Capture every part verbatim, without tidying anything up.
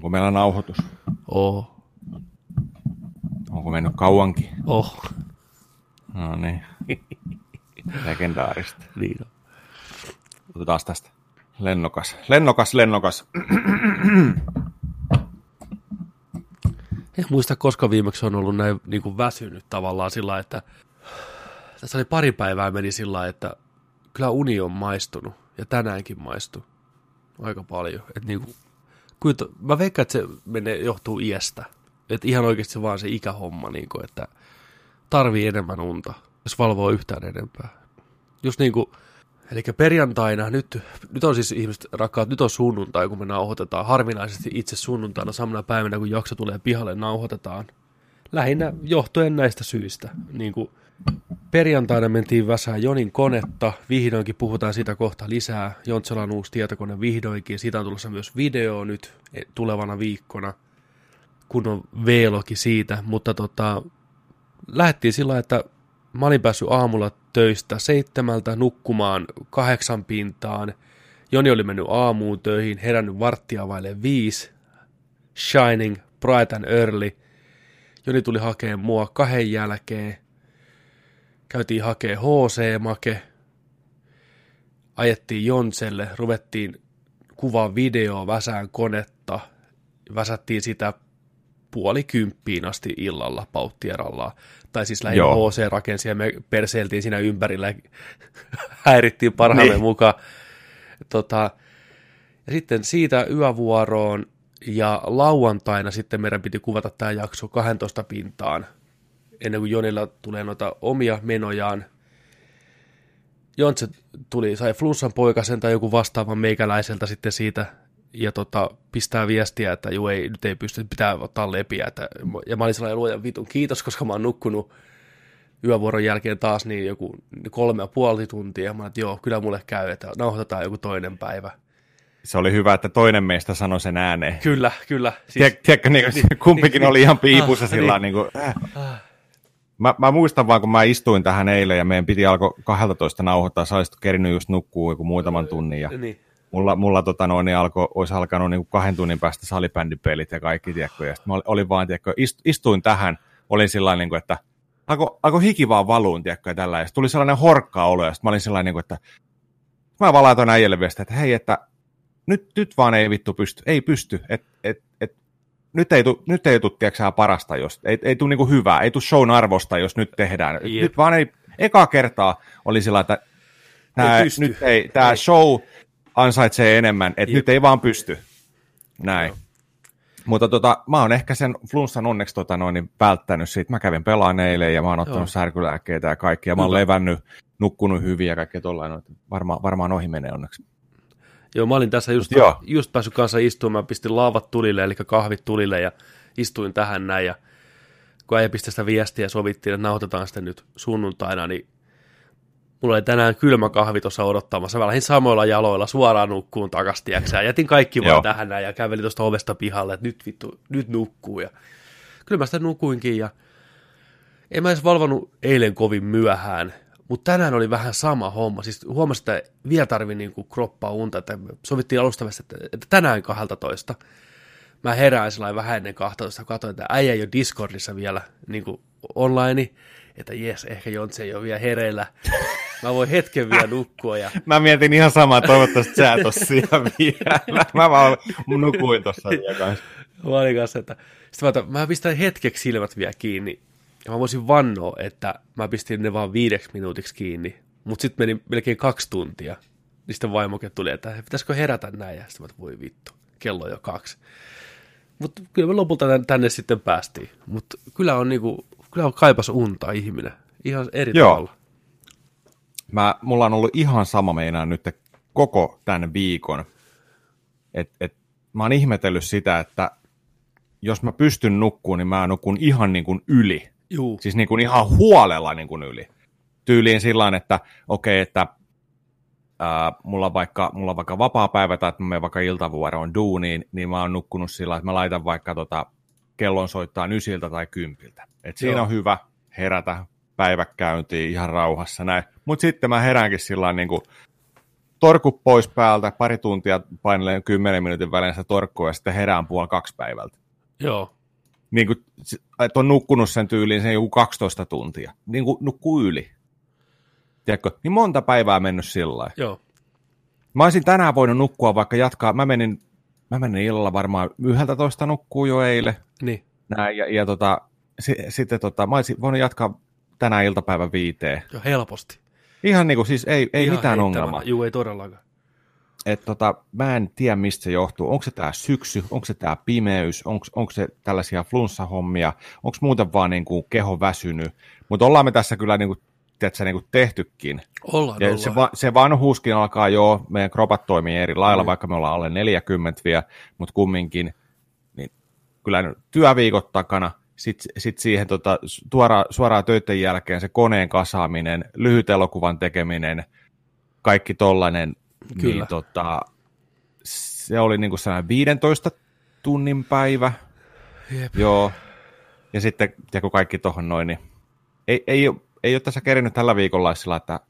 Onko meillä nauhoitus? Oo. Onko mennyt kauankin? Oh. No niin. Legendaarista. Niin on. Otetaan tästä. Lennokas, lennokas, lennokas. En muista, koska viimeksi on ollut näin niin kuin väsynyt tavallaan sillä, että tässä oli pari päivää meni sillä, että kyllä uni on maistunut ja tänäänkin maistui aika paljon. Et niin kuin, kyllä, mä veikkaan, että se menee, johtuu iästä. Et ihan oikeasti se vaan se ikähomma, niin kuin, että tarvii enemmän unta, jos valvoo yhtään enempää. Just niin kuin, eli perjantaina, nyt, nyt on siis ihmiset rakkaat, nyt on sunnuntai, kun me nauhoitetaan. Harvinaisesti itse sunnuntaina samana päivänä, kun jakso tulee pihalle, nauhoitetaan. Lähinnä johtuen näistä syistä. Niin kuin perjantaina mentiin väsään Jonin konetta, vihdoinkin puhutaan siitä kohta lisää. Jontselan uusi tietokone vihdoinkin, siitä on tulossa myös video nyt tulevana viikkona, kun on veelogi siitä. Mutta tota, lähdettiin sillä, että mä olin päässyt aamulla töistä seitsemältä nukkumaan kahdeksan pintaan. Joni oli mennyt aamuun töihin, herännyt varttia vaille viisi. Shining, bright and early. Joni tuli hakemaan mua kahden jälkeen. Käytiin hakemaan H C-make. Ajettiin Jontselle, ruvettiin kuvaa videoa väsään konetta. Väsättiin sitä puoli kymppiin asti illalla pauttierallaan. Tai siis lähinnä H C rakensi ja me perseeltiin siinä ympärillä, häirittiin parhaamme niin mukaan. Tota, ja sitten siitä yövuoroon ja lauantaina sitten meidän piti kuvata tämä jakso kaksitoista pintaan, ennen kuin Jonilla tulee noita omia menojaan. Jontse tuli, sai flussan poikasen tai joku vastaavan meikäläiseltä sitten siitä, ja tota, pistää viestiä, että juu, ei, nyt ei pysty, pitää ottaa lepiä. Että, ja mä olin sellainen luojan vitun kiitos, koska mä oon nukkunut yövuoron jälkeen taas niin joku kolme ja puoli tuntia. Mä olin, että joo, kyllä mulle käy, että nauhoitetaan joku toinen päivä. Se oli hyvä, että toinen meistä sanoi sen ääneen. Kyllä, kyllä. Siis, tiedätkö, niin, niin, kumpikin niin, oli ihan piipussa ah, sillä niin, niin kuin, äh. Mä, mä muistan vaan, kun mä istuin tähän eilen ja meidän piti alkoi kaksitoista nauhoittaa. Sä olisit kerinyt just nukkuu joku muutaman tunnin ja niin. Mulla, mulla tota noin, niin alko, olisi alkanut niin kuin kahden tunnin päästä salibändipelit ja kaikki, tiedätkö, ja sitten mä olin vaan, tiedätkö, istuin tähän, olin sillä niin kuin, että alkoi alko hiki vaan valuun, tiedätkö, ja tällä, ja tuli sellainen horkkaa olo, ja sitten mä olin sillä niin kuin, että mä vaan laitoin äijälle viestiä, että hei, että nyt, nyt vaan ei vittu pysty, ei pysty, että et, et, nyt ei tu, nyt ei tu, tiedätkö, parasta, jos, ei, ei tule niin kuin hyvää, ei tule shown arvosta, jos nyt tehdään, yep. Nyt vaan ei, ekaa kertaa oli sillä, että nää, ei nyt ei, tämä show ansaitsee enemmän, että nyt ei vaan pysty. Näin. Joo. Mutta tota, mä oon ehkä sen flunssan onneksi tota noin, välttänyt siitä. Mä kävin pelaan eilen ja mä oon ottanut särkylääkkeitä ja kaikkia. Mä oon levännyt, nukkunut hyvin ja kaikkea tollainen. Varmaan, varmaan ohi menee onneksi. Joo, mä olin tässä just, just päässyt kanssa istumaan. Mä pistin laavat tulille, eli kahvit tulille ja istuin tähän näin. Ja kun äijä pisti sitä viestiä ja sovittiin, että nauhoitetaan sitä nyt sunnuntaina, niin mulla oli tänään kylmä kahvi tuossa odottamassa. Mä lähdin samoilla jaloilla suoraan nukkuun takas, tiiäksä. Jätin kaikki vaan tähän näin ja kävelin tuosta ovesta pihalle, että nyt vittu, nyt nukkuu. Ja kyllä mä sitä nukuinkin ja en mä edes valvonut eilen kovin myöhään, mutta tänään oli vähän sama homma. Siis huomasin, että vielä tarvii niinku kroppaa unta, että sovittiin alustavasti, että tänään kaksitoista. Mä herään sellainen vähän ennen kaksitoista, katsoin, että äijä ei ole Discordissa vielä niinku online, että jes, ehkä Jontse ei ole vielä hereillä. Mä voin hetken vielä nukkua. Ja mä mietin ihan samaa, toivottavasti sä et ole siellä vielä. Mä vaan nukuin tuossa vielä kanssa. Mä olin kanssa, että sitten mä, mä pistän hetkeksi silmät vielä kiinni. Ja mä voisin vannoa, että mä pistin ne vaan viideksi minuutiksi kiinni. Mutta sitten meni melkein kaksi tuntia. Niin sitten vaimokin tuli, että pitäisikö herätä näin. Ja sitten mä, että voi vittu, kello on jo kaksi. Mutta kyllä me lopulta tänne sitten päästiin. Mutta kyllä on niinku, kyllä on kaipas unta ihminen. Ihan eri Joo. tavalla. Mä, mulla on ollut ihan sama meinaan nyt koko tämän viikon. Et, et, mä oon ihmetellyt sitä, että jos mä pystyn nukkuun, niin mä nukun ihan niin kuin yli. Juu. Siis niin kuin ihan huolella niin kuin yli. Tyyliin sillain, että okei, okay, että ää, mulla on vaikka, mulla on vaikka vapaapäivä tai että mä menen vaikka iltavuoroon duuniin, niin mä oon nukkunut sillä, että mä laitan vaikka tota, kellon soittaa ysiltä tai kympiltä. Et siinä Joo. on hyvä herätä päiväkäyntiin ihan rauhassa näin. Mutta sitten mä heräänkin sillä lailla niin kuin torku pois päältä, pari tuntia painelen kymmenen minuutin välein sitä torkkua ja sitten herään puoli kaksi päivältä. Joo. Niin kuin, että on nukkunut sen tyyliin sen joku kaksitoista tuntia. Niin kuin nukkuu yli. Tiedätkö? Niin monta päivää mennyt sillä lailla. Joo. Mä olisin tänään voinut nukkua, vaikka jatkaa. Mä menin, mä menin illalla varmaan yhdeltä toista nukkuu jo eilen. Niin. Näin, ja, ja tota, sitten sit, tota, mä olisin voinut jatkaa tänään iltapäivän viiteen. Joo, helposti. Ihan niin kuin, siis ei, ei mitään ongelmaa. Juu, ei todellakaan. Että tota, mä en tiedä, mistä se johtuu. Onko se tää syksy, onko se tää pimeys, onko, onko se tällaisia flunssahommia, onko muuten vaan niin kuin keho väsynyt. Mutta ollaan me tässä kyllä niin kuin, tiedätkö, niin kuin tehtykin. Ollaan, ja ollaan. Se, va, se vanhuuskin alkaa jo, meidän kropat toimii eri lailla, mm. vaikka me ollaan alle neljäkymmentä vielä, mutta kumminkin, niin kyllä nyt työviikot takana. Sitten sit siihen tota, tuora, suoraan töiden jälkeen se koneen kasaaminen, lyhyt elokuvan tekeminen, kaikki tollainen, kyllä. Niin, tota, se oli niin kuin sellainen viidentoista tunnin päivä. Jep. Joo. Ja sitten ja kun kaikki tuohon noin, niin ei, ei, ei, ei ole tässä kerinyt tällä viikolla sillä, että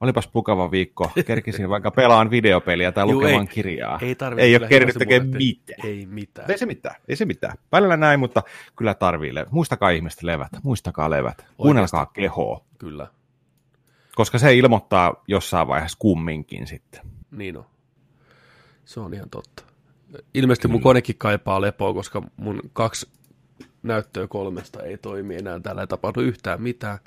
olipas mukava viikko, kerkisin vaikka pelaan videopeliä tai lukemaan kirjaa. Ei, ei, ei ole kerkinyt tekemään mitään. Ei mitään. Ei se mitään, ei se mitään. Välillä näin, mutta kyllä tarvii levätä. Muistakaa ihmiset levätä, muistakaa levätä. Oikeasti. Kuunnelkaa kehoa. Kyllä. Koska se ilmoittaa jossain vaiheessa kumminkin sitten. Niin on. Se on ihan totta. Ilmeisesti kyllä. Mun konekin kaipaa lepoa, koska mun kaksi näyttöä kolmesta ei toimi enää. Täällä ei tapahdu yhtään mitään.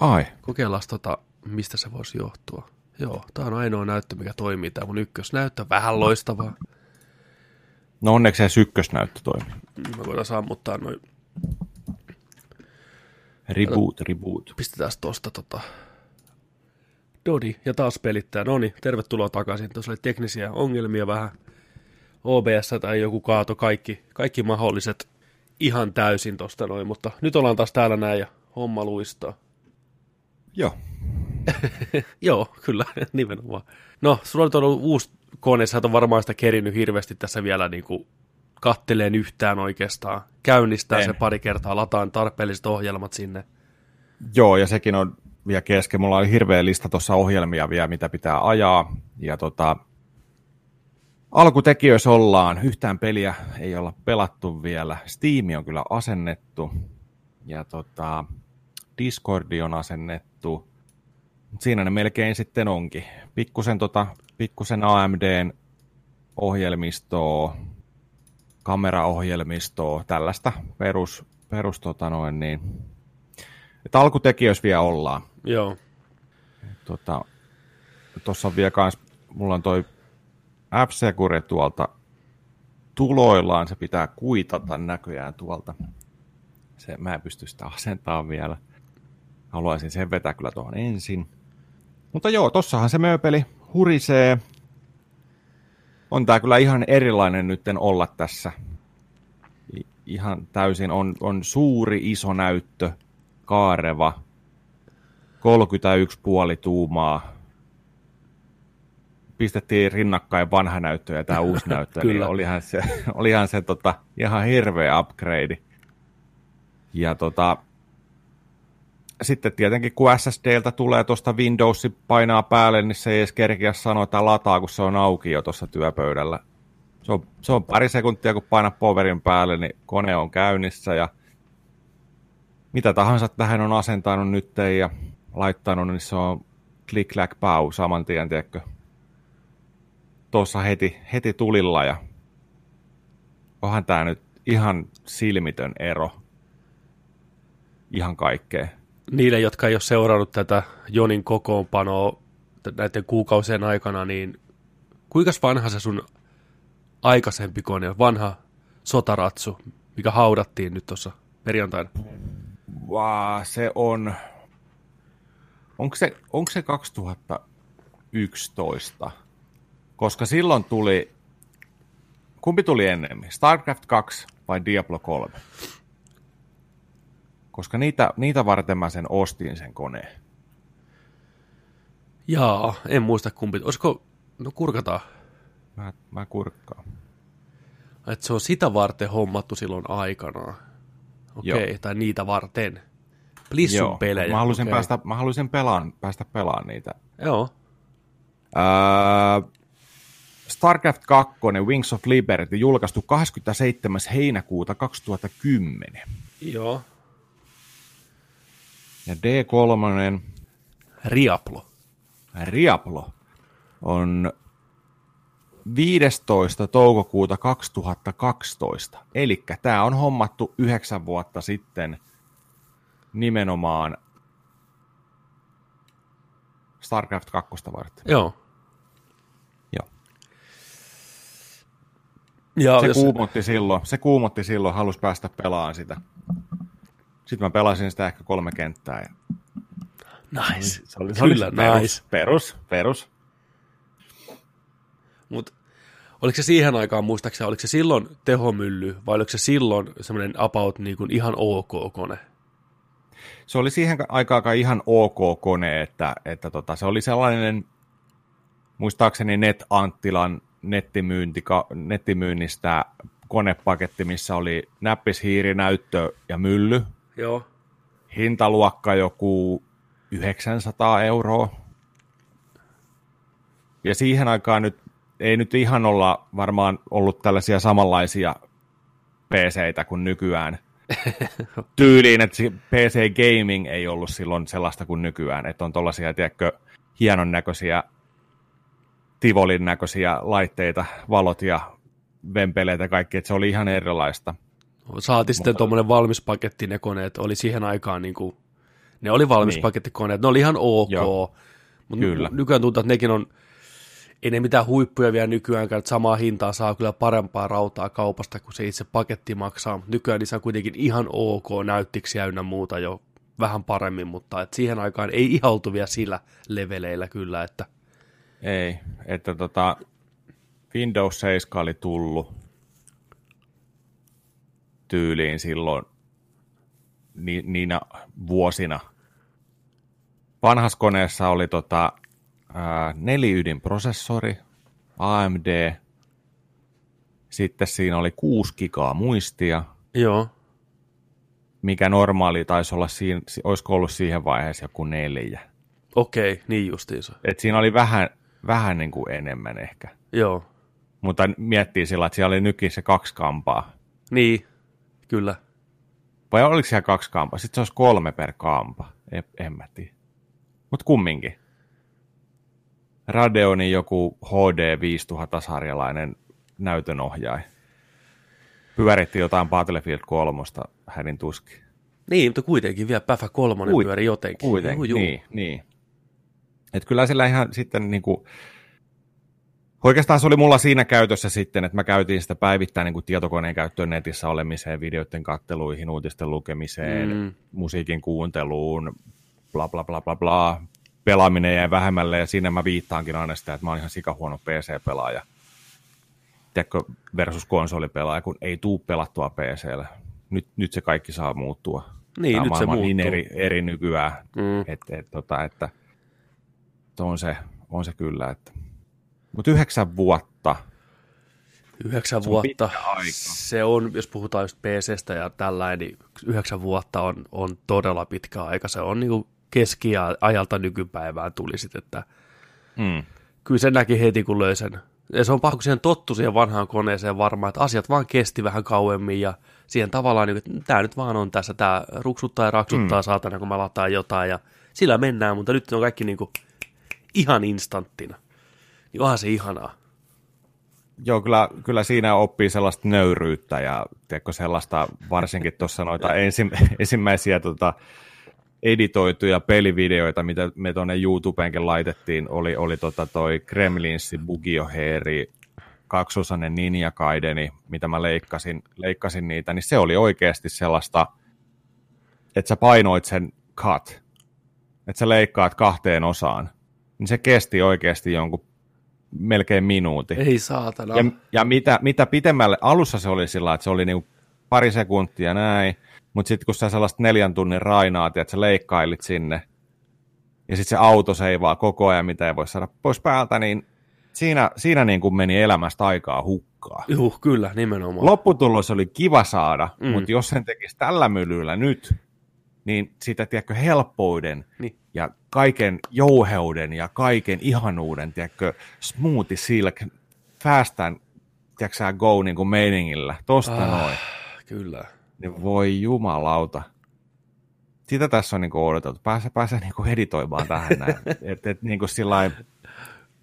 Ai. Kokeillaan tota... Mistä se voisi johtua? Joo, tämä on ainoa näyttö, mikä toimii. Tämä mun ykkösnäyttö, vähän loistavaa. No onneksi se ykkösnäyttö toimii. Me voidaan sammuttaa noin. Reboot, reboot. Pistetään tuosta tota... Dodi, ja taas pelittää. No niin, tervetuloa takaisin. Tuossa oli teknisiä ongelmia vähän. O B S tai joku kaato, kaikki, kaikki mahdolliset ihan täysin tuosta noin. Mutta nyt ollaan taas täällä näin ja homma luistaa. Joo. Joo, kyllä, nimenomaan. No, sulla on ollut uusi kone, sä et ole varmaan sitä kerinyt hirveästi tässä vielä niin kuin katteleen yhtään oikeastaan. Käynnistää en. Se pari kertaa, lataan tarpeelliset ohjelmat sinne. Joo, ja sekin on vielä kesken. Mulla oli hirveä lista tuossa ohjelmia vielä, mitä pitää ajaa. Ja tota, alkutekijöissä ollaan. Yhtään peliä ei olla pelattu vielä. Steam on kyllä asennettu. Ja tota, Discordi on asennettu. Siinä ne melkein sitten onkin. Pikkusen, tota, pikkusen A M D:n ohjelmistoa, kameraohjelmistoa, tällaista perus, perus tota noin niin. Että alkutekijöissä vielä ollaan. Joo. Tuossa tota, on vielä kans, mulla on toi F-Secure tuolta tuloillaan, se pitää kuitata näköjään tuolta. Se, mä en pysty sitä asentamaan vielä. Haluaisin sen vetää kyllä tuohon ensin. Mutta joo, tossahan se mööpeli hurisee. On tää kyllä ihan erilainen nytten olla tässä. I- ihan täysin on, on suuri, iso näyttö, kaareva, kolmekymmentäyksi pilkku viisi tuumaa. Pistettiin rinnakkain vanha näyttö ja tää uusi näyttö, niin olihan se, olihan se tota, ihan hirveä upgrade. Ja tota... Sitten tietenkin, kun S S D:ltä tulee tuosta Windows painaa päälle, niin se ei edes kerkiä sanoa, että lataa, kun se on auki jo tuossa työpöydällä. Se on, se on pari sekuntia, kun painat powerin päälle, niin kone on käynnissä ja mitä tahansa tähän on asentanut nyt ja laittanut, niin se on click, clack, pow saman tien, tiedätkö, tuossa heti, heti tulilla. Ja onhan tämä nyt ihan silmitön ero ihan kaikkeen. Niille, jotka ei ole seurannut tätä Jonin kokoonpanoa näiden kuukausien aikana, niin kuinka vanha se sun aikaisempi kone, vanha sotaratsu, mikä haudattiin nyt tuossa perjantaina? Vaa, se on... Onko se, onko se kaksituhattayksitoista? Koska silloin tuli... Kumpi tuli ennemmin? StarCraft kaksi vai Diablo kolme? Koska niitä, niitä varten mä sen ostin sen koneen. Jaa, en muista kumpi. Olisiko, no kurkataan. Mä, mä kurkkaan. Et se on sitä varten hommattu silloin aikanaan. Okei, okay, tai niitä varten. Plissun pelejä. Mä halusin, okay. päästä, mä halusin pelaan, päästä pelaan niitä. Joo. Äh, StarCraft kaksi, Wings of Liberty, julkaistu kahdeskymmenesseitsemäs heinäkuuta kaksituhattakymmenen. Joo. Ja D kolme. Diablo. Diablo on viidestoista toukokuuta kaksituhattakaksitoista. Elikkä tää on hommattu yhdeksän vuotta sitten nimenomaan StarCraft kakkosta varten. Joo. Joo. Ja se, jos... kuumotti silloin, se kuumotti silloin, halusi päästä pelaamaan sitä. Sitten mä pelasin sitä ehkä kolme kenttää. Ja... Nice. Se oli, se oli kyllä perus, nice. Perus, perus. Mut oliko se siihen aikaan, muistaakseni, oliko se silloin tehomylly vai oliko se silloin semmoinen about niin kuin ihan ok kone? Se oli siihen aikaan ihan ok kone, että, että tota, se oli sellainen, muistaakseni Net Anttilan nettimyynnistä konepaketti, missä oli näppishiirinäyttö ja mylly. Joo. Hintaluokka joku yhdeksänsataa euroa. Ja siihen aikaan nyt ei nyt ihan olla varmaan ollut tällaisia samanlaisia P C:itä kuin nykyään. Tyyliin, että P C gaming ei ollut silloin sellaista kuin nykyään, että on tuollaisia, tiedätkö, hienon näköisiä, Tivolin näköisiä laitteita, valot ja vempeleitä ja kaikki, että se oli ihan erilaista. Saati sitten Mutta... tuommoinen valmis paketti, ne koneet oli siihen aikaan, niin kuin, ne oli valmis niin. pakettikoneet, ne oli ihan ok, mutta nykyään tuntuu, että nekin on, ei ne mitään huippuja vielä nykyäänkään, että samaa hintaa saa kyllä parempaa rautaa kaupasta, kun se itse paketti maksaa. Nykyään niissä on kuitenkin ihan ok näyttiksi ja ynnä muuta jo vähän paremmin, mutta et siihen aikaan ei ihan oltu vielä sillä leveleillä kyllä. Että... Ei, että tota, Windows seitsemän oli tullut tyyliin silloin ni- niinä vuosina. Vanhassa koneessa oli... Tota, neliydinprosessori, A M D, sitten siinä oli kuusi gigaa muistia, joo. Mikä normaali taisi olla, siinä, olisiko ollut siihen vaiheessa joku neljä. Okei, niin justiinsa. Et siinä oli vähän, vähän niin kuin enemmän ehkä. Joo. Mutta miettii sillä, että siellä oli nykin se kaksi kampaa. Niin, kyllä. Vai oliko siellä kaksi kampaa? Sitten se olisi kolme per kampa, en, en mä tiedä. Mutta kumminkin. Radeonin joku H D viisituhatta-sarjalainen näytönohjaaja. Pyöritti jotain Battlefield kolmosta hänen tuskin. Niin, mutta kuitenkin vielä Päfä kolmonen Kuit- pyöri jotenkin. Kuitenkin, juu, juu. niin. niin. Että kyllä sillä ihan sitten niinku... Oikeastaan se oli mulla siinä käytössä sitten, että mä käytiin sitä päivittäin niinku tietokoneen käyttöön netissä olemiseen, videoiden katteluihin, uutisten lukemiseen, mm. musiikin kuunteluun, bla bla bla bla bla. Pelaaminen jäi vähemmälle, ja siinä mä viittaankin aina sitä, että mä oon ihan sikahuono P C-pelaaja. Tiedätkö, versus konsolipelaaja, kun ei tuu pelattua P C-llä. Nyt, nyt se kaikki saa muuttua. Niin, Tämä nyt se muuttuu. Niin eri, eri nykyään, mm. että et, tota, et, on, se, on se kyllä. Että. Mut yhdeksän vuotta. Yhdeksän se vuotta. On pitkä aika. Se on, jos puhutaan just P C:stä ja tällainen, niin yhdeksän vuotta on, on todella pitkä aika. Se on niinku... keskiajalta nykypäivään tuli sitten, että mm. kyllä sen näki heti, kun löi sen. Ja se on paha, kun siihen tottui siihen vanhaan koneeseen varmaan, että asiat vaan kesti vähän kauemmin ja siihen tavallaan, että tämä nyt vaan on tässä, tämä ruksuttaa ja raksuttaa mm. saatana, kun mä lataan jotain ja sillä mennään, mutta nyt on kaikki niin kuin ihan instanttina. Niin onhan se ihanaa. Joo, kyllä, kyllä siinä oppii sellaista nöyryyttä ja tiedätkö, sellaista varsinkin tuossa noita ensi, ensimmäisiä tota, editoituja pelivideoita, mitä me tuonne YouTubeenkin laitettiin, oli, oli tota toi Gremlinssi, Bugioheeri, kaksosainen Ninja Gaideni, mitä mä leikkasin, leikkasin niitä, niin se oli oikeasti sellaista, että sä painoit sen cut, että sä leikkaat kahteen osaan, niin se kesti oikeasti jonkun melkein minuutin. Ei saatana. Ja, ja mitä, mitä pitemmälle, alussa se oli sillä, että se oli niinku pari sekuntia näin, mutta sitten kun sä sellaista neljän tunnin rainaat, että sä leikkailit sinne, ja sitten se auto seivaa koko ajan, mitä ei voi saada pois päältä, niin siinä, siinä niin kuin meni elämästä aikaa hukkaa. Juh, kyllä, nimenomaan. Lopputulos oli kiva saada, mm. mutta jos sen tekisi tällä mylyllä nyt, niin sitä, tiedätkö, helppouden niin. ja kaiken jouheuden ja kaiken ihanuuden, tiedätkö, smoothie silk, fast and, tiedätkö sä, go niin kuin meiningillä, tosta ah, noin. Kyllä. Niin voi jumalauta. Sitä tässä on niin kuin odoteltu. Pääsee, pääsee niin kuin editoimaan tähän näin. et, et, niin kuin sillain,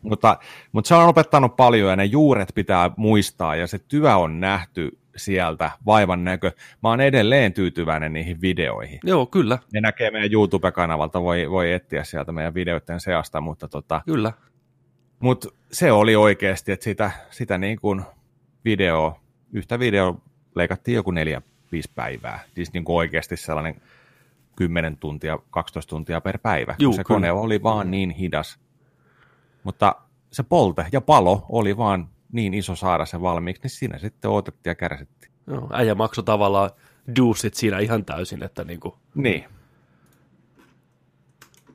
mutta, mutta se on opettanut paljon ja ne juuret pitää muistaa ja se työ on nähty sieltä vaivan näkö. Mä oon edelleen tyytyväinen niihin videoihin. Joo, kyllä. Ne näkee meidän YouTube-kanavalta, voi, voi etsiä sieltä meidän videoiden seasta, mutta tota, kyllä. Mut se oli oikeasti, että sitä, sitä niin kuin videoa, yhtä videoa leikattiin joku neljä, viisi päivää. Siis niin kuin oikeasti sellainen kymmenen tuntia, kaksitoista tuntia per päivä. Juu, se kyllä. Kone oli vaan niin hidas. Mutta se polte ja palo oli vaan niin iso saada sen valmiiksi, niin siinä sitten odotettiin ja kärsittiin. No, äijä maksoi tavallaan duusit siinä ihan täysin, että niinku... Niin.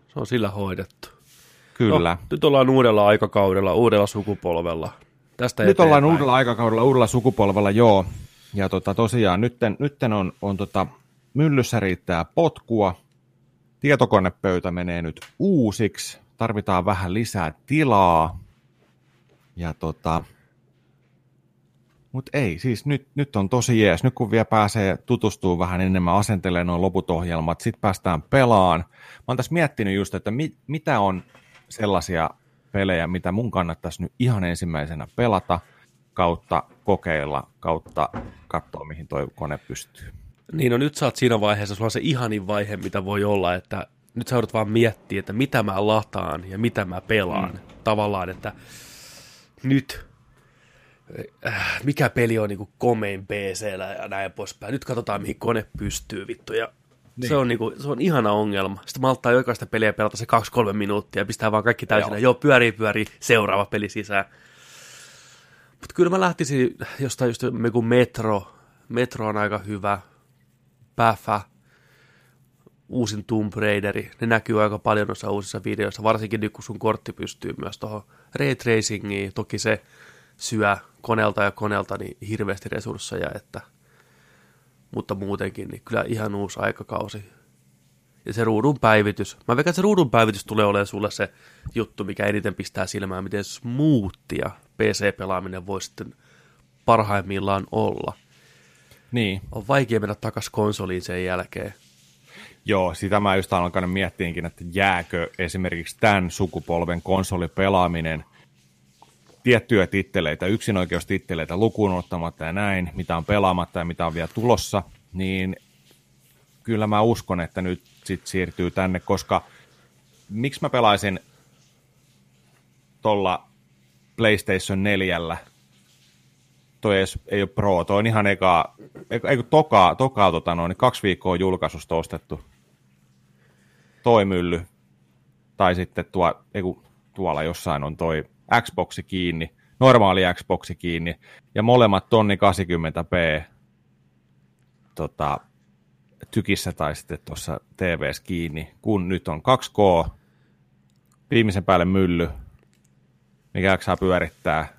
Se on sillä hoidettu. Kyllä. No, nyt ollaan uudella aikakaudella, uudella sukupolvella. Tästä nyt eteenpäin. Ollaan uudella aikakaudella, uudella sukupolvella, joo. Ja tota, tosiaan nytten, nytten on, on tota, myllyssä riittää potkua. Tietokonepöytä menee nyt uusiksi. Tarvitaan vähän lisää tilaa. Ja tota... Mutta ei, siis nyt, nyt on tosi jees. Nyt kun vielä pääsee tutustuu vähän enemmän, asentelee nuo loput ohjelmat, sitten päästään pelaan. Mä oon tässä miettinyt just, että mi, mitä on sellaisia pelejä, mitä mun kannattaisi nyt ihan ensimmäisenä pelata, kautta kokeilla, kautta katsoa, mihin toi kone pystyy. Niin, no nyt sä oot siinä vaiheessa, sulla on se ihanin vaihe, mitä voi olla, että nyt sä joudut vaan miettiä, että mitä mä lataan ja mitä mä pelaan. Mm. Tavallaan, että nyt... mikä peli on niinku komein P C:llä ja näin poispäin. Nyt katsotaan, mihin kone pystyy, vittu. Ja niin. se, on niinku, se on ihana ongelma. Sitten malttaa jokaista peliä pelata se kaksi kolme minuuttia ja pistää vaan kaikki täysin. Joo, Joo pyörii, pyörii, seuraava peli sisään. Mutta kyllä mä lähtisin jostain just joku Metro. Metro on aika hyvä. Päfä. Uusin Tomb Raideri. Ne näkyy aika paljon noissa uusissa videoissa. Varsinkin nyt, kun sun kortti pystyy myös tuohon ray tracingiin. Toki se syö koneelta ja koneelta niin hirveästi resursseja, että, mutta muutenkin, niin kyllä ihan uusi aikakausi. Ja se ruudun päivitys, mä veikkaan, että se ruudun päivitys tulee olemaan sulle se juttu, mikä eniten pistää silmään, miten smoothia P C-pelaaminen voi sitten parhaimmillaan olla. Niin. On vaikea mennä takaisin konsoliin sen jälkeen. Joo, sitä mä just alkanut miettiinkin, että jääkö esimerkiksi tämän sukupolven konsolipelaaminen tiettyjä titteleitä, yksinoikeustitteleitä lukuun ottamatta ja näin, mitä on pelaamatta ja mitä on vielä tulossa, niin kyllä mä uskon, että nyt sit siirtyy tänne, koska miksi mä pelaisin tuolla PlayStation neljällä, toi ei, ei ole Pro, toi on ihan eka, ei kun tokaa, tokaa tota noin, kaksi viikkoa julkaisusta ostettu toi mylly, tai sitten tuo, ei kun, tuolla jossain on toi Xboxi kiinni, normaali Xboxi kiinni, ja molemmat tonni kahdeksankymmentä p tota, tykissä tai sitten tuossa T V:ssä kiinni, kun nyt on kaksi K, viimeisen päälle mylly, mikä X pyörittää,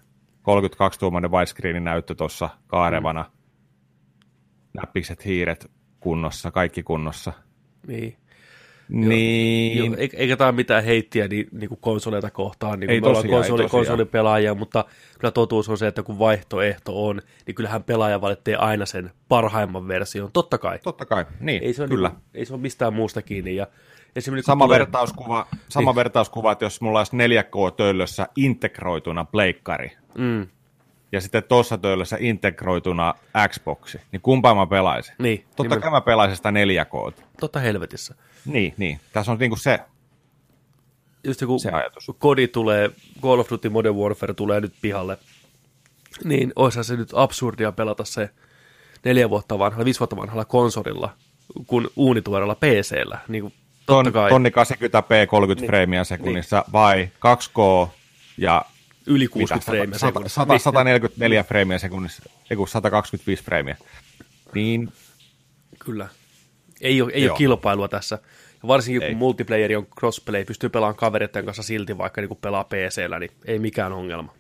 kolmekymmentäkaksi tuumainen widescreenin näyttö tuossa kaarevana, mm. näppikset, hiiret kunnossa, kaikki kunnossa. Niin. Niin. Joo, joo, eikä tämä ole mitään heittiä niin, niin kuin konsoleita kohtaan, niin kuin ei me tosiaan, ollaan konsoli, konsolipelaajia, mutta kyllä totuus on se, että kun vaihtoehto on, niin kyllähän pelaaja valitsee aina sen parhaimman version, totta kai. Totta kai, niin, ei se ole, kyllä. Niin, ei se ole mistään muusta kiinni. Ja sama tulee... vertauskuva, sama niin. vertauskuva, että jos mulla olisi neljä K-töllössä integroituna pleikkari, mm. ja sitten tuossa töllössä integroituna Xboxi, niin kumpaan mä pelaisin? Niin, totta niin kai mä pelaisin sitä neljä K. Totta helvetissä. Niin, niin. Tässä on niinku se, just kun se ajatus. Kodi tulee, Call of Duty Modern Warfare tulee nyt pihalle, niin oishan se nyt absurdia pelata se neljä vuotta vanhalla, viisi vuotta vanhalla konsolilla, kun uunituorella P C:llä. Niin totta kai. Tonni kahdeksankymmentä p kolmekymmentä niin. freimiä sekunnissa, niin. vai kaksi K ja... Yli kuusikymmentä freimiä sekunnissa. sata, sata, sataneljäkymmentäneljä freimiä sekunnissa, ei kun sata kaksikymmentäviisi freimiä. Niin. Kyllä. Ei ole, ei ole kilpailua tässä. Ja varsinkin ei. Kun multiplayeri on crossplay, pystyy pelaamaan kavereiden kanssa silti, vaikka niin pelaa P C:llä, niin ei mikään ongelma.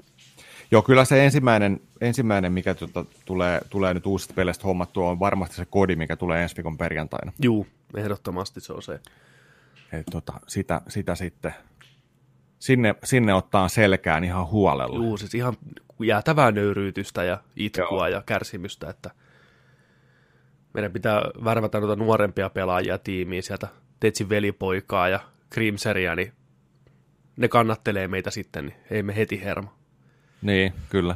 Joo, kyllä se ensimmäinen, ensimmäinen mikä tuota, tulee, tulee nyt uusista peleistä hommattua, on varmasti se kodi, mikä tulee ensi viikon perjantaina. Juu, Ehdottomasti se on se. Ei, tota, sitä, sitä sitten. Sinne, sinne ottaa selkään ihan huolella. Juu, siis ihan jäätävää nöyryytystä ja itkua Joo. ja kärsimystä, että meidän pitää värvätä noita nuorempia pelaajia tiimiin sieltä Tetsin velipoikaa ja Crimseria, niin ne kannattelee meitä sitten, niin ei me heti hermo. Niin, kyllä.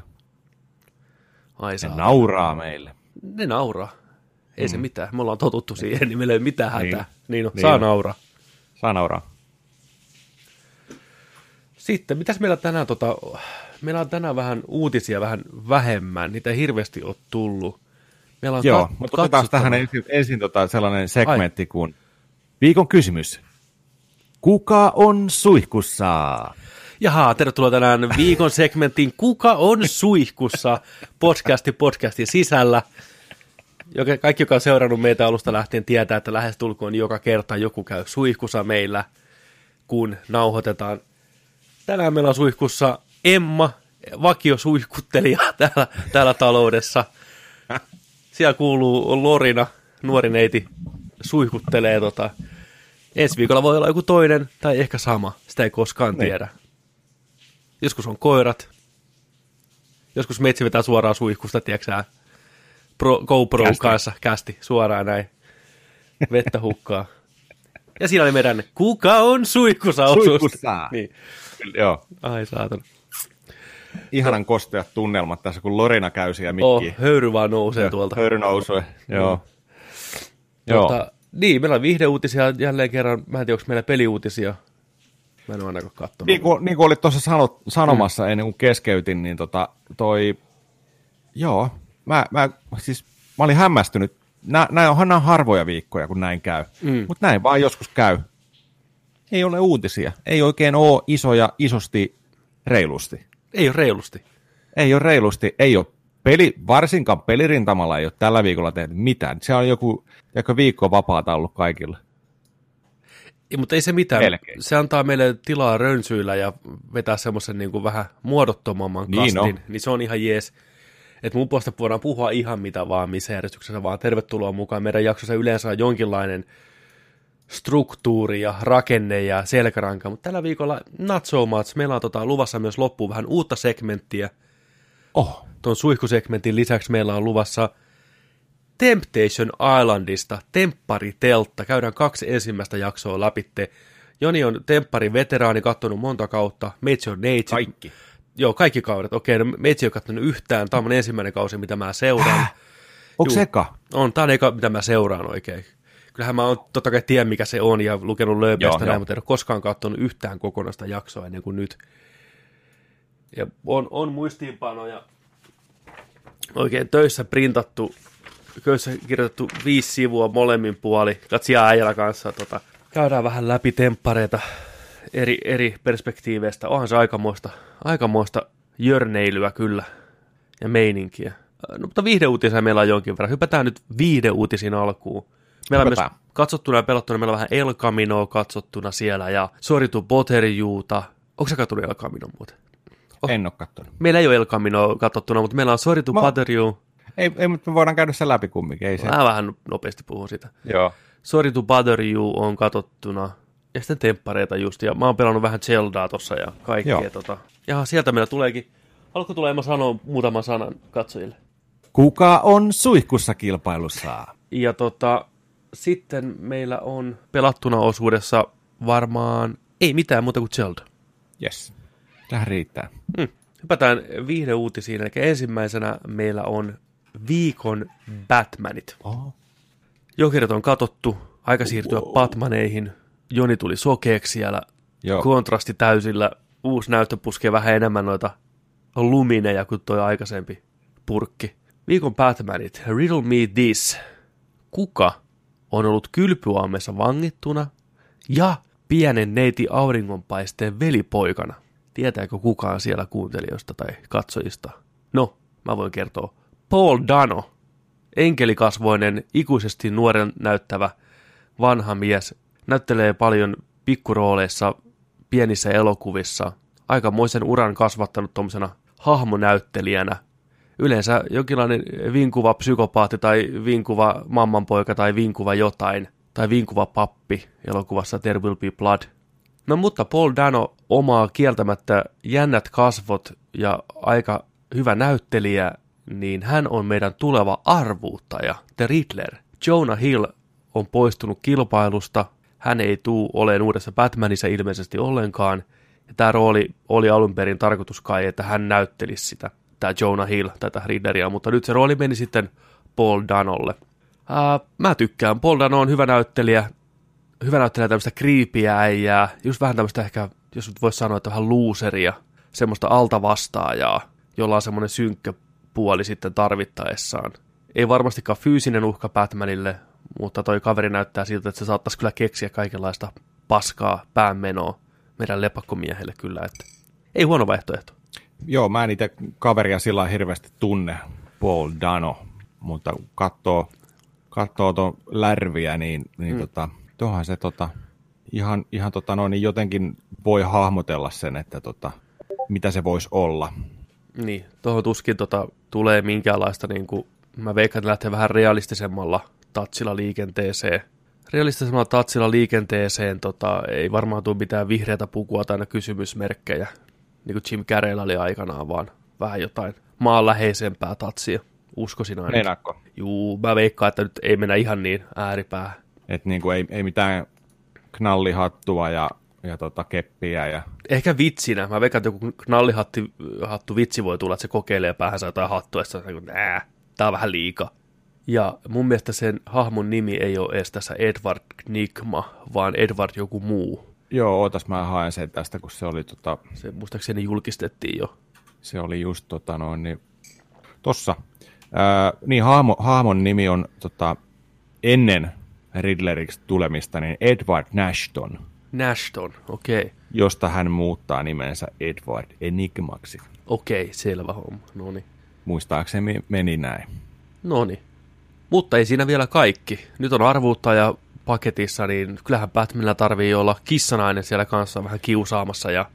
Ai, ne nauraa meille. Ne nauraa. Ei mm. se mitään. Me ollaan totuttu siihen, niin meillä ei ole mitään hätää. Niin, niin, no, niin. Saa nauraa. Saa nauraa. Sitten, mitäs meillä tänään, tota, meillä on tänään vähän uutisia vähän vähemmän, niitä ei hirveästi ole tullut. Meillä on Joo, mutta otetaan tähän ensin, ensin tota sellainen segmentti kuin viikon kysymys. Kuka on suihkussa? Jaha, tervetuloa tänään viikon segmentin Kuka on suihkussa? Podcasti podcastin sisällä. Kaikki, joka on seurannut meitä alusta lähtien, tietää, että lähestulkoon joka kerta joku käy suihkussa meillä, kun nauhoitetaan. Tänään meillä on suihkussa Emma, vakiosuihkuttelija täällä, täällä taloudessa. Siellä kuuluu Lorina, nuori neiti, suihkuttelee. Tota. Ensi viikolla voi olla joku toinen tai ehkä sama, sitä ei koskaan tiedä. Niin. Joskus on koirat, joskus metsi vetää suoraan suihkusta, tiedätkö Pro, GoPron kästi. kanssa, kästi, suoraan näin, vettä hukkaa. Ja siinä oli meidän Kuka on suihkussa osuus. Suihkussa. Niin. Joo. Ai saatana. Ihanan kosteat tunnelmat tässä, kun Lorena käy siellä mikkiin. Oh, höyry vaan nousee tuolta. Höyry nousee, joo. joo. Mutta, niin, meillä on viihdeuutisia jälleen kerran. Mä en tiedä, onko meillä peliuutisia. Mä en ole ainakaan katsomaan. Niin kuin, niin kuin olit tuossa sanot, sanomassa mm. ennen kuin keskeytin, niin tota, toi... Joo, mä, mä, siis, mä olin hämmästynyt. Nä, nä, onhan nämä harvoja viikkoja, kun näin käy. Mm. Mutta näin vaan joskus käy. Ei ole uutisia. Ei oikein ole isoja, isosti, reilusti. Ei ole reilusti. Ei ole reilusti. Ei ole peli, varsinkaan pelirintamalla ei ole tällä viikolla tehnyt mitään. Se on joku, joku viikko vapaata ollut kaikilla. Ei, mutta ei se mitään. Melkein. Se antaa meille tilaa rönsyillä ja vetää semmoisen niin kuin vähän muodottomamman niin kastin. No. Niin se on ihan jees. Että mun puolesta voidaan puhua ihan mitä vaan, missä järjestyksessä vaan. Tervetuloa mukaan. Meidän jaksossa yleensä on jonkinlainen struktuuri ja rakenne ja selkäranka, mutta tällä viikolla not so much. Meillä on tota luvassa myös loppuun vähän uutta segmenttiä. Oh. Tuon suihkusegmentin lisäksi meillä on luvassa Temptation Islandista Temppariteltta. Käydään kaksi ensimmäistä jaksoa läpitte. Joni on Tempparin veteraani, katsonut monta kautta. Meitsi on neitsi. Kaikki. Joo, kaikki kaudet. Okei, no meitsi ei ole katsonut yhtään. Tämä on ensimmäinen kausi, mitä mä seuraan. Häh? Onko se eka? On, tämä on eka, mitä mä seuraan oikein. Kyllähän mä oon totta kai tiedä, mikä se on, ja lukenut lööpeistä näin, jo. Mutta en ole koskaan katsonut yhtään kokonaista jaksoa ennen kuin nyt. Ja on, on muistiinpanoja oikein töissä printattu, köissä kirjoitettu viisi sivua molemmin puoli. Katsia äijällä kanssa. Tota. Käydään vähän läpi temppareita eri, eri perspektiiveistä. Onhan se aikamoista, aikamoista jörneilyä kyllä ja meininkiä. No, mutta viihdeuutisia meillä on jonkin verran. Hypätään nyt viihdeuutisiin alkuun. Meillä on myös katsottuna ja pelattuna, meillä on vähän El Caminoa katsottuna siellä ja Sorry to Bother Youta. Onko sä katsonut El Caminoa muuten? Oh. En ole katsonut. Meillä ei ole El Caminoa katsottuna, mutta meillä on Sorry to Bother You. Ei, ei, mutta me voidaan käydä sen läpi kumminkin. Ei se. Mä vähän nopeasti puhun siitä. Joo. Sorry to Bother You on katsottuna ja sitten temppareita just. Ja mä oon pelannut vähän Zeldaa tossa ja kaikkea. Tota. Ja sieltä meillä tuleekin. Alku tulee, mä sanon muutaman sanan katsojille. Kuka on suihkussa kilpailussa? Ja tota... Sitten meillä on pelattuna osuudessa varmaan ei mitään muuta kuin Zelda. Yes, tähän riittää. Hmm. Hypätään viihdeuutisiin, eli ensimmäisenä meillä on viikon Batmanit. Oh. Jokerit on katsottu, aika siirtyä wow. Batmaneihin. Joni tuli sokeeksi siellä, Joo. kontrasti täysillä. Uusi näyttö puskee vähän enemmän noita lumineja kuin toi aikaisempi purkki. Viikon Batmanit, riddle me this. Kuka on ollut kylpyaamessa vangittuna ja pienen neiti auringonpaisteen velipoikana? Tietääkö kukaan siellä kuuntelijoista tai katsojista? No, mä voin kertoa. Paul Dano, enkelikasvoinen, ikuisesti nuoren näyttävä vanha mies, näyttelee paljon pikkurooleissa, pienissä elokuvissa, aikamoisen uran kasvattanut tuollaisena hahmonäyttelijänä. Yleensä jonkinlainen vinkuva psykopaatti tai vinkuva mammanpoika tai vinkuva jotain tai vinkuva pappi elokuvassa There Will Be Blood. No mutta Paul Dano omaa kieltämättä jännät kasvot ja aika hyvä näyttelijä, niin hän on meidän tuleva arvuuttaja, The Riddler. Jonah Hill on poistunut kilpailusta, hän ei tuu oleen uudessa Batmanissa ilmeisesti ollenkaan. Ja tämä rooli oli alun perin tarkoitus kai, että hän näyttelisi sitä, tämä Jonah Hill, tätä Riddleria, mutta nyt se rooli meni sitten Paul Danolle. Ää, mä tykkään, Paul Dano on hyvä näyttelijä, hyvä näyttelijä tämmöistä kriipiä äijää, just vähän tämmöistä ehkä, jos nyt voisi sanoa, että vähän luuseria, semmoista altavastaajaa, jolla on semmoinen synkkä puoli sitten tarvittaessaan. Ei varmastikaan fyysinen uhka Batmanille, mutta toi kaveri näyttää siltä, että se saattaisi kyllä keksiä kaikenlaista paskaa päänmenoa meidän lepakkomiehelle kyllä, että ei huono vaihtoehto. Joo, mä en niitä kaveria sillä hirveästi tunne, Paul Dano, mutta kun katsoo, katsoo tuon Lärviä, niin, niin mm. tota, tuohan se tota, ihan, ihan tota, no, niin jotenkin voi hahmotella sen, että tota, mitä se voisi olla. Niin, tuohon tuskin tota, tulee minkäänlaista, niin kuin, mä veikkaan, että lähtee vähän realistisemmalla tatsilla liikenteeseen. Realistisemmalla tatsilla liikenteeseen tota, ei varmaan tule mitään vihreätä pukua tai aina kysymysmerkkejä, niin kuin Jim Carreyllä oli aikanaan, vaan vähän jotain maanläheisempää tatsia. Uskoisin aina. Meinaatko? Juu, mä veikkaan, että nyt ei mennä ihan niin ääripää. Että niin kuin ei, ei mitään knallihattua ja, ja tota keppiä. Ja... Ehkä vitsinä. Mä veikkaan, että joku knallihattu vitsi voi tulla, että se kokeilee päähänsä jotain hattua, ja sitten on, nää, tää on vähän liika. Ja mun mielestä sen hahmon nimi ei ole edes tässä Edward Knigma, vaan Edward joku muu. Joo, ootas mä haen sen tästä, kun se oli tota... Se muistaakseni julkistettiin jo. Se oli just tota noin, niin... Tossa. Äh, niin, hahmo, hahmon nimi on tota, ennen Riddleriksi tulemista, niin Edward Nashton. Nashton, okei. Okay. Josta hän muuttaa nimensä Edward Enigmaksi. Okei, okay, selvä homma, noni. Muistaakseni meni näin. Noni. Mutta ei siinä vielä kaikki. Nyt on arvuuttaja paketissa, niin kyllähän Batmanilla tarvii olla kissanainen siellä kanssa vähän kiusaamassa ja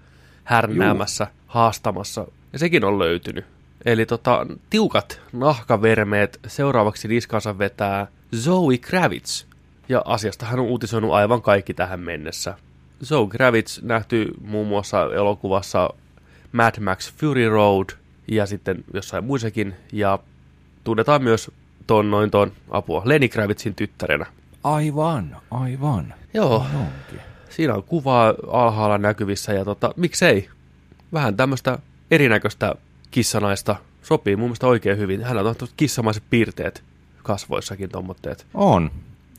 härnäämässä, Juu. haastamassa. Ja sekin on löytynyt. Eli tota, tiukat nahkavermeet seuraavaksi niskansa vetää Zoe Kravitz. Ja asiasta hän on uutisoinut aivan kaikki tähän mennessä. Zoe Kravitz nähty muun muassa elokuvassa Mad Max Fury Road ja sitten jossain muissakin. Ja tunnetaan myös ton noin ton apua Lenny Kravitzin tyttärenä. Aivan, aivan. Joo, Noinkin. Siinä on kuvaa alhaalla näkyvissä ja tota, miksei. Vähän tämmöistä erinäköistä kissanaista sopii mun mielestä oikein hyvin. Hän on kissamaiset piirteet kasvoissakin tommotteet. On.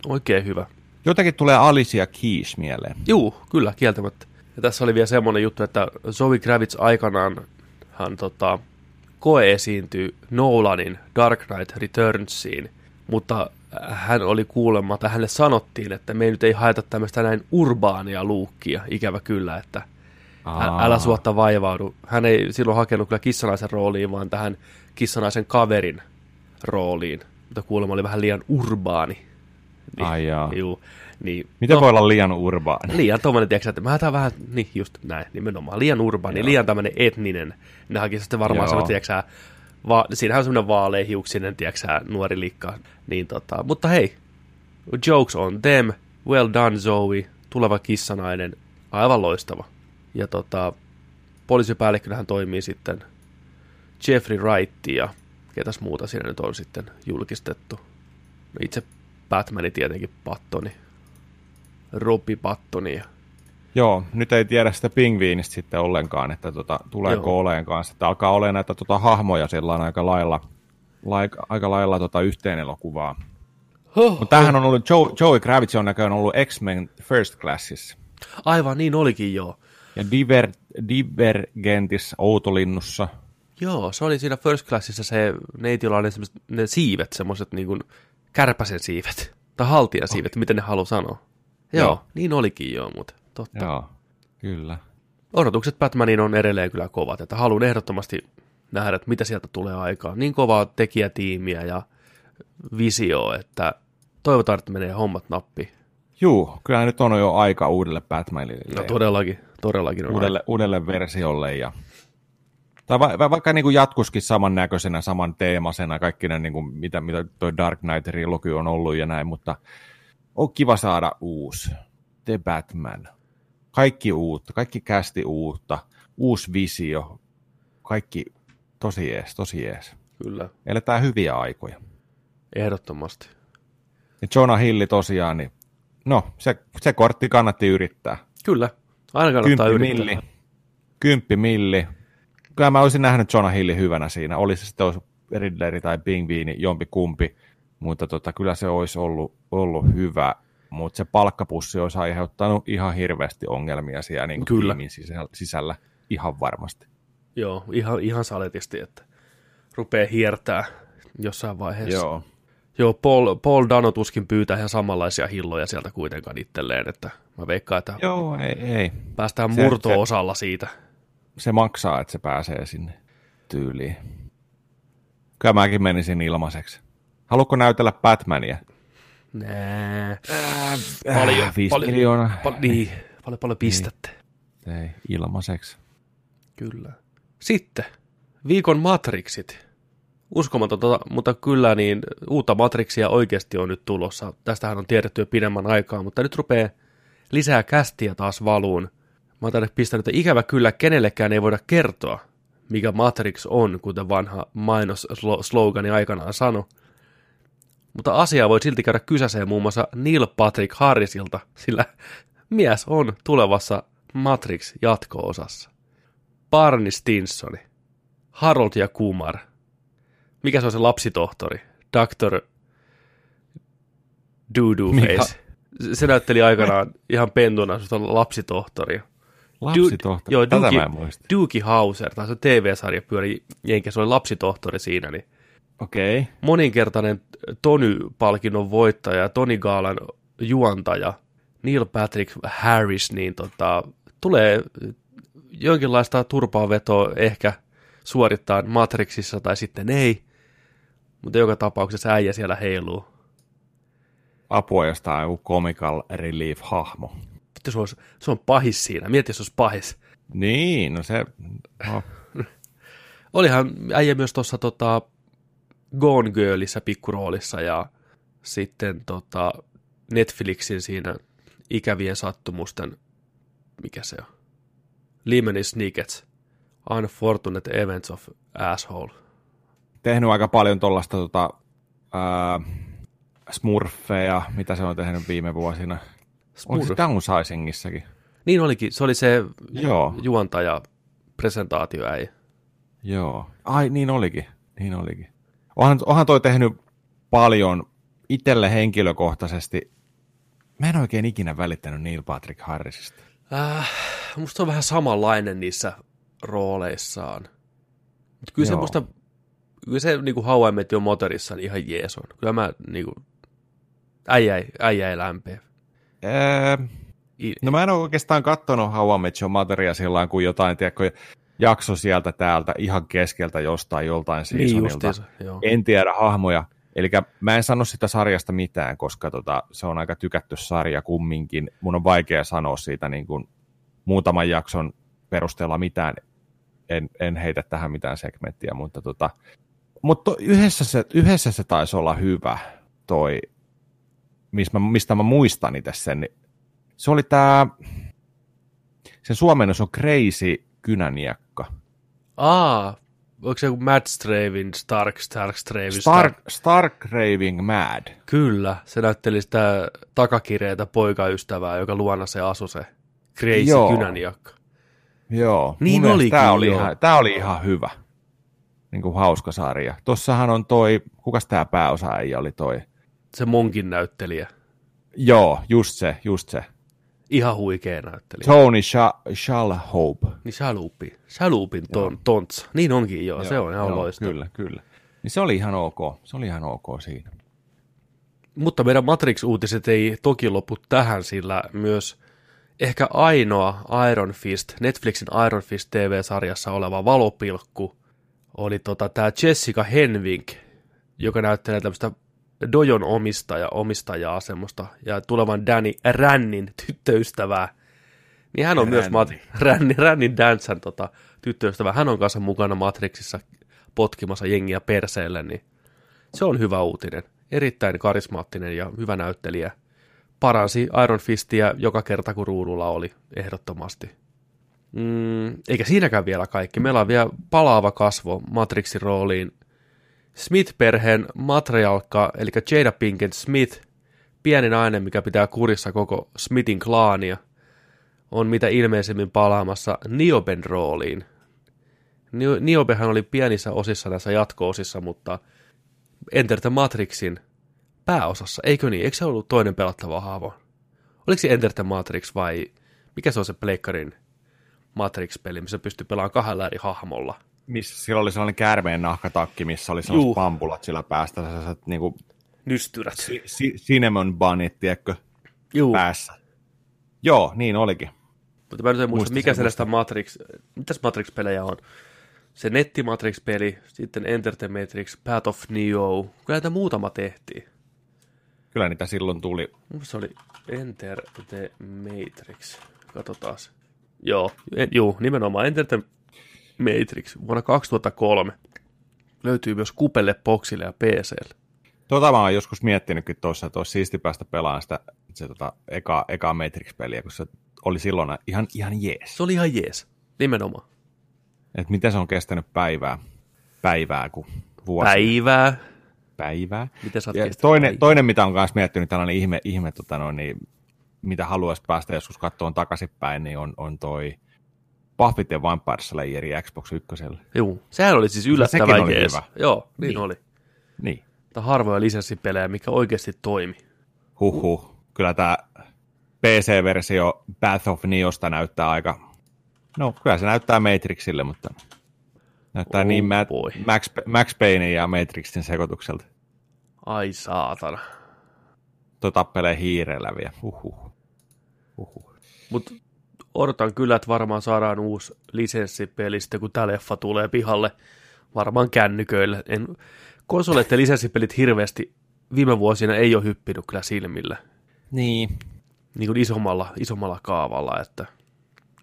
Oikein hyvä. Jotenkin tulee Alicia Keys mieleen. Juu, kyllä, kieltämättä. Ja tässä oli vielä semmoinen juttu, että Zoe Kravitz aikanaan hän tota, koe esiintyi Nolanin Dark Knight Returnsiin, mutta hän oli kuulemma, tai hänelle sanottiin, että me ei nyt ei haeta tämmöistä näin urbaania luukkia, ikävä kyllä, että Aa. älä suotta vaivaudu. Hän ei silloin hakenut kyllä kissanaisen rooliin, vaan tähän kissanaisen kaverin rooliin, mutta kuulemma oli vähän liian urbaani. Niin, Ai jaa. Juu, niin, Miten no, voi olla liian urbaani? Liian tommoinen, tiedätkö, että mä haetaan vähän, niin just näin, nimenomaan, liian urbaani, liian tämmöinen etninen. Ne hakisivat sitten varmaan semmoinen, tiedätkö, Va- siinähän on semmoinen vaaleahiuksinen, tiedätkö sä, nuori likka. Niin, tota, mutta hei, jokes on them, well done Zoe, tuleva kissanainen, aivan loistava. Ja tota, poliisipäällikkönähän toimii sitten Jeffrey Wright ja ketäs muuta siinä nyt on sitten julkistettu. No itse Batmani tietenkin Pattoni, Robby Pattoni. Joo, nyt ei tiedä sitä pingviinistä sitten ollenkaan, että tota, tuleeko Joo. oleen kanssa. Että alkaa olemaan näitä tota, hahmoja silloin aika lailla, laika, aika lailla tota, yhteen elokuvaa. Huh, Mutta tämähän on ollut, Joe, Joey Kravitz on näköjään ollut X-Men First Classissa. Aivan, niin olikin jo. Ja Diver, Divergentis Outolinnussa. Joo, se oli siinä First Classissa se neitillä oli ne siivet, semmoiset niin kuin kärpäsen siivet, tai haltijan siivet, oh. miten ne haluaa sanoa. Joo, Joo, niin olikin jo, mutta totta. Joo, kyllä. Odotukset Batmaniin on edelleen kyllä kovat, että haluan ehdottomasti nähdä, että mitä sieltä tulee aikaan. Niin kovaa tekijätiimiä ja visioa, että toivotaan, että menee hommat nappiin. Juu, kyllä nyt on jo aika uudelle Batmanille. No todellakin, todellakin on uudelle, uudelle versiolle ja... Tai va- va- vaikka niin jatkuskin samannäköisenä, saman teemasena, kaikki ne, niin mitä, mitä toi Dark Knight-trilogi on ollut ja näin, mutta on kiva saada uusi The Batman. Kaikki uutta, kaikki kästi uutta, uusi visio, kaikki tosi ees, tosi ees. Kyllä. Eletään hyviä aikoja. Ehdottomasti. Ja Jonah Hilli tosiaan, niin no, se, se kortti kannatti yrittää. Kyllä, aina kannattaa Kymppi yrittää. Milli. Kymppi milli. Kyllä mä olisin nähnyt Jonah Hillin hyvänä siinä. Olisi se sitten Riddleri tai Pingviini, jompi kumpi, mutta tota, kyllä se olisi ollut, ollut hyvä. Mutta se palkkapussi olisi aiheuttanut ihan hirveästi ongelmia siellä niin tiimin sisällä, sisällä ihan varmasti. Joo, ihan, ihan saletisti, että rupeaa hiertää jossain vaiheessa. Joo. Joo, Paul, Paul Dano tuskin pyytää ihan samanlaisia hilloja sieltä kuitenkaan itselleen, että mä veikkaan, että joo, ei, ei. päästään se, murto-osalla se, siitä. Se maksaa, että se pääsee sinne tyyliin. Kyllä mäkin menisin ilmaiseksi. Haluatko näytellä Batmania? Nää. Äh, paljon, äh, viisi paljon, miljoonaa. Pal- niin, paljon, paljon pistettä. Ei, ilmaiseksi. Kyllä. Sitten, viikon Matrixit. Uskomatonta, mutta kyllä niin uutta Matrixia oikeasti on nyt tulossa. Tästähän on tiedetty jo pidemmän aikaa, mutta nyt rupeaa lisää kästiä taas valuun. Mä oon tänne pistänyt, että ikävä kyllä kenellekään ei voida kertoa, mikä Matrix on, kuten vanha mainoslogani aikanaan sanoi. Mutta asiaa voi silti käydä kysäseen muun muassa Neil Patrick Harrisilta, sillä mies on tulevassa Matrix-jatko-osassa. Barney Stinsoni, Harold ja Kumar, mikä se on se lapsitohtori, doktor Doo-Doo-Face. Se näytteli aikanaan ihan pentuna lapsitohtoria. Lapsitohtori? Joo, tätä mä en muista. Doogie Howser, tai se T V-sarja pyöri jenkä, se oli lapsitohtori siinä, niin okei. Okay. Moninkertainen Tony-palkinnon voittaja, Tony Gaalan juontaja, Neil Patrick Harris, niin tota, tulee jonkinlaista turpaanvetoa ehkä suorittaa Matrixissa tai sitten ei, mutta joka tapauksessa äijä siellä heiluu. Apua jostain joku comical relief-hahmo. Se on, se on pahis siinä, mieti jos olisi pahis. Niin, no se... No. Olihan äijä myös tuossa tota... Gone Girlissä pikkuroolissa ja sitten tota Netflixin siinä ikävien sattumusten, mikä se on, Lemony Snickets, Unfortunate Events of Asshole. Tehnyt aika paljon tuollaista tota, smurfeja, mitä se on tehnyt viime vuosina. Smurf. Oliko se Downsizingissäkin? Niin olikin, se oli se joo. juontaja presentaatioäi. Joo, ai niin olikin, niin olikin. Onhan, onhan toi tehnyt paljon itselle henkilökohtaisesti. Mä en oikein ikinä välittänyt Neil Patrick Harrisista. Äh, musta on vähän samanlainen niissä rooleissaan. Mutta kyllä, kyllä se musta, niinku How I Met Your Motherissa on ihan jees on. Kyllä mä niinku, äijä, äijä ei lämpee. Äh, no mä en ole oikeastaan kattonut How I Met Your Motheria silloin kuin jotain, tiedätkö, jakso sieltä täältä, ihan keskeltä jostain, joltain seasonilta. Niin se, en tiedä hahmoja. Eli mä en sano sitä sarjasta mitään, koska tota, se on aika tykätty sarja kumminkin. Mun on vaikea sanoa siitä niin kuin muutaman jakson perusteella mitään. En, en heitä tähän mitään segmenttiä, mutta, tota, mutta yhdessä, se, yhdessä se taisi olla hyvä toi, mistä mä, mistä mä muistan itse sen. Se oli tää, sen suomennos on Crazy Kynäniekka. Aa, onko se joku Mad Straving, Stark, Stark Straving? Stark, Stark Straving Mad. Kyllä, se näytteli sitä takakireitä poikaystävää, joka luona se asui se Crazy Kynäniekka. Joo, niin olikin. Tämä oli, oli ihan hyvä, niin kuin hauska sarja. Tossahan on toi, kukas tämä pääosaajia oli toi? Se monkin näyttelijä. Joo, just se, just se. Ihan huikea näyttelijä. Tony Shalhoub. Niin Shalhoubin. Shalhoubin ton, tontsa. Niin onkin joo, joo se on ihan loistava. Kyllä, kyllä. Niin se oli ihan ok. Se oli ihan ok siinä. Mutta meidän Matrix-uutiset ei toki lopu tähän, sillä myös ehkä ainoa Iron Fist, Netflixin Iron Fist T V-sarjassa oleva valopilkku oli tota tämä Jessica Henwick, joka näyttelee tämmöistä Dojon omistaja, omistajaa semmoista, ja tulevan Danny Rännin tyttöystävää, niin hän on Ränni. myös mat- Ränni, Rännin Dansan tota, tyttöystävä. Hän on kanssa mukana Matrixissa potkimassa jengiä perseelle, niin se on hyvä uutinen. Erittäin karismaattinen ja hyvä näyttelijä. paransi Iron Fistiä joka kerta, kun ruudulla oli, ehdottomasti. Mm, eikä siinäkään vielä kaikki. Meillä on vielä palaava kasvo Matrixin rooliin. Smith-perheen matriarkka, eli Jada Pinkett Smith, pieni nainen, mikä pitää kurissa koko Smithin klaania, on mitä ilmeisemmin palaamassa Nioben rooliin. Niobehan oli pienissä osissa tässä jatko-osissa, mutta Enter the Matrixin pääosassa, eikö niin? Eikö se ollut toinen pelattava haavo? Oliko se Enter the Matrix vai mikä se on se pleikkarin Matrix-peli, missä pystyy pelaamaan kahdella eri hahmolla? Missä siellä oli sellainen käärmeen nahkatakki, missä oli sellaiset Juh. pampulat sillä päästä, sellaiset niinku nystyrät. Si- si- cinnamon bunit, tiedätkö, Juh. päässä. Joo, niin olikin. Mutta mä nyt en muista, muista mikä sellaista Matrix, mitäs Matrix-pelejä on? Se Nettimatrix-peli, sitten Enter the Matrix, Path of Neo, kyllä näitä muutama tehtiin. Kyllä niitä silloin tuli. Mun se oli Enter the Matrix, katsotaas. Joo, en, juu, nimenomaan Enter the Matrix vuonna kaksituhattakolme. Löytyy myös Kupelle, Boxille ja P C:lle. Tota mä oon joskus miettinytkin tuossa, että olisi siisti päästä pelaamaan sitä se, tota, eka, eka Matrix-peliä, kun se oli silloin ihan, ihan jees. Se oli ihan jees, nimenomaan. Että miten se on kestänyt päivää, päivää kuin vuosia. Päivää. Päivää. Miten sä oot kestänyt toinen, päivää? Toinen, mitä on myös miettinyt, tällainen ihme, ihme tota no, niin, mitä haluaisi päästä joskus katsomaan takaisinpäin, niin on, on toi Buffett ja Vampire Slayeri Xbox ykkösellä. Joo, sehän oli siis yllättävän jees. Oli hyvä. Joo, niin, niin oli. Niin. Tämä harvoja lisenssipelejä, mikä oikeasti toimi. Huhhuh. Kyllä tämä P C-versio Path of Neosta näyttää aika... No, kyllä se näyttää Matrixille, mutta näyttää oh niin Matt, Max, Max Payne ja Matrixin sekoitukselta. Ai saatana. Tuo tappelee hiireellä vielä. Uhuh. Uhuh. Mutta odotan kyllä, että varmaan saadaan uusi lisenssipeli sitten, kun tämä leffa tulee pihalle. Varmaan kännyköillä. En... Konsoleiden lisenssipelit hirveästi viime vuosina ei ole hyppinyt kyllä silmillä. Niin. Niin kuin isommalla, isommalla kaavalla, että...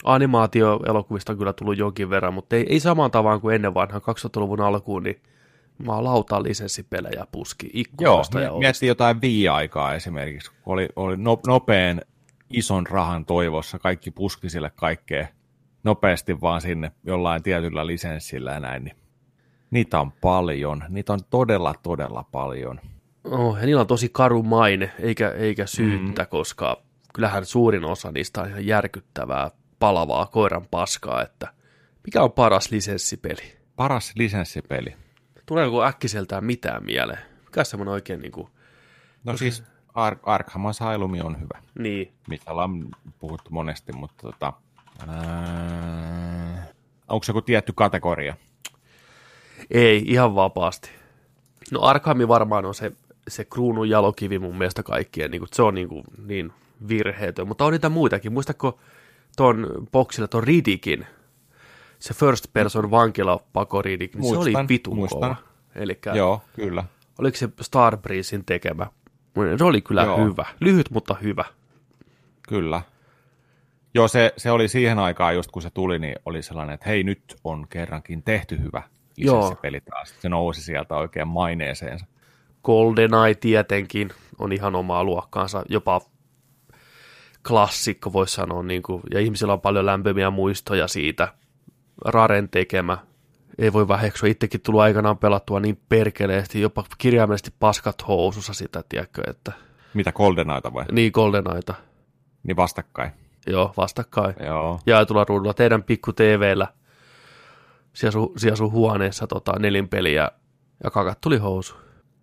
Animaatioelokuvista on kyllä tullut jonkin verran, mutta ei, ei samaan tavallaan kuin ennen vanhaan kaksituhattaluvun alkuun, niin mä lautaan lisenssipelejä puski ikkunoista. Joo, miettii jotain V-aikaa esimerkiksi, kun oli, oli nopean ison rahan toivossa, kaikki puski sille kaikkea nopeasti vaan sinne jollain tietyllä lisenssillä ja näin. Niin niitä on paljon, niitä on todella todella paljon. Oh, ja niillä on tosi karu maine, eikä, eikä syyttä, mm. koska kyllähän suurin osa niistä on ihan järkyttävää palavaa koiran paskaa, että mikä on paras lisenssipeli? Paras lisenssipeli. Tuleeko äkkiseltään mitään mieleen? Mikä on semmoinen oikein niin kuin... No koska... siis Ar- Arkham Asylum on hyvä. Niin. Mitä ollaan puhuttu monesti, mutta tota... Ää... Onko se joku tietty kategoria? Ei, ihan vapaasti. No Arkham varmaan on se, se kruunun jalokivi mun mielestä kaikkien. Niin kuin, se on niin, kuin, niin virheetön, mutta on niitä muitakin. Muistatko... Ton boksilla, ton Ridikin, se first person vankilapako Ridik, niin muistan, se oli vitun kova. Elikkä, joo, kyllä. Oliko se Starbreezein tekemä? Se oli kyllä joo. hyvä. Lyhyt, mutta hyvä. Kyllä. Joo, se, se oli siihen aikaan, just kun se tuli, niin oli sellainen, että hei, nyt on kerrankin tehty hyvä lisenssipeli taas. Se nousi sieltä oikein maineeseensa. GoldenEye tietenkin on ihan omaa luokkaansa, jopa klassikko, voisi sanoa, niin kuin, ja ihmisillä on paljon lämpimiä muistoja siitä. Raren tekemä, ei voi väheksua, itsekin tullut aikanaan pelattua niin perkeleesti, jopa kirjaimellisesti paskat housussa sitä, tiedätkö, että... Mitä, GoldenEyeta vai? Niin, GoldenEyeta. Niin vastakkain. Joo, vastakkain. Joo. Jaetulla ruudulla teidän pikku T V:llä, siellä sun, siellä sun huoneessa tota, nelinpeliä, ja kakat tuli housu.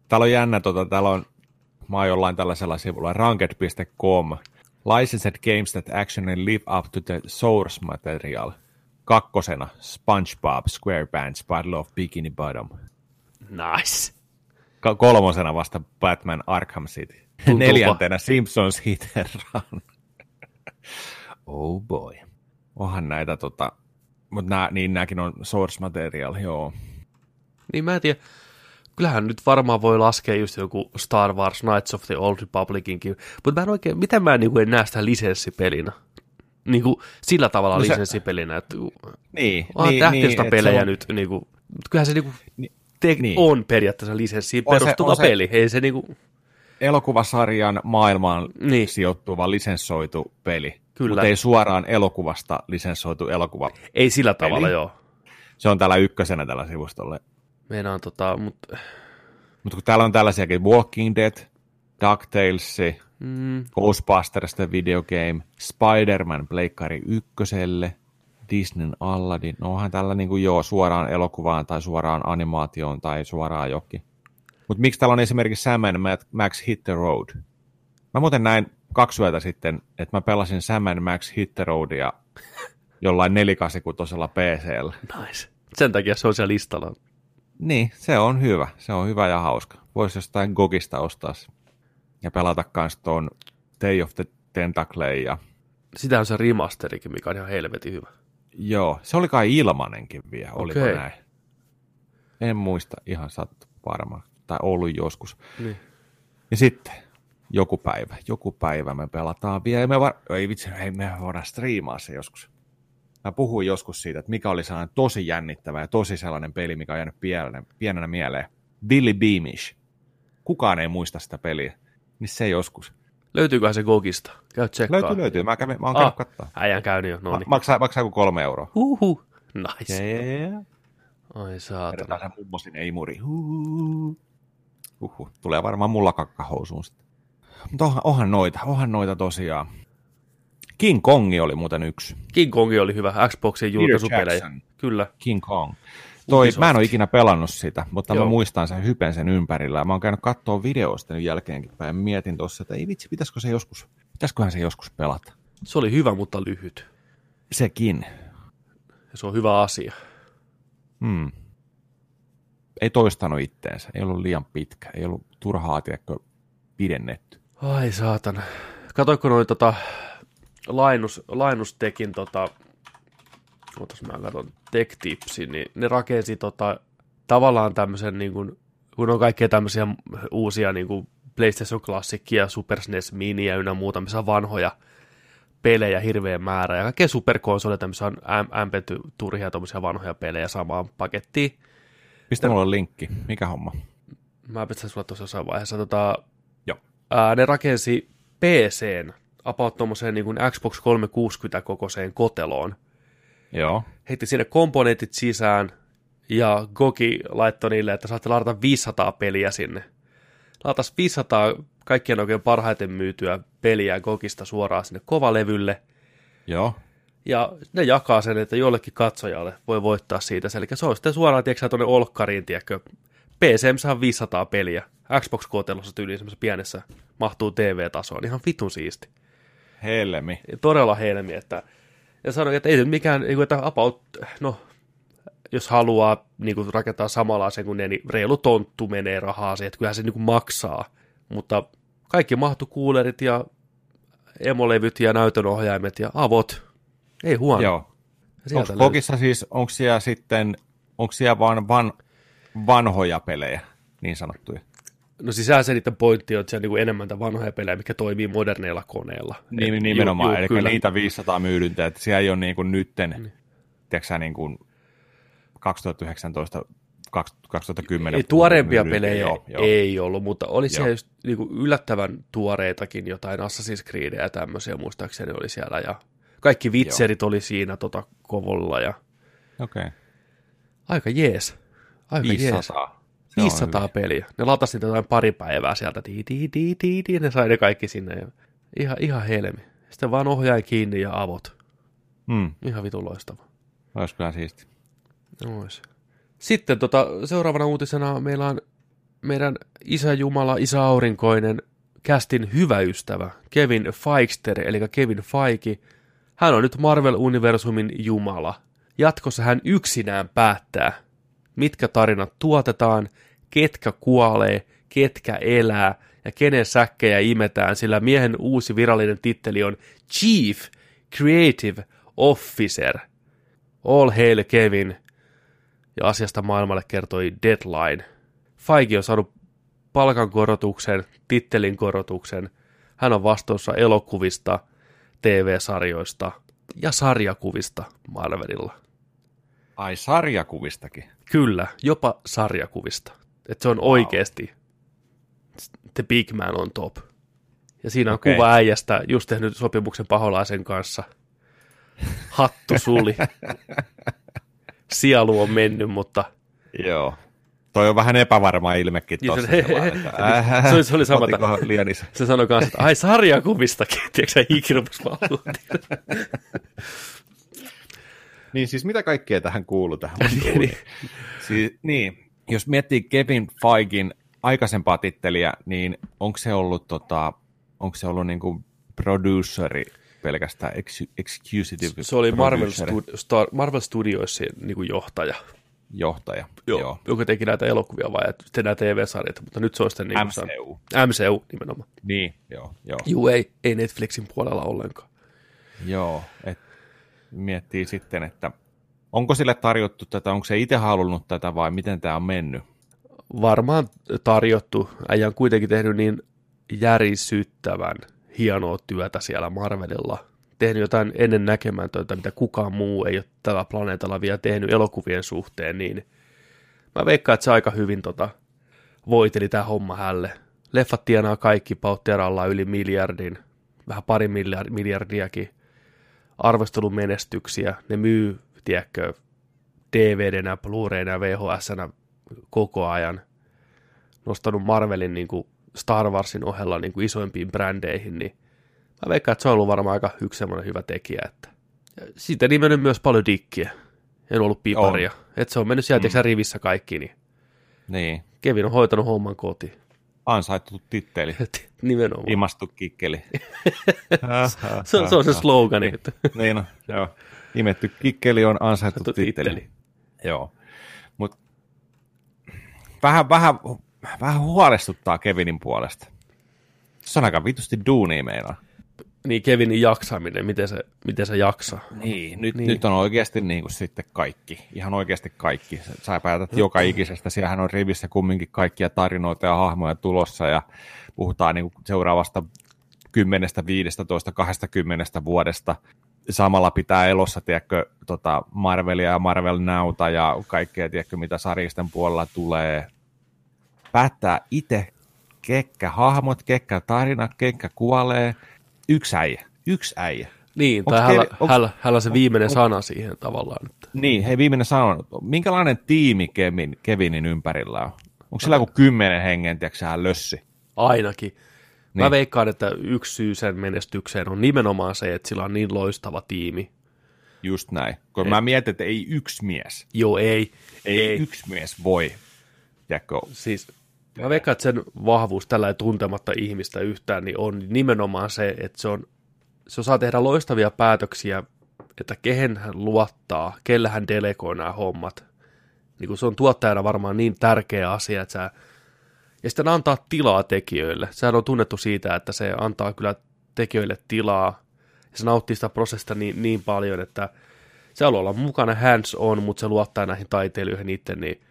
Täällä on jännä, tota, täällä on, mä oon jollain tällaisella sivulla, ranked piste com, Licensed games that actually live up to the source material. Kakkosena SpongeBob SquarePants Battle of Bikini Bottom. Nice. Ka- kolmosena vasta Batman Arkham City. Tuntuva. Neljäntenä Simpsons Hit and Run. Oh boy. Onhan näitä tota... Mut nää, niin nääkin on source material, joo. Niin mä en tiedä. Kyllähän nyt varmaan voi laskea just joku Star Wars Knights of the Old Republicinkin, mutta mä en oikein, miten mä en, niin en näe sitä lisenssipelinä? Niin kuin sillä tavalla no se, lisenssipelinä, että niin, onhan niin, tähtiöstä niin, pelejä on... nyt, niin kuin, kyllähän se niin kuin, te, niin. on periaatteessa lisenssiin perustuva peli, ei se niin kuin... elokuvasarjan maailmaan niin. sijoittuva lisenssoitu peli, Kyllä. mutta ei suoraan elokuvasta lisenssoitu elokuva. Ei sillä peli. Tavalla, joo. Se on täällä ykkösenä tällä sivustolla. Meinaan tota, mutta... Mutta kun täällä on tällaisiakin Walking Dead, DuckTales, mm. Ghostbusters the Video Game, Spider-Man pleikkari ykköselle, Disneyn Aladdin. No onhan tällä niin kuin joo suoraan elokuvaan tai suoraan animaatioon tai suoraan jokin. Mutta miksi täällä on esimerkiksi Sam and Max Hit the Road? Mä muuten näin kaksi yötä sitten, että mä pelasin Sam and Max Hit the Roadia jollain neljäsataakahdeksankymmentäkuusi P C:llä. Nice. Sen takia se on siellä listalla. Niin, se on hyvä. Se on hyvä ja hauska. Voisi jostain Gogista ostaa ja pelata kanssa tuon Day of the Tentacle. Ja... Sitä on se remasterikin, mikä on ihan helvetin hyvä. Joo, se oli kai ilmanenkin vielä, oliko okay. näin? En muista ihan sattu varmaan, tai ollut joskus. Niin. Ja sitten joku päivä, joku päivä me pelataan vielä, me var... ei vitsi, ei me voidaan striimaa se joskus. Mä puhuin joskus siitä, että mikä oli sellainen tosi jännittävä ja tosi sellainen peli, mikä on jäänyt pienenä, pienenä mieleen. Billy Beamish. Kukaan ei muista sitä peliä, niin se joskus. Löytyyköhän se Gogista? Käy tsekkaa. Löytyy, löytyy. Mä, kävin, mä oon ah, käynyt katsoa. Äijän käynyt jo, no niin. Maksaa, maksaa kuin kolme euroa. Huhhuh, nice. Yeah. Ai saatana. Kertaan sen mummosin ei muri. Huhhuh. Huhhuh. Tulee varmaan mulla kakkahousuun sitten. Mutta onhan, onhan noita, onhan noita tosiaan. King Kongi oli muuten yksi. King Kongi oli hyvä, Xboxin julkaisupelejä. Kyllä. King Kong. Toi, mä en ole ikinä pelannut sitä, mutta Joo. mä muistan sen hypen sen ympärillä. Mä oon käynyt katsoa videoista jälkeenkin päin. Mietin tuossa, että ei vitsi, pitäisikö se joskus, pitäisiköhän se joskus pelata. Se oli hyvä, mutta lyhyt. Sekin. Ja se on hyvä asia. Hmm. Ei toistanut itteensä, ei ollut liian pitkä, ei ollut turhaa, tiedäkö, pidennetty. Ai saatana. Katoiko noin tota... Lainus, Lainustekin, tota, otas mä katson, Tech Tipsin, niin ne rakensi tota, tavallaan tämmöisen, niin kun, kun on kaikkea tämmöisiä uusia niin kun PlayStation Classicia, Super S N E S Mini ja ynnä muuta, missä on vanhoja pelejä hirveän määrä, ja kaikkea superkonsoleita, missä on ämpety turhia tommosia vanhoja pelejä samaan pakettiin. Mistä mulla on linkki? Mikä homma? Mä pistän sulla tuossa jossain vaiheessa. Tota, Joo. Ää, ne rakensi P C:n apaut tuommoiseen niin kuin Xbox kolmesataakuusikymmentä-kokoiseen koteloon. Joo. Heitti sinne komponentit sisään, ja Gogi laittoi niille, että saatte ladata viisisataa peliä sinne. Laataisiin viisisataa kaikkien oikein parhaiten myytyä peliä Gogista suoraan sinne kovalevylle. Joo. Ja ne jakaa sen, että jollekin katsojalle voi voittaa siitä. Eli se on sitten suoraan, tiedätkö, tuonne olkkariin, tiedätkö, P C on viisisataa peliä. Xbox-kotelossa tyyliin semmoisessa pienessä mahtuu T V-tasoon. Ihan vitun siisti. Helmi. Todella helmi, että ja sanoin, että ei nyt mikään, että about, no, jos haluaa niin kuin rakentaa samanlaisen kuin ne, niin reilu tonttu menee rahaa siihen, että kyllähän se niin kuin maksaa, mutta kaikki mahtu kuulerit ja emolevyt ja näytönohjaimet ja avot, ei huono. Joo. Onko Gogissa siis, onko siellä sitten, onko siellä vaan van, vanhoja pelejä, niin sanottuja? No sisään se niiden pointti on, että se on niin kuin enemmän tämän vanhoja pelejä, mikä toimii moderneilla koneilla. Niin, et, nimenomaan, juu, juu, eli kyllä. Niitä viisisataa myydyntä, että siellä ei ole niin kuin nytten, niin. tiedätkö sä, niin kuin kaksituhattayhdeksäntoista, kaksituhattakymmenen. Ei, tuoreempia myydyntä. Pelejä joo, joo. ei ollut, mutta oli siellä just niin kuin yllättävän tuoreitakin jotain, Assassin's Creed ja tämmöisiä muistaakseni oli siellä, ja kaikki vitserit joo. oli siinä tota, kovolla. Ja... Okei. Okay. Aika jees, aika viisisataa. Jees. viisisataa peliä. Ne latasivat niitä jotain pari päivää sieltä. Di, di, di, di, di. Ne sai ne kaikki sinne. Ihan, ihan helmi. Sitten vaan ohjain kiinni ja avot. Mm. Ihan vitun loistava. Olis kyllä siisti. Ois. Sitten tota, seuraavana uutisena meillä on meidän isä Jumala, isä Aurinkoinen, kästin hyvä ystävä, Kevin Feigster, eli Kevin Feige. Hän on nyt Marvel-universumin Jumala. Jatkossa hän yksinään päättää, mitkä tarinat tuotetaan, ketkä kuolee, ketkä elää ja kenen säkkejä imetään, sillä miehen uusi virallinen titteli on Chief Creative Officer. All hail Kevin. Ja asiasta maailmalle kertoi Deadline. Feige on saanut palkankorotuksen, tittelin korotuksen. Hän on vastuussa elokuvista, T V-sarjoista ja sarjakuvista Marvelilla. Ai, sarjakuvistakin. Kyllä, jopa sarjakuvista. Että se on wow. oikeasti The Big Man on Top. Ja siinä on okay. Kuva äijästä, just tehnyt sopimuksen paholaisen kanssa. Hattu suli. Sielu on mennyt, mutta... Joo. Toi on vähän epävarma ilmekin tossa. Se, äh, se, se oli samata. Se sanoi kanssa, että ai sarjakuvistakin, tiedätkö sä hikirupusvaltuun. Niin siis mitä kaikkea tähän kuuluu tähän? Niin. Siis, niin, jos miettii Kevin Feigin aikaisempaa titteliä, niin onko se ollut, tota, onko se ollut niin kuin produceri pelkästään, ex- executive Se oli Marvel, Studi- Star- Marvel Studiosin niin kuin johtaja. Johtaja, joo. joo. Joka teki näitä elokuvia vai sitten näitä T V-sarjat, mutta nyt se on sitten... Niin M C U. San... M C U nimenomaan. Niin, joo. joo. Juu, ei, ei Netflixin puolella ollenkaan. Joo, että... Miettii sitten, että onko sille tarjottu tätä, onko se itse halunnut tätä vai miten tämä on mennyt? Varmaan tarjottu. Äijä on kuitenkin tehnyt niin järisyttävän hienoa työtä siellä Marvelilla. Tehnyt jotain ennennäkemätöntä, mitä kukaan muu ei ole tällä planeetalla vielä tehnyt elokuvien suhteen. Niin mä veikkaan, että se aika hyvin tota, voiteli tämä homma hälle. Leffat tienaa kaikki pautteralla yli miljardin, vähän pari miljardiakin. Arvostelumenestyksiä, ne myy, tiedätkö, D V D-nä, Blu-rayna, V H S-nä koko ajan, nostanut Marvelin niin kuin Star Warsin ohella niin kuin isoimpiin brändeihin, niin mä veikkaan, että se on ollut varmaan aika yksi semmoinen hyvä tekijä, että siitä niin mennyt myös paljon dikkiä, en ollut piparia, että se on mennyt sieltä mm. rivissä kaikki, niin. niin Kevin on hoitanut homman kotiin. Ansaittu titteli. Nimenomaan. Imastu kikkeli. se, on, se on se slogani. Niin on, joo. Imetty kikkeli on ansaittu titteli. titteli. Joo. Mut vähän, vähän, vähän huolestuttaa Kevinin puolesta. Se on aika vitusti duunia meinaa. Niin, Kevinin jaksaminen, miten se, miten se jaksaa. Niin, nyt, niin. nyt on oikeasti niin kuin sitten kaikki, ihan oikeasti kaikki. Sä päätät joka ikisestä, siellähän on rivissä kumminkin kaikkia tarinoita ja hahmoja tulossa, ja puhutaan niin kuin seuraavasta kymmenestä, viidestätoista, kaksikymmentä vuodesta. Samalla pitää elossa, tiedätkö, tota Marvelia ja Marvel Nowta ja kaikkea, tiedätkö, mitä sarjisten puolella tulee. Päättää itse, ketkä hahmot, ketkä tarinat, ketkä kuolee. Yksi äijä, yksi äijä. Niin, tai hänellä on häl, häl, häl se viimeinen onks, sana siihen tavallaan. Että. Niin, hei viimeinen sana. Minkälainen tiimi Kevin, Kevinin ympärillä on? Onko sillä kuin kymmenen hengen, tiedätkö hän lössi? Ainakin. Niin. Mä veikkaan, että yksi syy sen menestykseen on nimenomaan se, että sillä on niin loistava tiimi. Just näin. Kun ei. Mä mietin, että ei yksi mies. Joo, ei. Ei, ei. Yksi mies voi. Tiedätkö? Siis... Mä veikkaan, että sen vahvuus tällä tuntematta ihmistä yhtään, niin on nimenomaan se, että se, on, se osaa tehdä loistavia päätöksiä, että kehen hän luottaa, kelle hän delegoi nämä hommat. Niin kun se on tuottajana varmaan niin tärkeä asia, että sä, ja sitten antaa tilaa tekijöille. Sehän on tunnettu siitä, että se antaa kyllä tekijöille tilaa, ja se nauttii sitä prosessista niin, niin paljon, että se haluaa olla mukana hands on, mutta se luottaa näihin taiteilijoihin itse, niin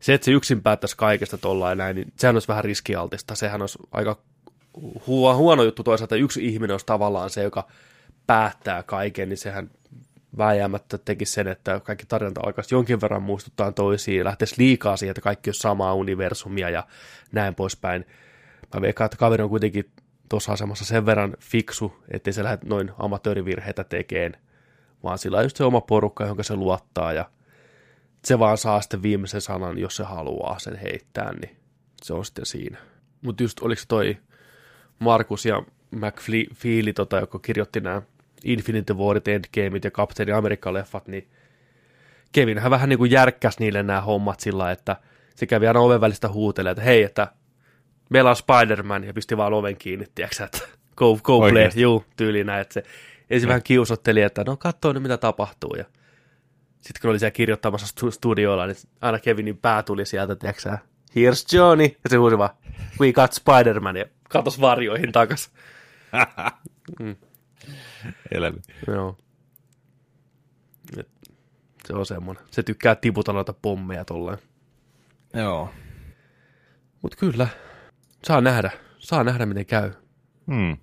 se, että se yksin päättäisi kaikesta tuollain näin, niin sehän olisi vähän riskialtista. Sehän olisi aika huo, huono juttu toisaalta. Yksi ihminen olisi tavallaan se, joka päättää kaiken, niin sehän vääjäämättä tekisi sen, että kaikki tarjonta alkaisi jonkin verran muistuttaa toisiin, lähtisi liikaa siihen, että kaikki on samaa universumia ja näin poispäin. Mä veikkaan, että kaveri on kuitenkin tuossa asemassa sen verran fiksu, ettei se lähde noin amatöörivirheitä tekemään, vaan sillä on just se oma porukka, jonka se luottaa ja se vaan saa sitten viimeisen sanan, jos se haluaa sen heittää, niin se on sitten siinä. Mutta just oliko toi Markus ja McFeely, tota, joka kirjoitti nämä Infinity Warit, Endgameit ja Kapteeni Amerikka-leffat, niin Kevinhän vähän niin kuin järkkäsi niille nämä hommat sillä, että se kävi aina oven välistä huutelemaan, että hei, että meillä on Spider-Man, ja pisti vaan oven kiinni, tiiäksä, että go, go play, juu, tyyli näin, että se ensin vähän kiusotteli, että no katsoo nyt mitä tapahtuu, ja sitten kun oli siellä kirjoittamassa studioilla, niin aina Kevinin pää tuli sieltä, tiedätkö, here's Johnny, ja se huusi vaan, we got Spider-Man, ja katos varjoihin takas. mm. Elämä. Joo. Et se on semmoinen. Se tykkää tiputa noita pommeja tolleen. Joo. Mut kyllä, saa nähdä. Saa nähdä, miten käy. Hmm.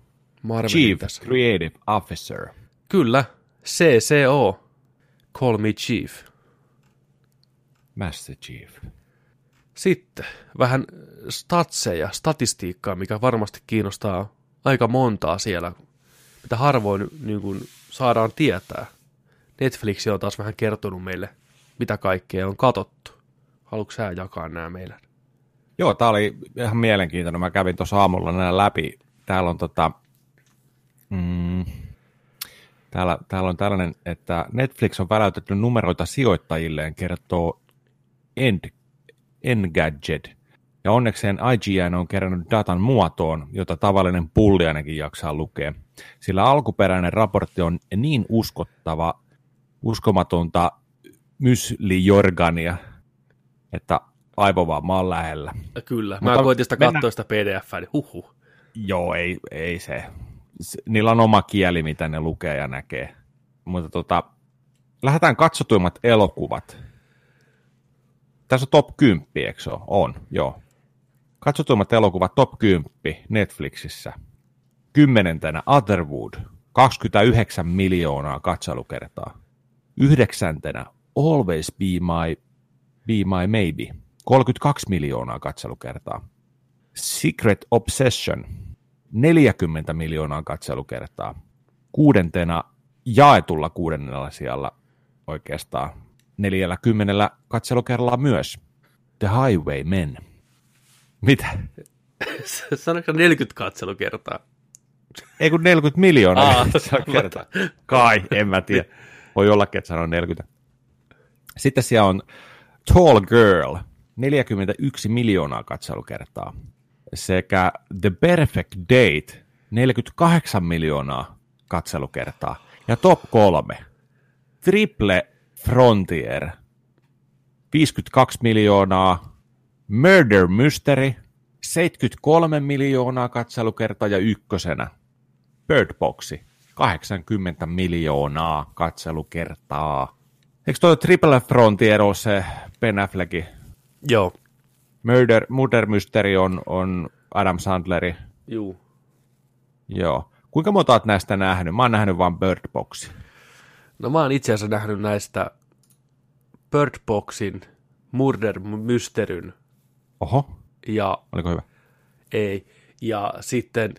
Chief tässä. Creative Officer. Kyllä, C C O. Call me Chief. Master Chief. Sitten vähän statseja, statistiikkaa, mikä varmasti kiinnostaa aika montaa siellä, mitä harvoin niin kuin saadaan tietää. Netflix on taas vähän kertonut meille, mitä kaikkea on katsottu. Haluatko sä jakaa nämä meille? Joo, tää oli ihan mielenkiintoinen. Mä kävin tuossa aamulla nämä läpi. Täällä on tota... Mm, täällä, täällä on tällainen, että Netflix on väläytetty numeroita sijoittajilleen, kertoo End, Engadget. Ja onnekseen I G N on kerännyt datan muotoon, jota tavallinen pulli ainakin jaksaa lukea. Sillä alkuperäinen raportti on niin uskottava, uskomatonta mysli-jorgania, että aivan vaan maan lähellä. Kyllä, mutta mä koitin sitä katsoa sitä P D F:ää, niin huhhuh. Joo, ei, ei se. Niillä on oma kieli, mitä ne lukee ja näkee. Mutta tota, lähdetään katsotuimmat elokuvat. Tässä on top kymmenen, eikö se ole? On, joo. Katsotuimmat elokuvat top kymmenen Netflixissä. Kymmenentenä Otherwood, kaksikymmentäyhdeksän miljoonaa katselukertaa. Yhdeksäntenä Always Be My, Be My Maybe, kolmekymmentäkaksi miljoonaa katselukertaa. Secret Obsession, neljäkymmentä miljoonaa katselukertaa. Kuudentena jaetulla kuudennella sijalla oikeastaan neljälläkymmenellä katselukerralla myös. The Highwaymen. Mitä? Sanoitko neljäkymmentä katselukertaa? Ei kun neljäkymmentä miljoonaa Aa, kertaa. Kai, en mä tiedä. Voi jollakin, että sanon neljäkymmentä. Sitten siellä on Tall Girl, neljäkymmentäyksi miljoonaa katselukertaa. Sekä The Perfect Date, neljäkymmentäkahdeksan miljoonaa katselukertaa. Ja top kolme, Triple Frontier, viisikymmentäkaksi miljoonaa. Murder Mystery, seitsemänkymmentäkolme miljoonaa katselukertaa ja ykkösenä Bird Boxi, kahdeksankymmentä miljoonaa katselukertaa. Eikö toi Triple Frontier ole se Ben Affleckin? Joo. Murder, Murder Mystery on, on Adam Sandleri. Juu. Joo. Kuinka monta olet näistä nähnyt? Mä oon nähnyt vaan Bird Boxin. No mä oon itse asiassa nähnyt näistä Bird Boxin, Murder Mysteryn. Oho. Ja, oliko hyvä? Ei. Ja sitten,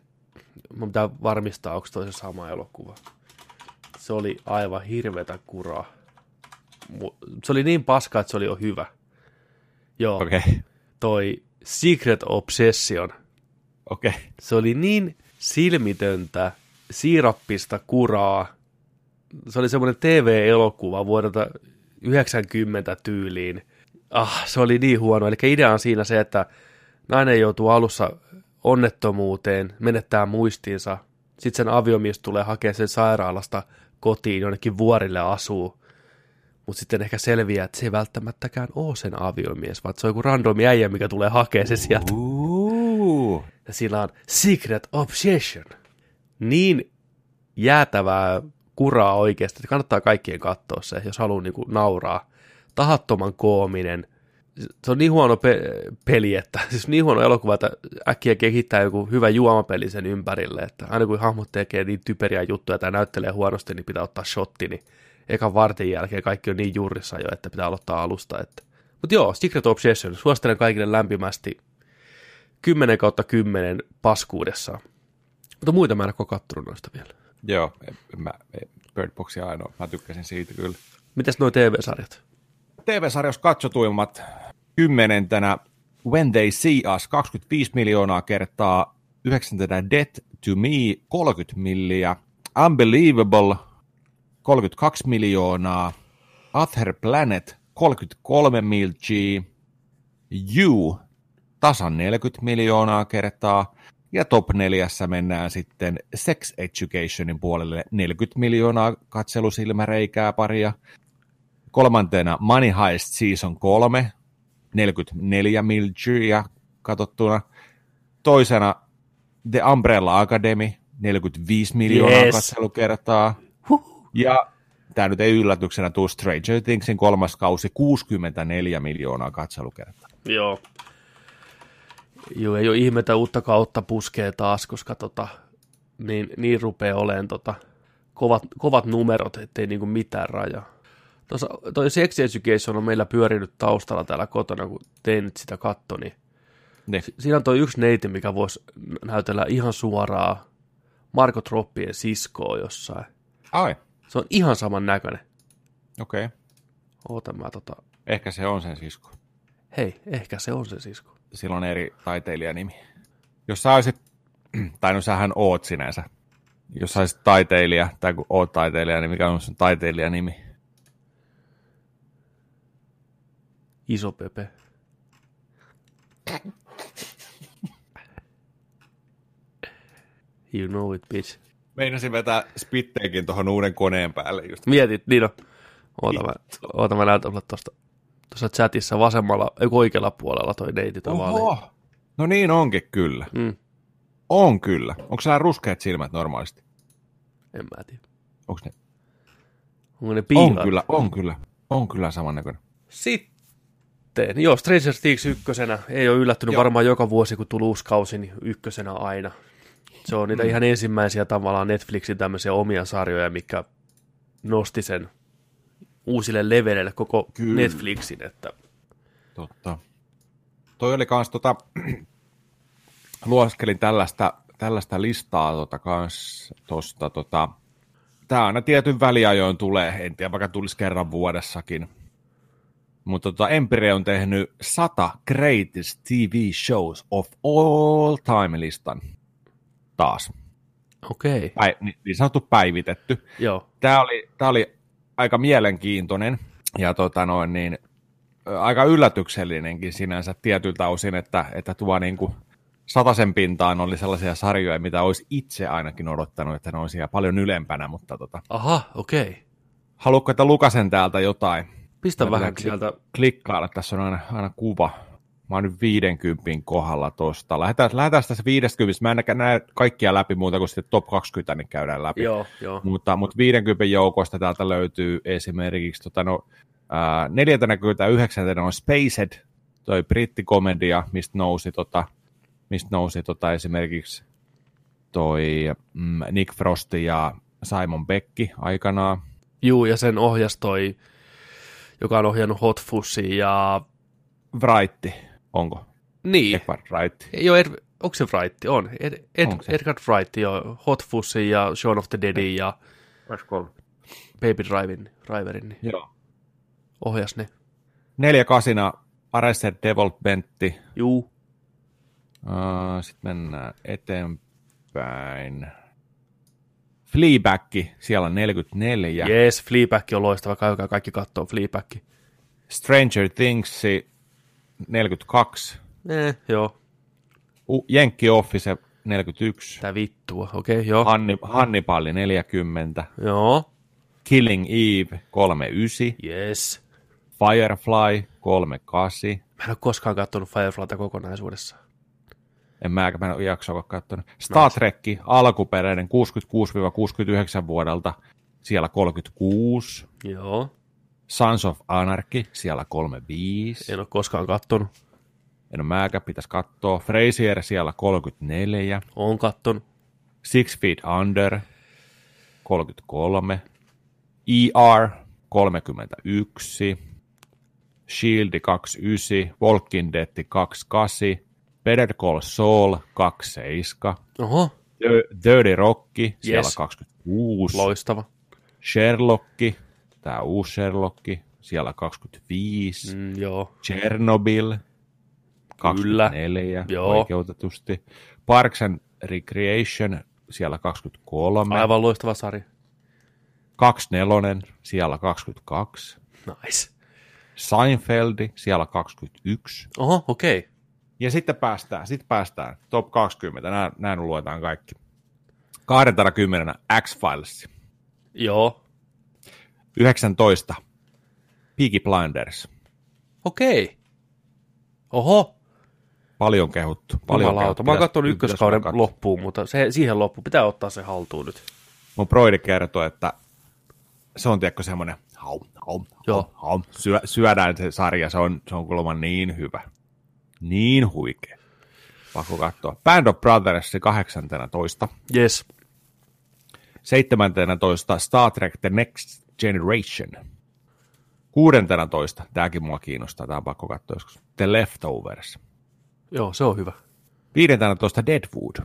mun pitää varmistaa, onko toi se sama elokuva. Se oli aivan hirveätä kuraa. Se oli niin paska, että se oli jo hyvä. Joo. Okei. Okay. Toi Secret Obsession. Okei. Okay. Se oli niin silmitöntä, siirappista kuraa. Se oli semmoinen T V-elokuva vuodelta yhdeksänkymmentä tyyliin. Ah, se oli niin huono. Eli idea on siinä se, että nainen joutuu alussa onnettomuuteen, menettää muistinsa. Sitten sen aviomies tulee hakemaan sen sairaalasta kotiin, jonnekin vuorille asuu. Mutta sitten ehkä selviää, että se ei välttämättäkään ole sen aviomies, vaan se on joku randomi äijä, mikä tulee hakemaan se sieltä. Uhuhu. Ja sillä on Secret Obsession. Niin jäätävää kuraa oikeasti, että kannattaa kaikkien katsoa se, jos haluaa niinku nauraa. Tahattoman koominen. Se on niin huono pe- peli, että siis niin huono elokuva, että äkkiä kehittää joku hyvä juomapeli sen ympärille, että aina kun hahmot tekee niin typeriä juttuja tai näyttelee huonosti, niin pitää ottaa shotti, niin ekan vartin jälkeen kaikki on niin juurissa jo, että pitää aloittaa alusta. Että. Mut joo, Secret Obsession, suosittelen kaikille lämpimästi kymmenen kautta kymmenen paskuudessa. Mutta muita mä en ole kattonut noista vielä. Joo, mä, Bird Boxia ainoa, mä tykkäsin siitä kyllä. Mitäs nuo T V-sarjat? T V-sarjassa katsotuimmat kymmenentenä When They See Us, kaksikymmentäviisi miljoonaa kertaa, yhdeksäntenä Death to Me, kolmekymmentä milliä, Unbelievable, kolmekymmentäkaksi miljoonaa, Other Planet, kolmekymmentäkolme miljoonaa, You, tasan neljäkymmentä miljoonaa kertaa, ja top neljässä mennään sitten Sex Educationin puolelle, neljäkymmentä miljoonaa katselusilmäreikää paria. Kolmantena Money Heist Season kolme, neljäkymmentäneljä miljoonaa katsottuna. Toisena The Umbrella Academy, neljäkymmentäviisi miljoonaa yes. katselukertaa. Huh. Ja tämä nyt ei yllätyksenä tule Stranger Thingsin kolmas kausi, kuusikymmentäneljä miljoonaa katselukertaa. Joo. Joo, ei ole ihmetä uutta kautta puskee taas, koska tota, niin, niin rupeaa olemaan tota, kovat, kovat numerot, ettei niinku mitään rajaa. Tuossa, toi Sex Education on meillä pyörinyt taustalla täällä kotona, kun tein nyt sitä katto, niin ne. Siinä on toi yksi neiti, mikä voisi näytellä ihan suoraan Marko Troppien siskoa jossain. Ai. Se on ihan saman näköinen. Okei. Okay. Ootan mä tota... Ehkä se on sen sisko. Hei, ehkä se on sen sisko. Sillä on eri taiteilijanimi. Jos sä olisit, tai no sähän oot sinänsä, jos sä olisit taiteilija, tai kun oot taiteilija, niin mikä on sun taiteilijanimi? Iso Pepe. You know it, bitch. Meinasin vetää spitteenkin tuohon uuden koneen päälle. Just. Mietit, niin on. Oota mä, oota mä näytän mulle tuosta tuossa chatissa vasemmalla, ei oikealla puolella toi neiti tavallaan. No niin onkin kyllä. Mm. On kyllä. Onko sillä ruskeat silmät normaalisti? En mä tiedä. Onko ne? Onko ne piilat? On kyllä, on kyllä. On kyllä samannäköinen. Sitten, joo, Stranger Things ykkösenä. Ei ole yllättynyt joo. Varmaan joka vuosi, kun tuli uusi kausi, niin ykkösenä aina. Se on niitä mm. ihan ensimmäisiä tavallaan Netflixin tämmöisiä omia sarjoja, mikä nosti sen uusille levelille koko kyllä. Netflixin. Että... Totta. Toi oli kans tota, luoskelin tällaista, tällaista listaa tota kans tosta tota, tää aina tietyn väliajoin tulee, en tiedä vaikka tulisi kerran vuodessakin. Mutta tota, Empire on tehnyt sata greatest T V shows of all time listan taas. Okei. Okay. Niin sanottu päivitetty. Joo. Tämä oli, tämä oli aika mielenkiintoinen ja tota noin niin, aika yllätyksellinenkin sinänsä tietyltä osin, että, että tuo niin kuin satasen pintaan oli sellaisia sarjoja, mitä olisi itse ainakin odottanut, että ne olisi siellä paljon ylempänä. Mutta tota, aha, okei. Okay. Haluatko, että lukasen täältä jotain? Pistä vähän sieltä. Klikkailla, tässä on aina, aina kuva. Mä oon nyt viidenkympin kohdalla tosta. Lähdetään, lähdetään tässä viidestäkympistä. Mä en näe kaikkia läpi muuta kuin sitten top kaksikymmentä, niin käydään läpi. Joo, joo. Mutta, mutta viidenkymmenen joukosta täältä löytyy esimerkiksi tota, no, ää, neljäkymmentäyhdeksän on Spaced, toi brittikomedia, mistä nousi, tota, mist nousi tota, esimerkiksi toi mm, Nick Frost ja Simon Beck aikanaan. Juu, ja sen ohjas toi... joka on ohjannut Hot Fussia ja... Wrightti, onko? Niin. Edward Wright. Joo, Ed... onko se Wright? On. Ed... Ed... Se? Edward Wright, joo. Hot Fussia ja Shaun of the Deadin ja... Oisko Baby Driverin. Driverin. Joo. Ohjas ne. Neljä kasina, Arrested Developmentti. Juu. Uh, Sitten mennään eteenpäin. Fleabag, siellä on neljäkymmentäneljä. Jees, Fleabag on loistava, kaikki, kaikki katsoo Fleabag. Stranger Things, neljäkymmentäkaksi. Eh, joo. U- Jenkki Office, neljäkymmentäyksi. Tää vittua, okei, okay, joo. Hanni, Hannibal, neljäkymmentä. Joo. Killing Eve, kolmekymmentäyhdeksän. Yes. Firefly, kolmekymmentäkahdeksan. Mä en ole koskaan katsonut Fireflyta kokonaisuudessaan. En mä, mä en ole jaksoa katsonut. Star Trek, alkuperäinen, kuusikymmentäkuusi kuusikymmentäyhdeksän vuodelta, siellä kolmekymmentäkuusi. Joo. Sons of Anarchy, siellä kolmekymmentäviisi. En ole koskaan katsonut. En ole mäkään, pitäisi katsoa. Frasier, siellä kolmekymmentäneljä. Oon katsonut. Six Feet Under, kolmekymmentäkolme. E R, kolmekymmentäyksi. Shield, kaksikymmentäyhdeksän. Walking Dead, kaksikymmentäkahdeksan. Better Call Saul, kaksikymmentäseitsemän. Oho. Dirty Rock, yes. Siellä kaksikymmentäkuusi. Loistava. Sherlock, tämä uusi Sherlock, siellä kaksikymmentäviisi. Mm, joo. Chernobyl, kaksikymmentäneljä. Kyllä. Oikeutetusti. Parks and Recreation, siellä kaksikymmentäkolme. Aivan loistava sarja. kaksikymmentäneljä, siellä kaksikymmentäkaksi. Nice. Seinfeld, siellä kaksikymmentäyksi. Oho, okei. Okay. Ja sitten päästään, sitten päästään, top kaksikymmentä, nää, nää nyt luetaan kaikki. kaksikymmentä X-Files. Joo. yhdeksäntoista Peaky Blinders. Okei. Oho. Paljon kehuttu, paljon kehuttu. Mä oon katsonut ykköskauden loppuun, mutta se, siihen loppuun pitää ottaa se haltuun nyt. Mun broidi kertoo, että se on tiedätkö semmoinen, haum, haum, haum, haum, syö, syödään se sarja, se on, se on kuulemma niin hyvä. Niin huikea. Pakko katsoa. Band of Brothers kahdeksantoista. Yes. seitsemäntoista Star Trek The Next Generation. Kuudentena toista. Tämäkin mua kiinnostaa. Tämä on pakko katsoa joskus. The Leftovers. Joo, se on hyvä. Viidentänä toista Deadwood.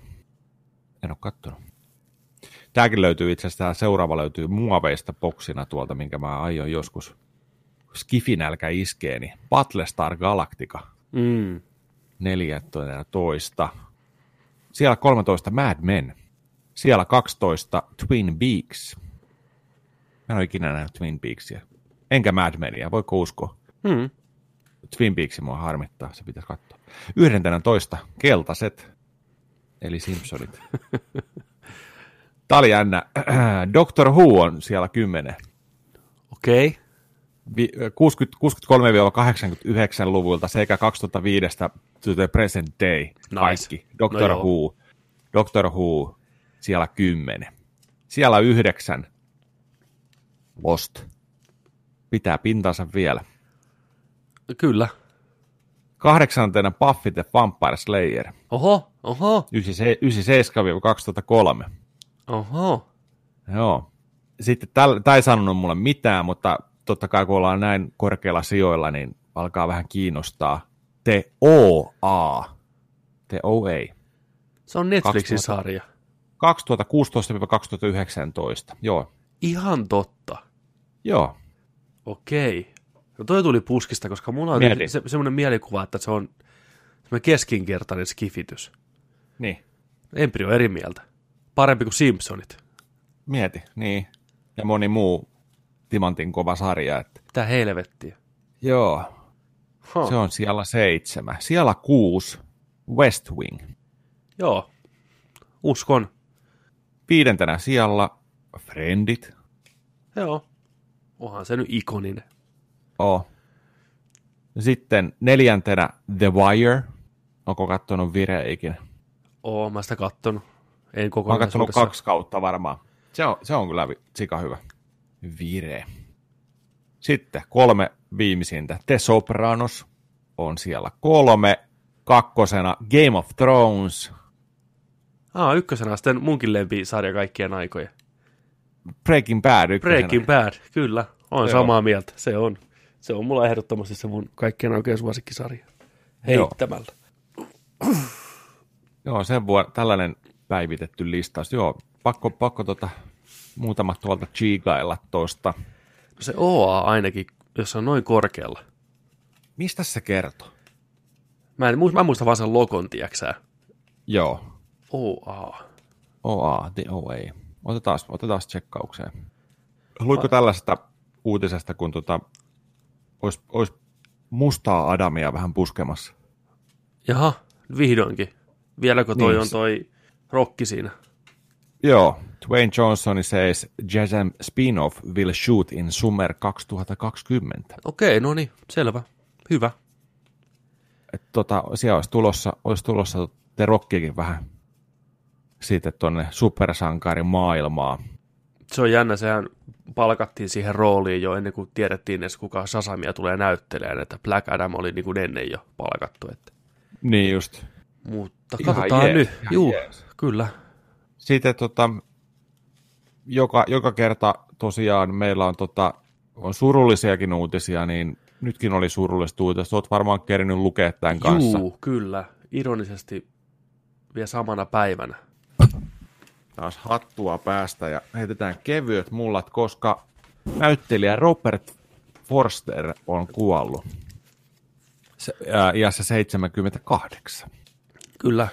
En ole kattonut. Tämäkin löytyy itse asiassa, seuraava löytyy muoveista boksina tuolta, minkä mä aion joskus skifinälkä iskeeni. Battlestar Galactica. Mm. neljätoista. Siellä kolmetoista Mad Men. Siellä kaksitoista Twin Peaks. Mä en ole ikinä nähnyt Twin Peaksia. Enkä Mad Menia, voiko uskoa? Mm. Twin Peaksia mua harmittaa, se pitäisi katsoa. Yhdentänä toista Keltaiset, eli Simpsonit. Tää oli jännä. Doctor Who on siellä kymmenen. Okei. Okay. kuusikymmentä, kuusikymmentäkolme kahdeksankymmentäyhdeksän luvulta sekä kaksituhattaviisi to the present day. Nice. Kaikki. Doctor no Who. Doctor Who siellä kymmenen. Siellä yhdeksän. Lost. Pitää pintansa vielä. Kyllä. Kahdeksantena Buffy the Vampire Slayer. Oho, oho. yhdeksänkymmentäseitsemän kaksituhattakolme. Oho. Joo. Sitten tämä ei sanonut mulle mitään, mutta totta kai kun ollaan näin korkeilla sijoilla, niin alkaa vähän kiinnostaa. The O A. The O A. Se on Netflixin sarja. kaksituhattakuusitoista kaksituhattayhdeksäntoista, joo. Ihan totta. Joo. Okei. No toi tuli puskista, koska mulla on se, semmoinen mielikuva, että se on semmoinen keskinkertainen skifitys. Niin. Empiri on eri mieltä. Parempi kuin Simpsonit. Mieti, niin. Ja moni muu timantin kova sarja. Että... Mitä helvettiä. Joo. Huh. Se on siellä seitsemän. Siellä kuusi West Wing. Joo. Uskon. Viidentänä siellä Friendit. Joo. Onhan se nyt ikoninen. Oh. Sitten neljäntenä The Wire. Onko kattonut Vire ikinä? Oo, mä sitä kattonut. En koko mä oon kattonut kaksi kautta varmaan. Se on, se on kyllä sika hyvä. Vire. Sitten kolme viimeisintä. The Sopranos on siellä kolme. Kakkosena Game of Thrones. Aa, ykkösenä sitten munkin lempisarja kaikkien aikojen. Breaking Bad ykkösenä. Breaking Bad, kyllä. Olen samaa on. Mieltä, se on. Se on mulla ehdottomasti se mun kaikkien oikein suosikkisarja. Heittämällä. Joo, Joo sen vuoden tällainen päivitetty listaus. Joo, pakko, pakko tota, muutama tuolta chiigailla tuosta. No se O A ainakin, jos on noin korkealla. Mistä se kertoo? Mä, en, mä muistan vaan sen logon, tiiäksää. Joo. O A. O A, the O A. Otetaan, otetaan tsekkaukseen. Luitko tällaisesta uutisesta, kun tota, olisi, olisi mustaa Adamia vähän puskemassa? Jaha, vihdoinkin. Vieläkö toi niin, on toi rokki siinä? Joo, Dwayne Johnson says Shazam spin-off will shoot in summer kaksituhattakaksikymmentä. Okei, no niin, selvä. Hyvä. Et tota, siellä olisi tulossa, olisi tulossa te rokkiakin vähän siitä tuonne supersankarin maailmaa. Se on jännä, sehän palkattiin siihen rooliin jo ennen kuin tiedettiin edes kuka Shazamia tulee näyttelemään, että Black Adam oli niin kuin ennen jo palkattu. Että. Niin just. Mutta ihan katsotaan jees, nyt. Juu, jees. Kyllä. Sitten tota, joka, joka kerta tosiaan meillä on, tota, on surullisiakin uutisia, niin nytkin oli surullista uutista. Olet varmaan kerinyt lukea tämän kanssa. Juu, kyllä. Ironisesti vielä samana päivänä. Taas hattua päästä ja heitetään kevyet mullat, koska näyttelijä Robert Forster on kuollut se, ää, iässä seitsemänkymmentäkahdeksan. Kyllä.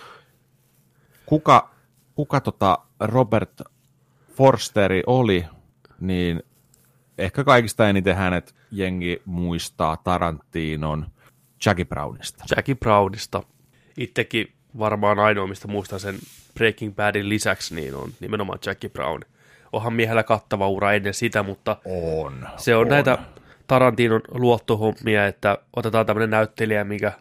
Kuka, kuka tota Robert Forsteri oli, niin ehkä kaikista eniten hänet jengi muistaa Tarantinon Jackie Brownista. Jackie Brownista. Itsekin varmaan ainoa, mistä muistan sen Breaking Badin lisäksi, niin on nimenomaan Jackie Brown. Onhan miehellä kattava ura ennen sitä, mutta on, se on, on näitä Tarantinon luottohommia, että otetaan tämmöinen näyttelijä, mikä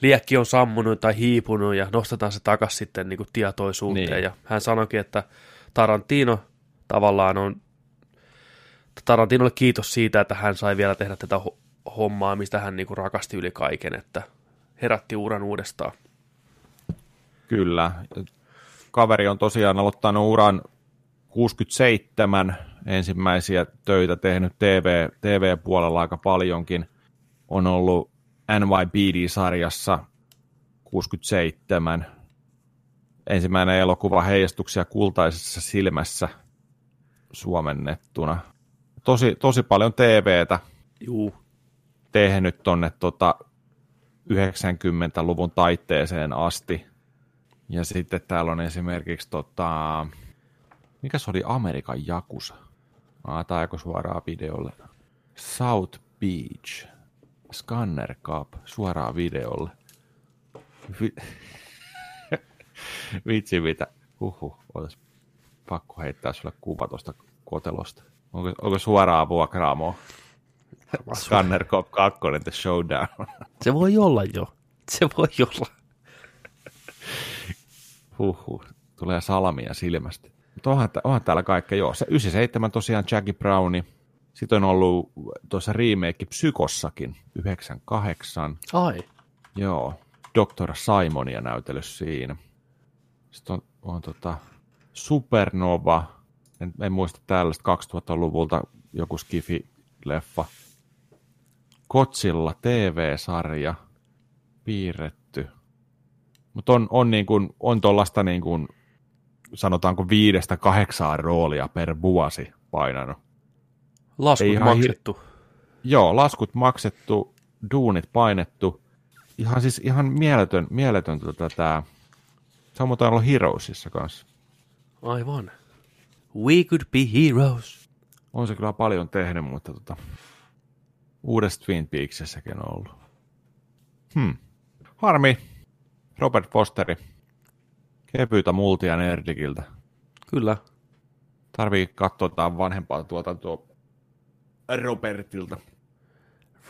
liekki on sammunut tai hiipunut ja nostetaan se takaisin sitten niin kuin tietoisuuteen. Niin. Ja hän sanoikin, että Tarantino tavallaan on, Tarantinolle kiitos siitä, että hän sai vielä tehdä tätä hommaa, mistä hän niin kuin rakasti yli kaiken, että herätti uran uudestaan. Kyllä. Kaveri on tosiaan aloittanut uran kuusikymmentäseitsemän ensimmäisiä töitä tehnyt T V, T V-puolella aika paljonkin. On ollut N Y P D-sarjassa kuusikymmentäseitsemän. Ensimmäinen elokuva Heijastuksia kultaisessa silmässä suomennettuna. Tosi, tosi paljon T V:tä Juu. tehnyt tuonne tota yhdeksänkymmentäluvun taitteeseen asti. Ja sitten täällä on esimerkiksi, tota, mikä se oli Amerikan Jakusa? Ah, tämä joko suoraan videolle. South Beach, Scanner Cup, suoraan videolle. Vi- Vitsi mitä. Huhhuh, olis pakko heittää sulle kuva tuosta kotelosta. Onko, onko suoraan vuokraamoa? Scanner Cup kaksi, the showdown. Se voi olla jo. Se voi olla. Huhhuh, tulee salmia silmästä. Mutta onhan, onhan täällä kaikkea, joo. Se yhdeksänkymmentäseitsemän tosiaan Jackie Browni. Sitten on ollut tuossa remake Psykossakin, yhdeksänkymmentäkahdeksan. Ai. Joo, Doctor Simonia näytely siinä. Sitten on, on tota Supernova, en, en muista tällaista kaksituhattaluvulta joku Skifi-leffa. Kotsilla T V-sarja, piirretty. Mutta on, on, niin kun, on tuollaista niin kun, sanotaanko viidestä kahdeksaan roolia per vuosi painanut. Laskut Ei maksettu. Hir... Joo, laskut maksettu, duunit painettu. Ihan siis ihan mieletön, mieletön tota tää. Samoin on ollut Heroesissa kanssa. Aivan. We could be heroes. On se kyllä paljon tehnyt, mutta tota, uudessa Twin Peaksissäkin on ollut. Hmm. Harmi. Robert Fosteri. Kevyitä multia Nerdikiltä. Kyllä. Tarvii katsoa jotain vanhempaa tuotantoa Robertilta.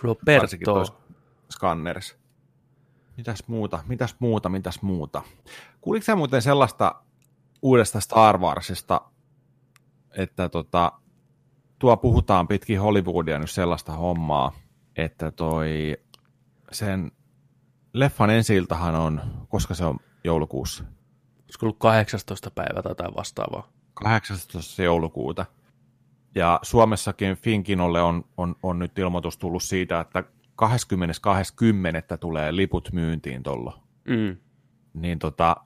Roberto. Varsinkin tuossa Scannerissa. Mitäs muuta, mitäs muuta, mitäs muuta. Kuulitko sä muuten sellaista uudesta Star Warsista, että tota, tuo puhutaan pitkin Hollywoodia nyt sellaista hommaa, että toi sen leffan ensi-iltahan on, koska se on joulukuussa? Olisiko ollut kahdeksastoista päivä tai jotain vastaavaa? kahdeksastoista joulukuuta. Ja Suomessakin Finkinolle on, on, on nyt ilmoitus tullut siitä, että kahdeskymmenes toinen tulee liput myyntiin tuolla. Mm. Niin tota,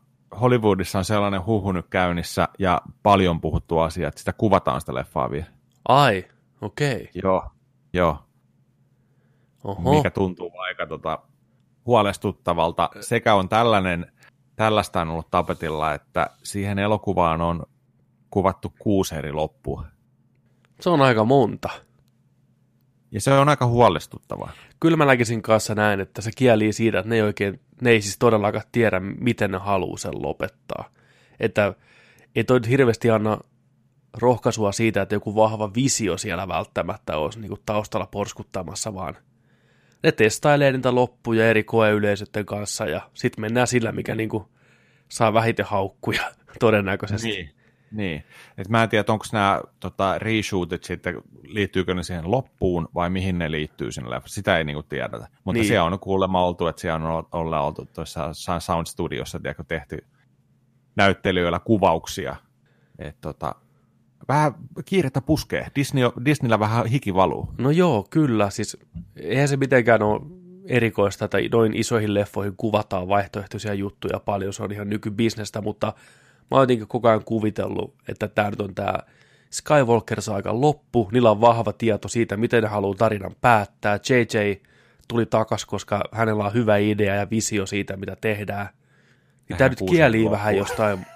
Hollywoodissa on sellainen huhu nyt käynnissä ja paljon puhuttu asia, että sitä kuvataan sitä leffaa vielä. Ai, okei. Okay. Joo, joo. Oho. Mikä tuntuu aika tota, huolestuttavalta. Sekä on tällainen, tällaista on ollut tapetilla, että siihen elokuvaan on kuvattu kuusi eri loppua. Se on aika monta. Ja se on aika huolestuttavaa. Kyllä mä näkisin kanssa näin, että se kielii siitä, että ne ei, oikein, ne ei siis todellakaan tiedä, miten ne haluaa sen lopettaa. Että ei toi hirveästi anna rohkaisua siitä, että joku vahva visio siellä välttämättä olisi niin kuin taustalla porskuttamassa, vaan ne testailee niitä loppuja eri koeyleisöiden kanssa ja sitten mennään sillä, mikä niin kuin saa vähiten haukkuja todennäköisesti. Niin. Niin, että mä en tiedä, onko nämä tota, reshootit sitten, liittyykö ne siihen loppuun vai mihin ne liittyy sinne, sitä ei niinku tiedetä. Mutta niin. Siellä on kuulemma oltu, että siellä on ollaan oltu tuossa Sound Studiossa, tiedätkö, tehty näyttelyillä kuvauksia. Et, tota, vähän kiirettä puskee, Disney, Disneyllä vähän hiki valuu. No joo, kyllä, siis eihän se mitenkään ole erikoista, että noin isoihin leffoihin kuvataan vaihtoehtoisia juttuja paljon, se on ihan nykybisnestä, mutta mä oon jotenkin koko ajan kuvitellut, että tää nyt on tää Skywalker-saakan loppu, niillä on vahva tieto siitä, miten ne haluaa tarinan päättää. J J tuli takas, koska hänellä on hyvä idea ja visio siitä, mitä tehdään. Niin tää nyt kielii loppuun. Vähän jostain,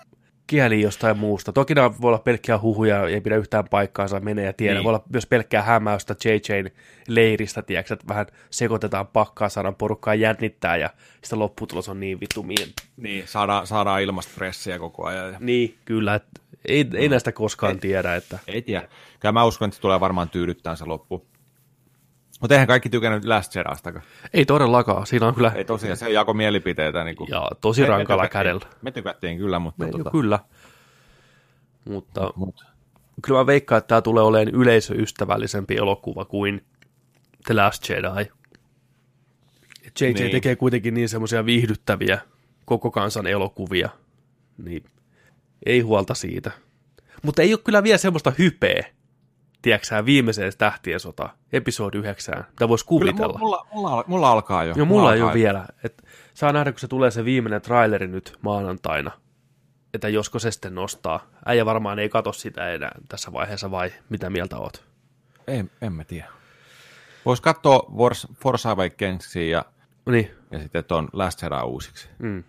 kielii jostain muusta. Toki nämä voi olla pelkkää huhuja, ei pidä yhtään paikkaansa, menee ja tiedä. Niin. Voi olla myös pelkkää hämäystä J J:n leiristä, tiedätkö, että vähän sekoitetaan pakkaa, saadaan porukkaa jännittää ja sitä lopputulos on niin vittu mien. Niin, saadaan, saadaan ilmasta stressiä koko ajan. Niin, kyllä. Et, ei, ei no, näistä koskaan ei, tiedä. Että... Ei tiedä. Kyllä mä uskon, että se tulee varmaan tyydyttämään se loppu. Mutta eihän kaikki tykännyt Last Jedistakaan. Ei todellakaan. Siinä on kyllä... Ei tosiaan, se jako mielipiteitä. Niin kuin... Joo, tosi ei, rankalla me kädellä. Me tykättiin kyllä, mutta... Me, tuota... Kyllä. Mutta Mut. Kyllä mä veikkaan, että tämä tulee olemaan yleisöystävällisempi elokuva kuin The Last Jedi. J J niin. tekee kuitenkin niin semmoisia viihdyttäviä koko kansan elokuvia, niin ei huolta siitä. Mutta ei ole kyllä vielä semmoista hypeä, tiedäksä, viimeiseen Tähtien sota, episodi yhdeksän, mitä voisi kuvitella. Mulla, mulla, mulla alkaa jo. Joo, mulla, mulla ei ole vielä. Et saa nähdä, kun se tulee se viimeinen traileri nyt maanantaina, että josko se sitten nostaa. Äijä varmaan ei katso sitä enää tässä vaiheessa, vai mitä mieltä oot? En, en mä tiedä. Voisi katsoa Force Awakensia ja, niin. ja sitten tuon Last Jedi uusiksi. Mm.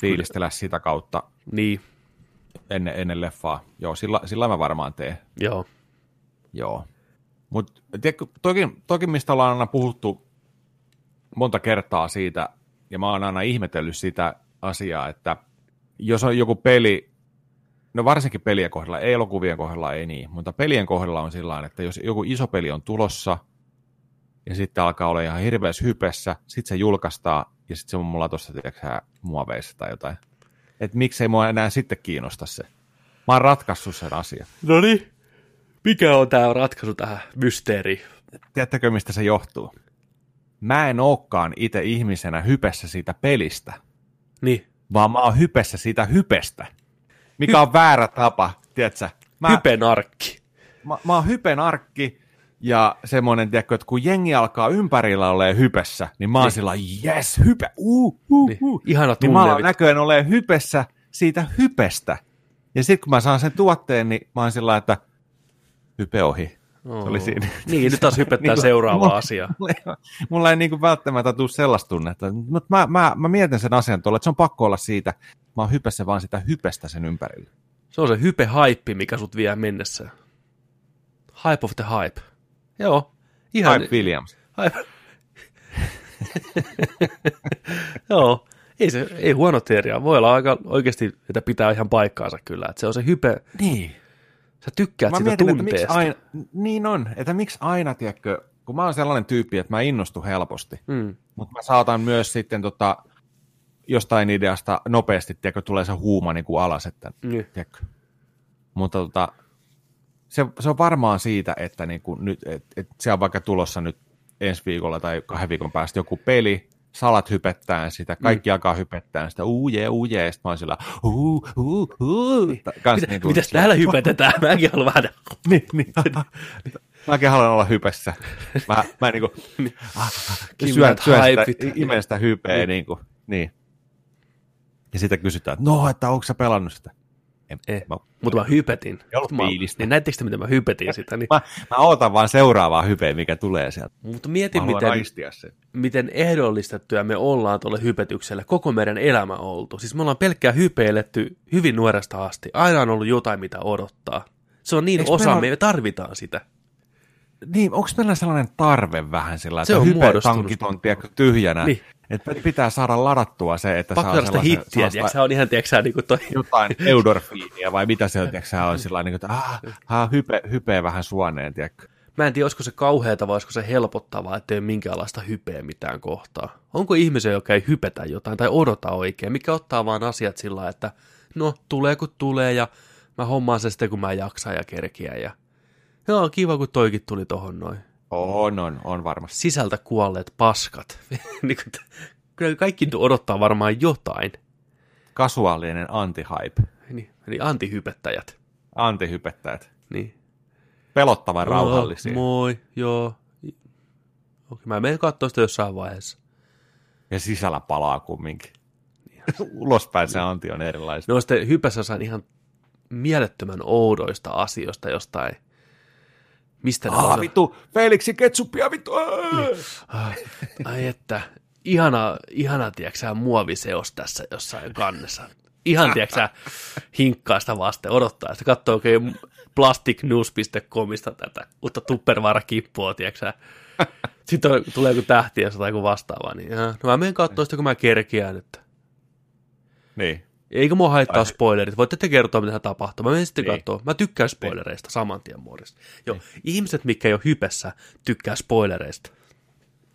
Fiilistellä sitä kautta niin. ennen, ennen leffaa. Joo, sillä, sillä mä varmaan teen. Joo. Joo. Mutta toki, toki mistä ollaan aina puhuttu monta kertaa siitä, ja mä oon aina ihmetellyt sitä asiaa, että jos on joku peli, no varsinkin pelien kohdalla, ei elokuvien kohdalla, ei niin, mutta pelien kohdalla on sillain, että jos joku iso peli on tulossa, ja sitten alkaa olla ihan hirveässä hypessä, sitten se julkaistaan, ja sitten se on mulla tuossa, tiedätkö, muoveissa tai jotain. Että miksei mua enää sitten kiinnosta se. Mä oon ratkaissut sen asian. No niin. Mikä on tämä ratkaisu tähän mysteeriin? Tiedättekö, mistä se johtuu? Mä en olekaan itse ihmisenä hypessä siitä pelistä, niin. vaan mä oon hypessä siitä hypestä, mikä Hy- on väärä tapa, tiedätkö? Mä, hypenarkki. Mä, mä oon hypenarkki ja semmoinen, tiedätkö, että kun jengi alkaa ympärillä olemaan hypessä, niin mä oon niin. sillä yes, hype, uh, uh, niin. uh. Ihana tunne. Niin mä oon näköjään olemaan hypessä siitä hypestä. Ja sit kun mä saan sen tuotteen, niin mä oon sillä, että hype ohi. Oh. Se oli siinä. Niin, nyt taas hypettää niin, seuraavaa mulla, asiaa. Mulla, mulla ei niin välttämättä tule sellaista tunnetta. Mutta mä, mä, mä mietin sen asian tuolla, että se on pakko olla siitä. Mä oon hypessä vaan sitä hypestä sen ympärillä. Se on se hype-hype, mikä sut vie mennessä. Hype of the hype. Joo. Ihan... Hype Williams. Hype. Joo. Ei, se, ei huono teoria. Voi olla aika oikeasti, että pitää ihan paikkaansa kyllä. Että se on se hype... Niin. Sä tykkäät mä sitä mietin, tunteesta. Aina, niin on, että miksi aina, tiedätkö, kun mä oon sellainen tyyppi, että mä innostun helposti, mm. mutta mä saatan myös sitten tota, jostain ideasta nopeasti, tiedätkö, tulee se huuma niin kuin alas, että, mm. tiedätkö. Mutta tota, se, se on varmaan siitä, että niin kuin nyt, et, et se on vaikka tulossa nyt ensi viikolla tai kahden viikon päästä joku peli, salat hypettään sitä, kaikki mm. alkaa hypettään sitä, uuje, uuje, ja sitten mä oon sillä, uu, uu, uu. Mitä, niin mitäs täällä hypetetään? Mäkin haluan vähän... niin, niin. Mäkin haluan olla hypessä. Mä, mä niin kuin syön, syön sitä, imen sitä hypeä, niin. Niin, kuin, niin. Ja sitä kysytään, että no, että onko sä pelannut sitä? En, eh, mä, mutta mä hypetin. Mä, niin näittekö te, miten mä hypetin sitä? Niin... Mä, mä ootan vaan seuraavaa hypeä, mikä tulee sieltä. Mutta mietin, miten, miten ehdollistettuja me ollaan tuolle hypetykselle. Koko meidän elämä on oltu. Siis me ollaan pelkkää hypeiletty hyvin nuoresta asti. Aina on ollut jotain, mitä odottaa. Se on niin eks osa, meillä... me tarvitaan sitä. Niin, onko meillä sellainen tarve vähän sillä, että hypetankit on tyhjänä? Niin. Että pitää saada ladattua se, että pakko saa sellaista hittiä, sellaista... se on ihan, tiedätkö, niin kuin toi... jotain eudorfiinia vai mitä se on, tiedätkö, on sillä niin kuin, että ah, hype, hypeä vähän suoneen, tiedätkö. Mä en tiedä, olisiko se kauheata vai olisiko se helpottavaa, ettei ole minkäänlaista hypeä mitään kohtaa. Onko ihmisiä, jotka ei hypetä jotain tai odota oikein, mikä ottaa vaan asiat sillä lailla, että no, tulee kun tulee ja mä hommaan sen sitten, kun mä jaksan ja kerkiän ja joo, kiva, kun toikin tuli tohon noin. On, on, on varmasti. Sisältä kuolleet paskat. Kaikki odottaa varmaan jotain. Kasuaalinen anti-hype. Niin, eli antihypettäjät. Antihypettäjät. Niin. Pelottavan joo, rauhallisia. Moi, joo. Okei, mä menen katsoa sitä jossain vaiheessa. Ja sisällä palaa kumminkin. Ulospäin se anti on erilaista. No sitten hypässä sain ihan mielettömän oudoista asioista jostain. Mistä ah, on? Vittu, Felixin ketsuppia, vittu! Ai, ai että, ihana, ihana tiedäksä, muoviseos tässä jossain kannessa. Ihan, tiedäksä, hinkkaa sitä vasten, odottaa sitä, katsoo oikein okay, plastic news piste comista tätä, uutta tupperware-kippua, tiedäksä. Sitten on, tulee joku tähtiä tai joku vastaava, niin ja, no mä menen katsoa sitä, kun mä kerkiän nyt. Niin. Eikö mua haittaa ai. Spoilerit? Voitte te kertoa, mitä tapahtuu. Mä menen sitten niin. katsoa. Mä tykkään spoilereista saman tien muodossa. Joo, niin. Ihmiset, mitkä ei ole hypessä, tykkää spoilereista.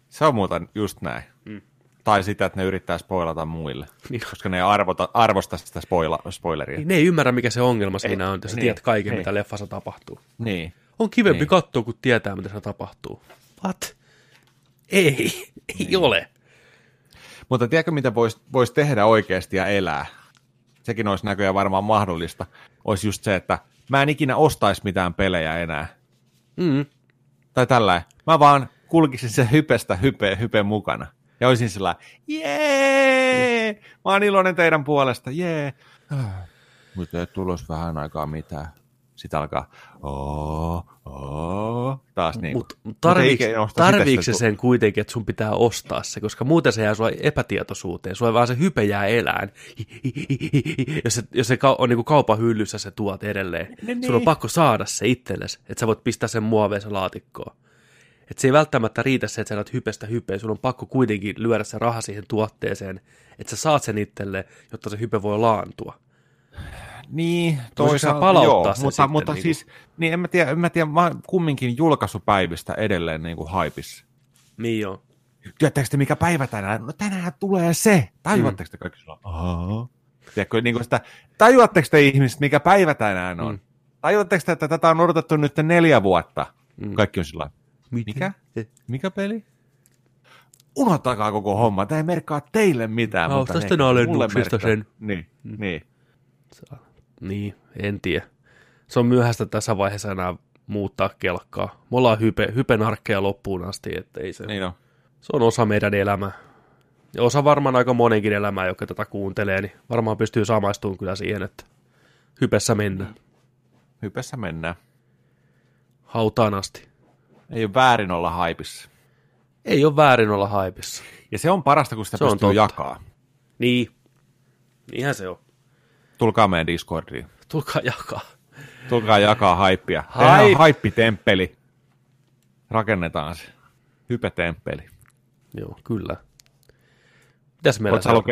Se on muuten just näin. Mm. Tai sitä, että ne yrittää spoilata muille, niin. koska ne ei arvota, arvosta sitä spoila- spoileria. Niin, ne ei ymmärrä, mikä se ongelma ei. Siinä on, että sä niin. tiedät kaiken, niin. mitä leffassa tapahtuu. Niin. On kivempi niin. katsoa, kun tietää, mitä se tapahtuu. What? Ei, niin. ei ole. Mutta tiedätkö, mitä voisi vois tehdä oikeasti ja elää? Sekin olisi näköjään varmaan mahdollista, olisi just se, että mä en ikinä ostaisi mitään pelejä enää. Mm. Tai tällainen. Mä vaan kulkisin sen hypestä hype, hype mukana. Ja olisin sillä jee, mä oon iloinen teidän puolesta, jee. Mutta ei tulos vähän aikaa mitään. Sitten alkaa, ooo, ooo, taas niin. Mutta tarviiko se sen kuitenkin, että sun pitää ostaa se, koska muuten se jää sua epätietoisuuteen, sua vaan se hype jää elään, jos se, jos se on niin kuin kaupan hyllyssä se tuot edelleen. No niin. Sun on pakko saada se itsellesi, että sä voit pistää sen muoveen se laatikkoon. Että se ei välttämättä riitä se, että sä olet hypestä hypeen, sun on pakko kuitenkin lyödä se raha siihen tuotteeseen, että sä saat sen itselle, jotta se hype voi laantua. Niin, toisaalta palauttaa joo, se mutta, sitten, mutta niin siis, niin en mä tiedä, en mä tiedä, mä kumminkin julkaisupäivistä edelleen niin kuin haipissa. Niin joo. Tiedättekö te, mikä päivä tänään? No tänään tulee se. Tajuatteko mm. te kaikki sulla? Ahaa. Tiedätkö, niin kuin sitä, tajuatteko te ihmiset, mikä päivä tänään on? Mm. Tajuatteko te, että tätä on odotettu nyt neljä vuotta? Mm. Kaikki on sillä mikä? Mikä peli? Unohtakaa koko homma, tämä ei merkkaa teille mitään. Mä ostan sitten alennuksesta sen. Niin, mm. niin. Niin, en tiedä. Se on myöhäistä tässä vaiheessa enää muuttaa kelkkaa. Me ollaan hype, hypen arkkeja loppuun asti, että ei se. Niin on. Se on osa meidän elämää. Ja osa varmaan aika monenkin elämää, joka tätä kuuntelee, niin varmaan pystyy samaistumaan kyllä siihen, että hypessä mennään. Hypessä mennään. Hautaan asti. Ei ole väärin olla haipissa. Ei ole väärin olla haipissa. Ja se on parasta, kun sitä se pystyy jakaa. Niin. Niinhän se on. Tulkaa meidän Discordiin. Tulkaa jakaa. Tulkaa jakaa haippia. Tehdään haippitemppeli. Rakennetaan se. Hypetemppeli. Joo, kyllä. Mitäs meillä se on?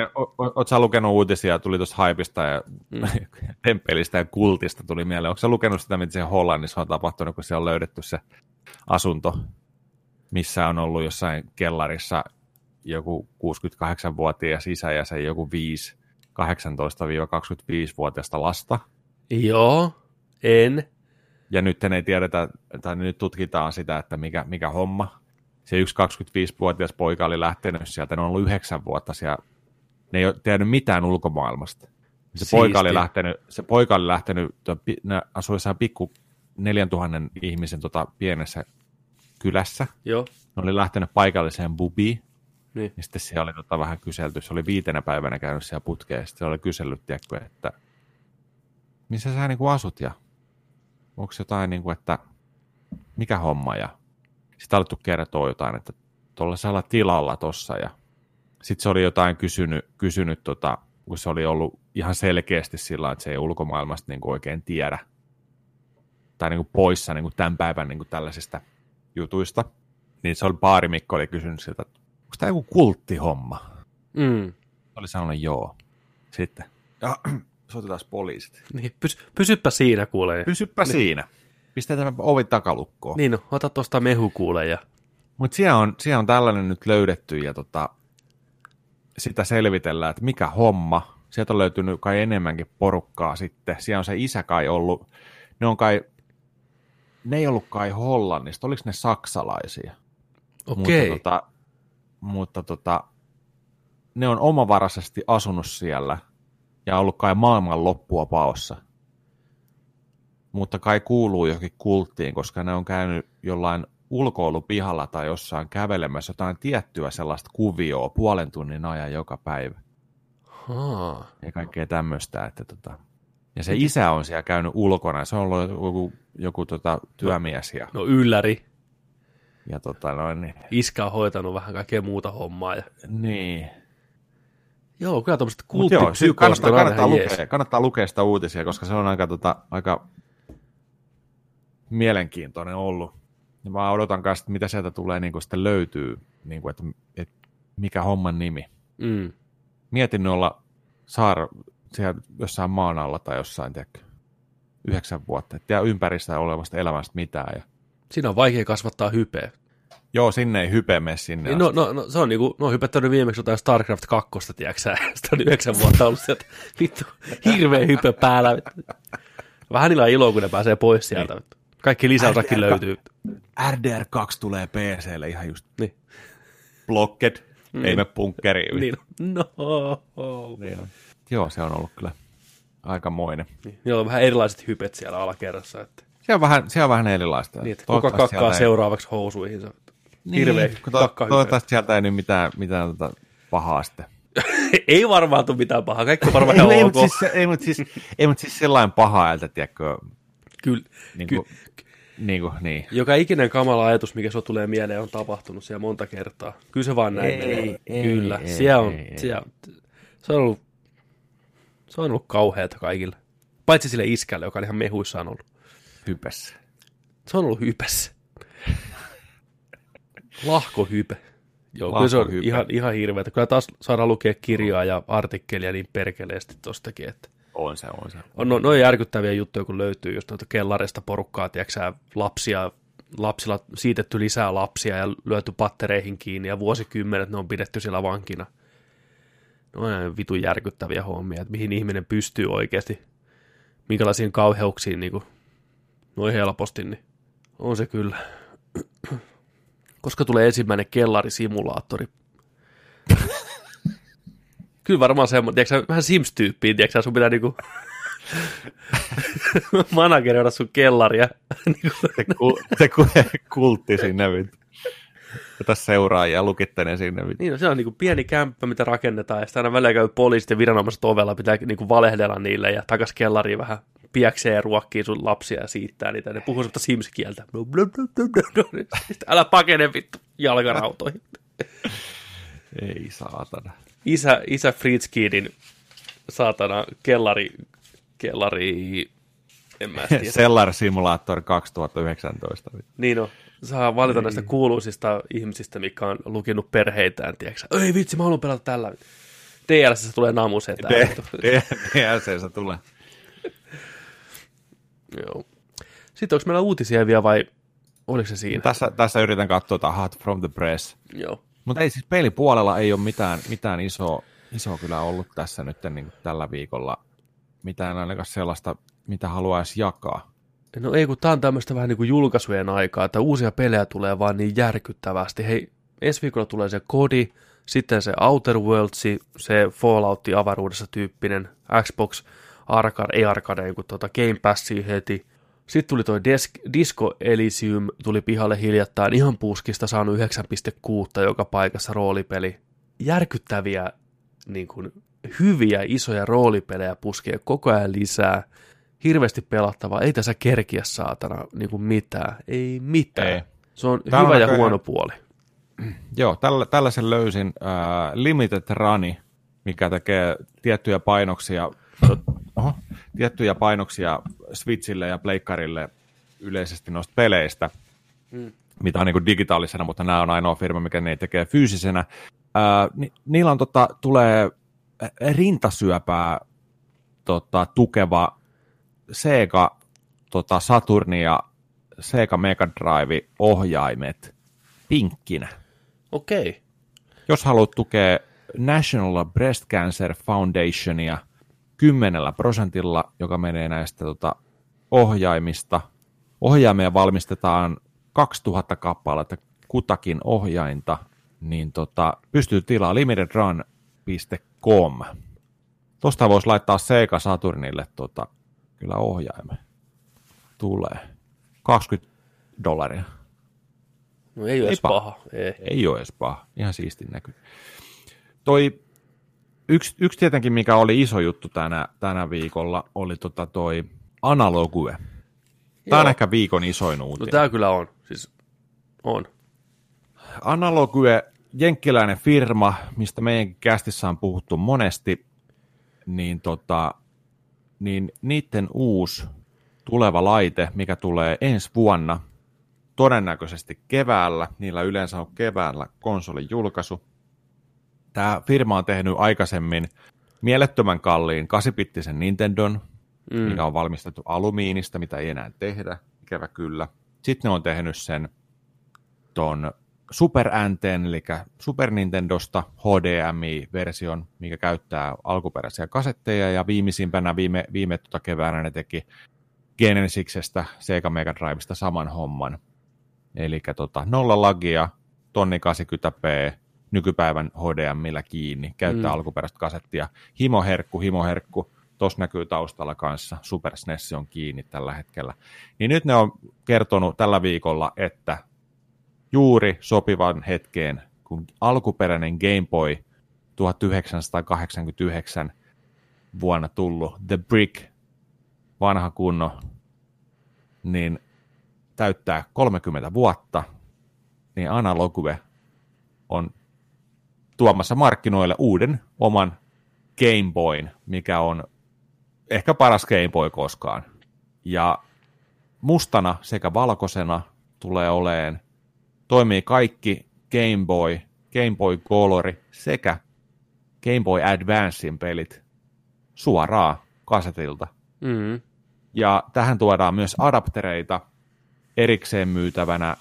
Oot sä lukenut uutisia, tuli tuosta haipista ja mm. temppelistä ja kultista tuli mieleen. Ootko sä lukenut sitä, mitä se Hollannissa on tapahtunut, kun siellä on löydetty se asunto, missä on ollut jossain kellarissa joku kuusikymmentäkahdeksanvuotias isä ja se joku viisi kahdeksantoista kaksikymmentäviisivuotiaista lasta. Joo, en. Ja nyt ei tiedetä, tai nyt tutkitaan sitä, että mikä, mikä homma. Se yksi kaksikymmentäviisivuotias poika oli lähtenyt sieltä, ne on ollut yhdeksän vuotta siellä. Ne ei ole tiennyt mitään ulkomaailmasta. Se poika oli lähtenyt, se poika oli lähtenyt, ne asui jossain pikku neljätuhatta ihmisen tota, pienessä kylässä. Joo. Ne oli lähtenyt paikalliseen bubiin. Niin. Ja sitten siellä oli tota vähän kyselty, se oli viitenä päivänä käynyt siellä putkeen, ja sitten se oli kysellyt, tiedätkö, että missä sä niin kuin asut, ja onko jotain, niin kuin, että mikä homma, ja sitten alettu kertoa jotain, että tuollaisella tilalla tossa, ja sitten se oli jotain kysynyt, kysynyt tota, kun se oli ollut ihan selkeästi sillä, että se ei ulkomaailmasta niin kuin oikein tiedä, tai niin kuin poissa niin kuin tämän päivän niin kuin tällaisista jutuista, niin se oli baarimikko oli kysynyt siltä, onko tämä joku kulttihomma? Mm. Oli sanonut joo. Sitten. Ja soitetaan poliisit. Niin, pysy, pysyppä siinä kuulee. Pysyppä niin. siinä. Pistää tämän ovin takalukkoon. Niin no, ota tuosta mehu kuulee. Mutta siellä on, siellä on tällainen nyt löydetty ja tota, sitä selvitellään, että mikä homma. Sieltä on löytynyt kai enemmänkin porukkaa sitten. Siellä on se isä kai ollut. Ne on kai, ne ei ollut kai Hollannista. Oliko ne saksalaisia? Okei. Mutta tota, mutta tota, ne on omavaraisesti asunut siellä ja ollut kai maailman loppua paossa. Mutta kai kuuluu johonkin kulttiin, koska ne on käynyt jollain ulkoilupihalla tai jossain kävelemässä jotain tiettyä sellaista kuvioa puolen tunnin ajan joka päivä. Haa. Ja kaikkea tämmöistä. Että tota. Ja se isä on siellä käynyt ulkona, se on ollut joku, joku tota, työmies. Ja no ylläri. Ja tota noin, niin. Iskä on hoitanut vähän kaikkea muuta hommaa. Ja niin. Joo, kyllä tuommoiset kulttipsykoosta on kannattaa lukea, kannattaa lukea sitä uutisia, koska se on aika, tota, aika mielenkiintoinen ollut. Ja mä odotan kanssa, että mitä sieltä tulee, niin kun sitten löytyy, niin kun, että, että mikä homman nimi. Mm. Mietin olla saar, siellä jossain maan alla tai jossain, tiedäkö, yhdeksän vuotta. Et tiedä ympäristään olevasta elämästä mitään ja siinä on vaikea kasvattaa hypeä. Joo, sinne ei hype mene sinne. No, no, no, se on niinku, no on hypettänyt viimeksi jotain StarCraft kaksi, tiedäksä, sitä on yhdeksän vuotta ollut sieltä, vittu, hirveä hype päällä. Vähän niillä on iloa, kun ne pääsee pois sieltä. Niin. Kaikki lisäosakin löytyy. R D R kaksi tulee P C:lle ihan just. Niin. Blocked, mm. ei me punkkeriin. Niin, no. Niin. Joo, se on ollut kyllä aikamoinen. Niin. Niillä on vähän erilaiset hypet siellä alakerrassa. Että... Se, on vähän, se on vähän erilaista. Niin, kuka kakkaa seuraavaksi housuihinsa. Niin, hirveä kakkahype. Toivottavasti sieltä ei nyt mitään, mitään tota pahaa sitten. Ei varmaan tule mitään pahaa, kaikki on varmaan ok. Ei, mutta siis, ei, mutta siis, ei, mutta siis sellainen paha äältä, tiedätkö? Kyllä. Niin kuin, ky- niin kuin, niin. Joka ikinen kamala ajatus, mikä se tulee mieleen, on tapahtunut siellä monta kertaa. Kyllä se vaan näin ei, menee. Ei, kyllä, ei, siellä on, ei, siellä, se on ollut, se on ollut kauheata kaikille. Paitsi sille iskälle, joka on ihan mehuissaan ollut. Hypässä. Se on ollut hypässä. Lahkohype. Joo, kyllä se on ihan, ihan hirveätä. Kyllä taas saadaan lukea kirjaa ja artikkelia niin perkeleesti tostakin, että on se, on se. On, no, no on järkyttäviä juttuja, kun löytyy just noita kellarista porukkaa, tiedätkö lapsia, lapsilla siitetty lisää lapsia ja lyöty pattereihin kiinni ja vuosikymmenet ne on pidetty siellä vankina. No on vitun järkyttäviä hommia, että mihin ihminen pystyy oikeasti, minkälaisiin kauheuksiin niin kuin noin helposti, niin on se kyllä. Koska tulee ensimmäinen kellarisimulaattori? Kyllä varmaan semmoinen, tiedätkö vähän Sims-tyyppiin, tiedätkö sun pitää niinku manageroida sun kellaria. se, ku, se kultti sinne, vittu. Jota seuraajia lukittainen sinne, vittu. Niin, no, se on niinku pieni kämppä, mitä rakennetaan, ja sitä aina välillä käy poliisit ja viranomaiset ovella, pitää niinku valehdella niille, ja takas kellariin vähän piäkseen ja ruokkii sun lapsia ja siittää niitä. Ne puhuu semmoista Sims-kieltä. Älä pakene vittu jalkarautoihin. Ei saatana. Isä, isä Fritzkinin saatana kellari, kellari, en mä tiedä. Cellar Simulator kaksituhattayhdeksäntoista. Niin on. Saa valita ei. Näistä kuuluisista ihmisistä, mikä on lukinut perheitään, tiedätkö? Ei vitsi, mä haluan pelata tällä. D L C:ssä tulee namusetä. D L C:ssä tulee. Joo. Sitten onko meillä uutisia vielä vai oliko se siinä? Tässä, tässä yritän katsoa tämä Hot from the Press. Joo. Mutta ei siis pelipuolella ei ole mitään, mitään isoa iso kyllä ollut tässä nyt niin tällä viikolla. Mitään ainakaan sellaista, mitä haluaisi jakaa. No ei, kun tämä on tämmöistä vähän niin kuin julkaisujen aikaa, että uusia pelejä tulee vaan niin järkyttävästi. Hei, ensi viikolla tulee se Kodi, sitten se Outer Worlds, se Falloutti avaruudessa tyyppinen Xbox Arcade, ei Arcade, kun tuota Game Passia heti. Sitten tuli toi Desk- Disco Elysium, tuli pihalle hiljattain ihan puskista, saanut yhdeksän pilkku kuusi joka paikassa roolipeli. Järkyttäviä, niin kuin, hyviä, isoja roolipelejä puskee koko ajan lisää. Hirveästi pelattavaa, ei tässä kerkiä saatana niin kuin mitään, ei mitään. Ei. Se on tällä hyvä näköinen... ja huono puoli. Joo, tällä, tällaisen löysin äh, Limited Runi, mikä tekee tiettyjä painoksia... Oho. Tiettyjä painoksia Switchille ja pleikkarille yleisesti noista peleistä, mm. mitä on niin kuin digitaalisena, mutta nämä on ainoa firma, mikä ne tekee fyysisenä. Ää, ni- niillä on, tota, tulee rintasyöpää tota, tukeva Sega tota Saturni ja Sega Mega Drive -ohjaimet pinkkinä. Okei. Okay. Jos haluat tukea National Breast Cancer Foundationia, kymmenellä prosentilla, joka menee näistä tota, ohjaimista. Ohjaimia valmistetaan kaksituhatta kappaletta kutakin ohjainta, niin tota, pystyy tilaa limited run piste com. Tuosta voisi laittaa Sega Saturnille tota, kyllä ohjaime. Tulee. kaksikymmentä dollaria. No ei ole edes paha. Ei. ei ole edes paha. Ihan siistin näkyy. Toi Yksi, yksi tietenkin, mikä oli iso juttu tänä, tänä viikolla, oli tota toi Analogue. Tämä Joo. on ehkä viikon isoin uutinen. No tämä kyllä on, siis on. Analogue, jenkkiläinen firma, mistä meidänkin kästissä on puhuttu monesti, niin, tota, niin niiden uusi tuleva laite, mikä tulee ensi vuonna, todennäköisesti keväällä, niillä yleensä on keväällä konsolin julkaisu. Tämä firma on tehnyt aikaisemmin mielettömän kalliin kahdeksanbittisen Nintendon, mm. mikä on valmistettu alumiinista, mitä ei enää tehdä, ikävä kyllä. Sitten ne on tehnyt sen ton Super N T:n, eli Super Nintendosta H D M I-version, mikä käyttää alkuperäisiä kasetteja, ja viimeisimpänä viime, viime tuota keväänä ne teki Genesiksestä, Sega Mega Drivesta saman homman. Eli tota, nolla lagia, tuhatkahdeksankymmentä p, nykypäivän H D M:llä kiinni, käyttää mm. alkuperäistä kasettia. Himoherkku, himoherkku, Tuossa näkyy taustalla kanssa, Super S N E S on kiinni tällä hetkellä. Niin nyt ne on kertonut tällä viikolla, että juuri sopivan hetkeen, kun alkuperäinen Game Boy tuhatyhdeksänsataakahdeksankymmentäyhdeksän vuonna tullut The Brick, vanha kunno, niin täyttää kolmekymmentä vuotta, niin Analogue on tuomassa markkinoille uuden oman Game Boyn, mikä on ehkä paras Game Boy koskaan. Ja mustana sekä valkoisena tulee oleen, toimii kaikki Game Boy, Game Boy Color sekä Game Boy Advancein pelit suoraan kasetilta. Mm-hmm. Ja tähän tuodaan myös adaptereita erikseen myytävänä,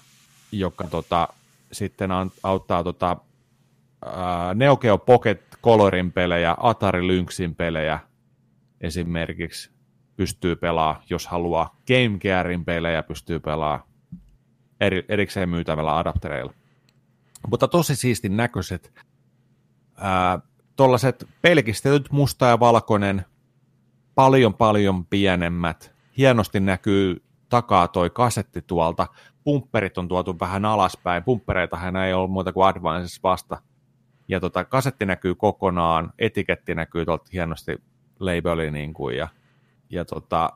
joka tota, sitten auttaa tota, ää, Neo Geo Pocket Colorin pelejä, Atari Lynxin pelejä esimerkiksi pystyy pelaamaan, jos haluaa Game Gearin pelejä pystyy pelaamaan eri, erikseen myytävällä adaptereilla. Mutta tosi siistin näköiset ää, tollaset pelkistetyt musta ja valkoinen, paljon paljon pienemmät. Hienosti näkyy takaa toi kasetti tuolta. Pumpperit on tuotu vähän alaspäin. Pumppereitahan ei ole muuta kuin Advances vasta. Ja tota, kasetti näkyy kokonaan, etiketti näkyy tuolta hienosti labeli niin kuin ja, ja tota,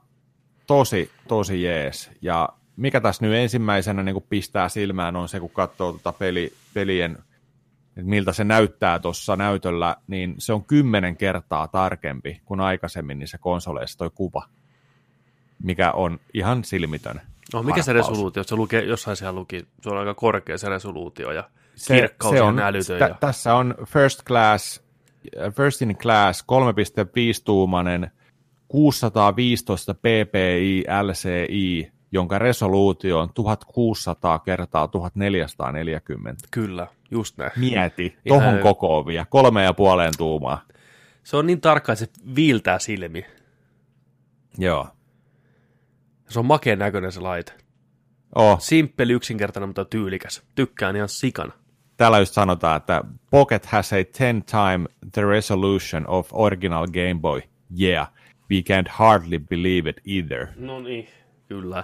tosi, tosi jees. Ja mikä tässä nyt ensimmäisenä niin kuin pistää silmään on se, kun katsoo tota peli, pelien, että miltä se näyttää tuossa näytöllä, niin se on kymmenen kertaa tarkempi kuin aikaisemmin niin se konsoleissa toi kuva, mikä on ihan silmitön. No, mikä se resoluutio? Se lukee, jossain siellä luki, se on aika korkea se resoluutio ja se, kirkkaus se on, ja älytön. T- ja... Tässä on first class, first in class kolme pilkku viisi tuumainen kuusisataaviisitoista ppi L C I, jonka resoluutio on tuhatkuusisataa kertaa tuhatneljäsataaneljäkymmentä. Kyllä, just näin. Mieti, tohon ihan... kokoon vielä, kolme ja puoleen tuumaa. Se on niin tarkka, että se viiltää silmiä. Joo. Se on makeen näköinen se laite. Oh. Simppeli, yksinkertainen, mutta tyylikäs. Tykkään ihan sikana. Täällä just sanotaan, että Pocket has a ten time the resolution of original Game Boy. Yeah, we can't hardly believe it either. No niin. Kyllä.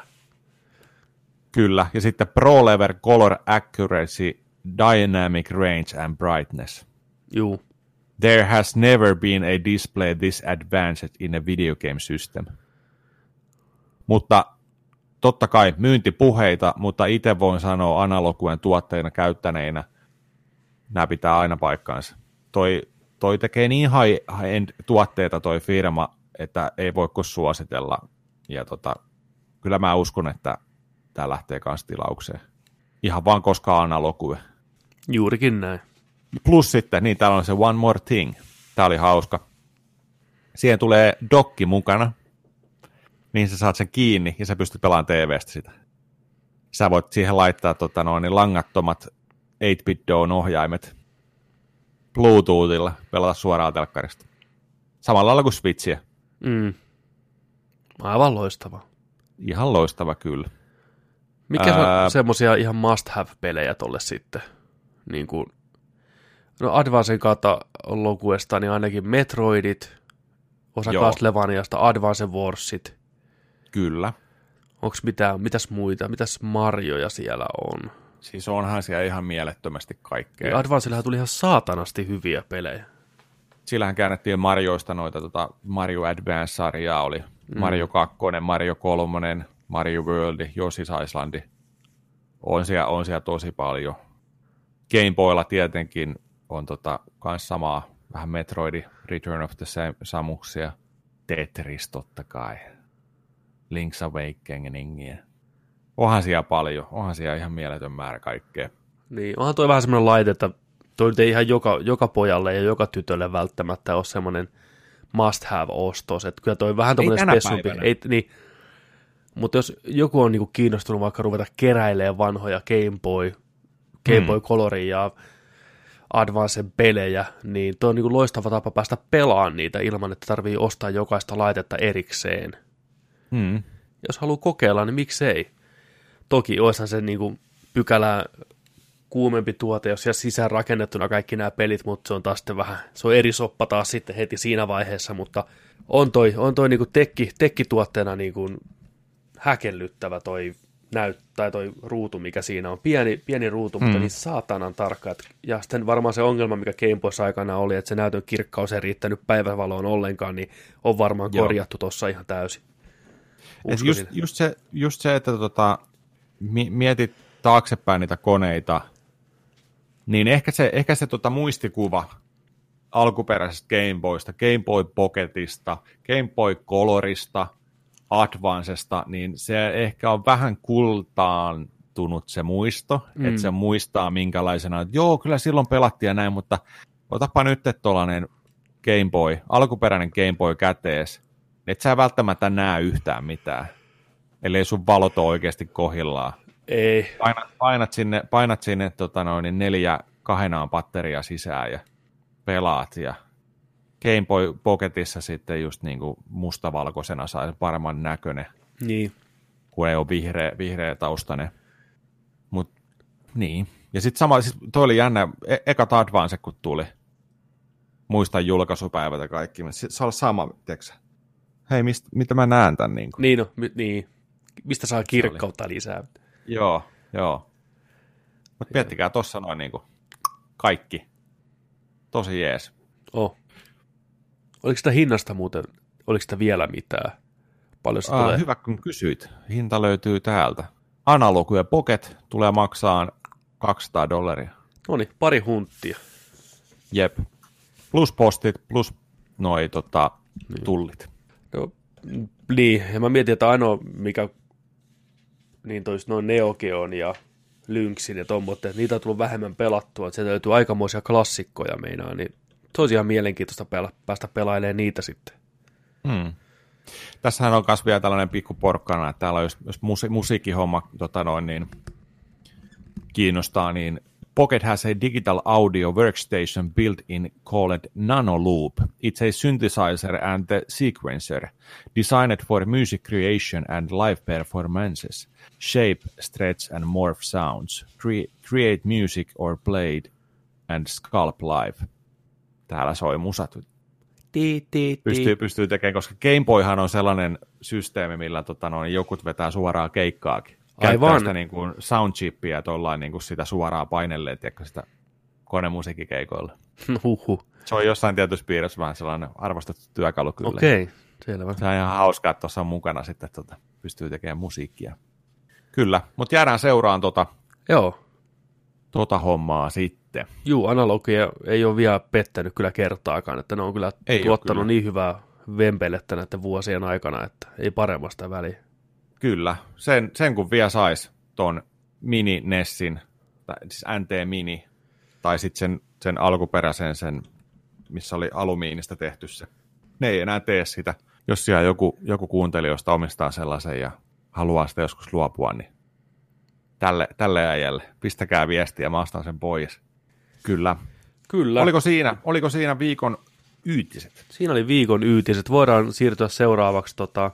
Kyllä, ja sitten Pro-level color accuracy, dynamic range and brightness. Juu. There has never been a display this advanced in a video game system. Mutta totta kai myyntipuheita, mutta itse voin sanoa Analoguen tuotteina käyttäneinä, nämä pitää aina paikkaansa. Toi, toi tekee niin high-end tuotteita toi firma, että ei voiko suositella ja tota... Kyllä mä uskon, että tämä lähtee kans tilaukseen. Ihan vaan koska Analogue. Juurikin näin. Plus sitten, niin täällä on se One More Thing. Tää oli hauska. Siihen tulee dokki mukana, niin sä saat sen kiinni ja sä pystyt pelaamaan T V:stä sitä. Sä voit siihen laittaa tota, noin, langattomat eight bit down ohjaimet Bluetoothilla, pelata suoraan telkkarista. Samalla lailla kuin Switchiä. Mm. Aivan loistavaa. Ihan loistava kyllä. Mikä Ää... on semmoisia ihan must-have-pelejä tolle sitten? Niin kuin, no Advancen kautta Loguesta, niin ainakin Metroidit, osa Castlevaniasta, Advance Warsit. Kyllä. Onko mitään, mitäs muita, mitäs Marioja siellä on? Siis onhan siellä ihan mielettömästi kaikkea. Niin Advancellähän tuli ihan saatanasti hyviä pelejä. Sillähän käännettiin Marioista noita, tota Mario Advance-sarjaa oli. Mario kakkonen, Mario kolmonen, Mario World, Yoshi's Islandi. On siellä, on siellä tosi paljon. Game Boylla tietenkin on tota kans samaa, vähän Metroidi, Return of the Samusia, Tetris totta kai, Link's Awakeningia. Onhan siellä paljon, onhan siellä ihan mieletön määrä kaikkea. Niin, onhan toi vähän semmoinen laite, että toi ei ihan joka, joka pojalle ja joka tytölle välttämättä ole semmoinen must have -ostos, että kyllä toi vähän tommoinen spessumpi, ei, niin, mutta jos joku on niinku kiinnostunut vaikka ruveta keräilemään vanhoja Game Boy, Game hmm. Boy Coloria ja Advancen pelejä, niin toi on niinku loistava tapa päästä pelaamaan niitä ilman, että tarvii ostaa jokaista laitetta erikseen. Hmm. Jos haluaa kokeilla, niin miksei. Toki oishan se niinku pykälä kuumempi tuote, jos siellä sisään rakennettuna kaikki nämä pelit, mutta se on taas sitten vähän, se on eri soppa taas sitten heti siinä vaiheessa, mutta on toi, on toi niinku tekki, tekkituotteena niinku häkellyttävä toi näyt, tai toi ruutu, mikä siinä on. Pieni, pieni ruutu, mm. mutta niin saatanan tarkka. Et, ja sitten varmaan se ongelma, mikä Game Boyssa aikana oli, että se näytön kirkkaus ei riittänyt päivävaloon ollenkaan, niin on varmaan Joo. korjattu tuossa ihan täysin. Just, just, se, just se, että tota, mietit taaksepäin niitä koneita, niin ehkä se, ehkä se tota muistikuva alkuperäisestä Game Boysta, Game Boy Pocketista, Game Boy Colorista, Advancesta, niin se ehkä on vähän kultaantunut se muisto, mm. että se muistaa minkälaisena, että joo, kyllä silloin pelattiin ja näin, mutta otapa nyt tuollainen Game Boy, alkuperäinen Game Boy kätees, että sä välttämättä näe yhtään mitään, ellei sun valot ole oikeasti kohillaan. Ei. Painat, painat sinne, painat sinne tota noin, neljä kahenaan patteria sisään ja pelaat. Ja Game Boy Pocketissa sitten just niin kuin mustavalkoisena sai paremman näköinen, niin. kun ei ole vihreä, vihreä taustainen. Mut, niin. Ja sitten sama, sit toi oli jännä, e- ekat Advance kun tuli. Muistan julkaisupäivät ja kaikki, mutta se on sama, tiiäksä. Hei, mistä, mitä mä näen tämän? Niin, niin, no, mi- niin. Mistä saa kirkkautta lisää? Joo, joo. Mutta miettikää tuossa noin niinku kaikki. Tosi jees. Oh. Oliko sitä hinnasta muuten, oliko sitä vielä mitään? Paljon se Aa, tulee? Hyvä, kun kysyit. Hinta löytyy täältä. Analog ja Pocket tulee maksaa kaksisataa dollaria. Noniin, pari hunttia. Jep. Plus postit, plus noi tota, niin. tullit. No, niin, ja mä mietin, että ainoa mikä... niin tois noin Neo Geon ja Lynxin ja tommoitteet, niitä on tullut vähemmän pelattua, että sieltä löytyy aikamoisia klassikkoja meinaa, niin se olisi ihan mielenkiintoista pela- päästä pelailemaan niitä sitten. Hmm. Tässähän on myös vielä tällainen pikku porkkana, että täällä jos, jos musi- musiikkihomma tota noin, niin kiinnostaa, niin Pocket has a digital audio workstation built in called Nanoloop. It's a synthesizer and a sequencer designed for music creation and live performances. Shape, stretch and morph sounds. Cre- create music or play and sculpt live. Täällä soi musat. Pystyy, pystyy tekemään, koska Game Boyhan on sellainen systeemi, millä tota, no, jokut vetää suoraan keikkaakin. Käyttää sitä niin kuin soundchippiä ja tollain niin kuin sitä suoraan painelleen, tiedätkö, sitä konemusiikkikeikoilla. Uhuh. Se on jossain tietyssä piirissä vähän sellainen arvostettu työkalu kyllä. Okei, okay, selvä. Se on ihan hauskaa, että tuossa on mukana sitten, tuota, pystyy tekemään musiikkia. Kyllä, mutta jäädään seuraan tuota, Joo. tuota hommaa sitten. Juu, analogia ei ole vielä pettänyt kyllä kertaakaan, että ne on kyllä ei tuottanut kyllä. niin hyvää vempelettä näiden vuosien aikana, että ei paremmasta väliä. Kyllä, sen, sen kun vielä saisi ton mini Nessin, tai siis N T-mini, tai sitten sen, sen alkuperäisen, sen, missä oli alumiinista tehty se. Ne ei enää tee sitä. Jos siellä joku, joku kuuntelijoista omistaa sellaisen ja haluaa sitä joskus luopua, niin tälle, tälle äijälle pistäkää viestiä, mä ostan sen pois. Kyllä. Kyllä. Oliko siinä, oliko siinä viikon yytiset? Siinä oli viikon yytiset. Voidaan siirtyä seuraavaksi tota...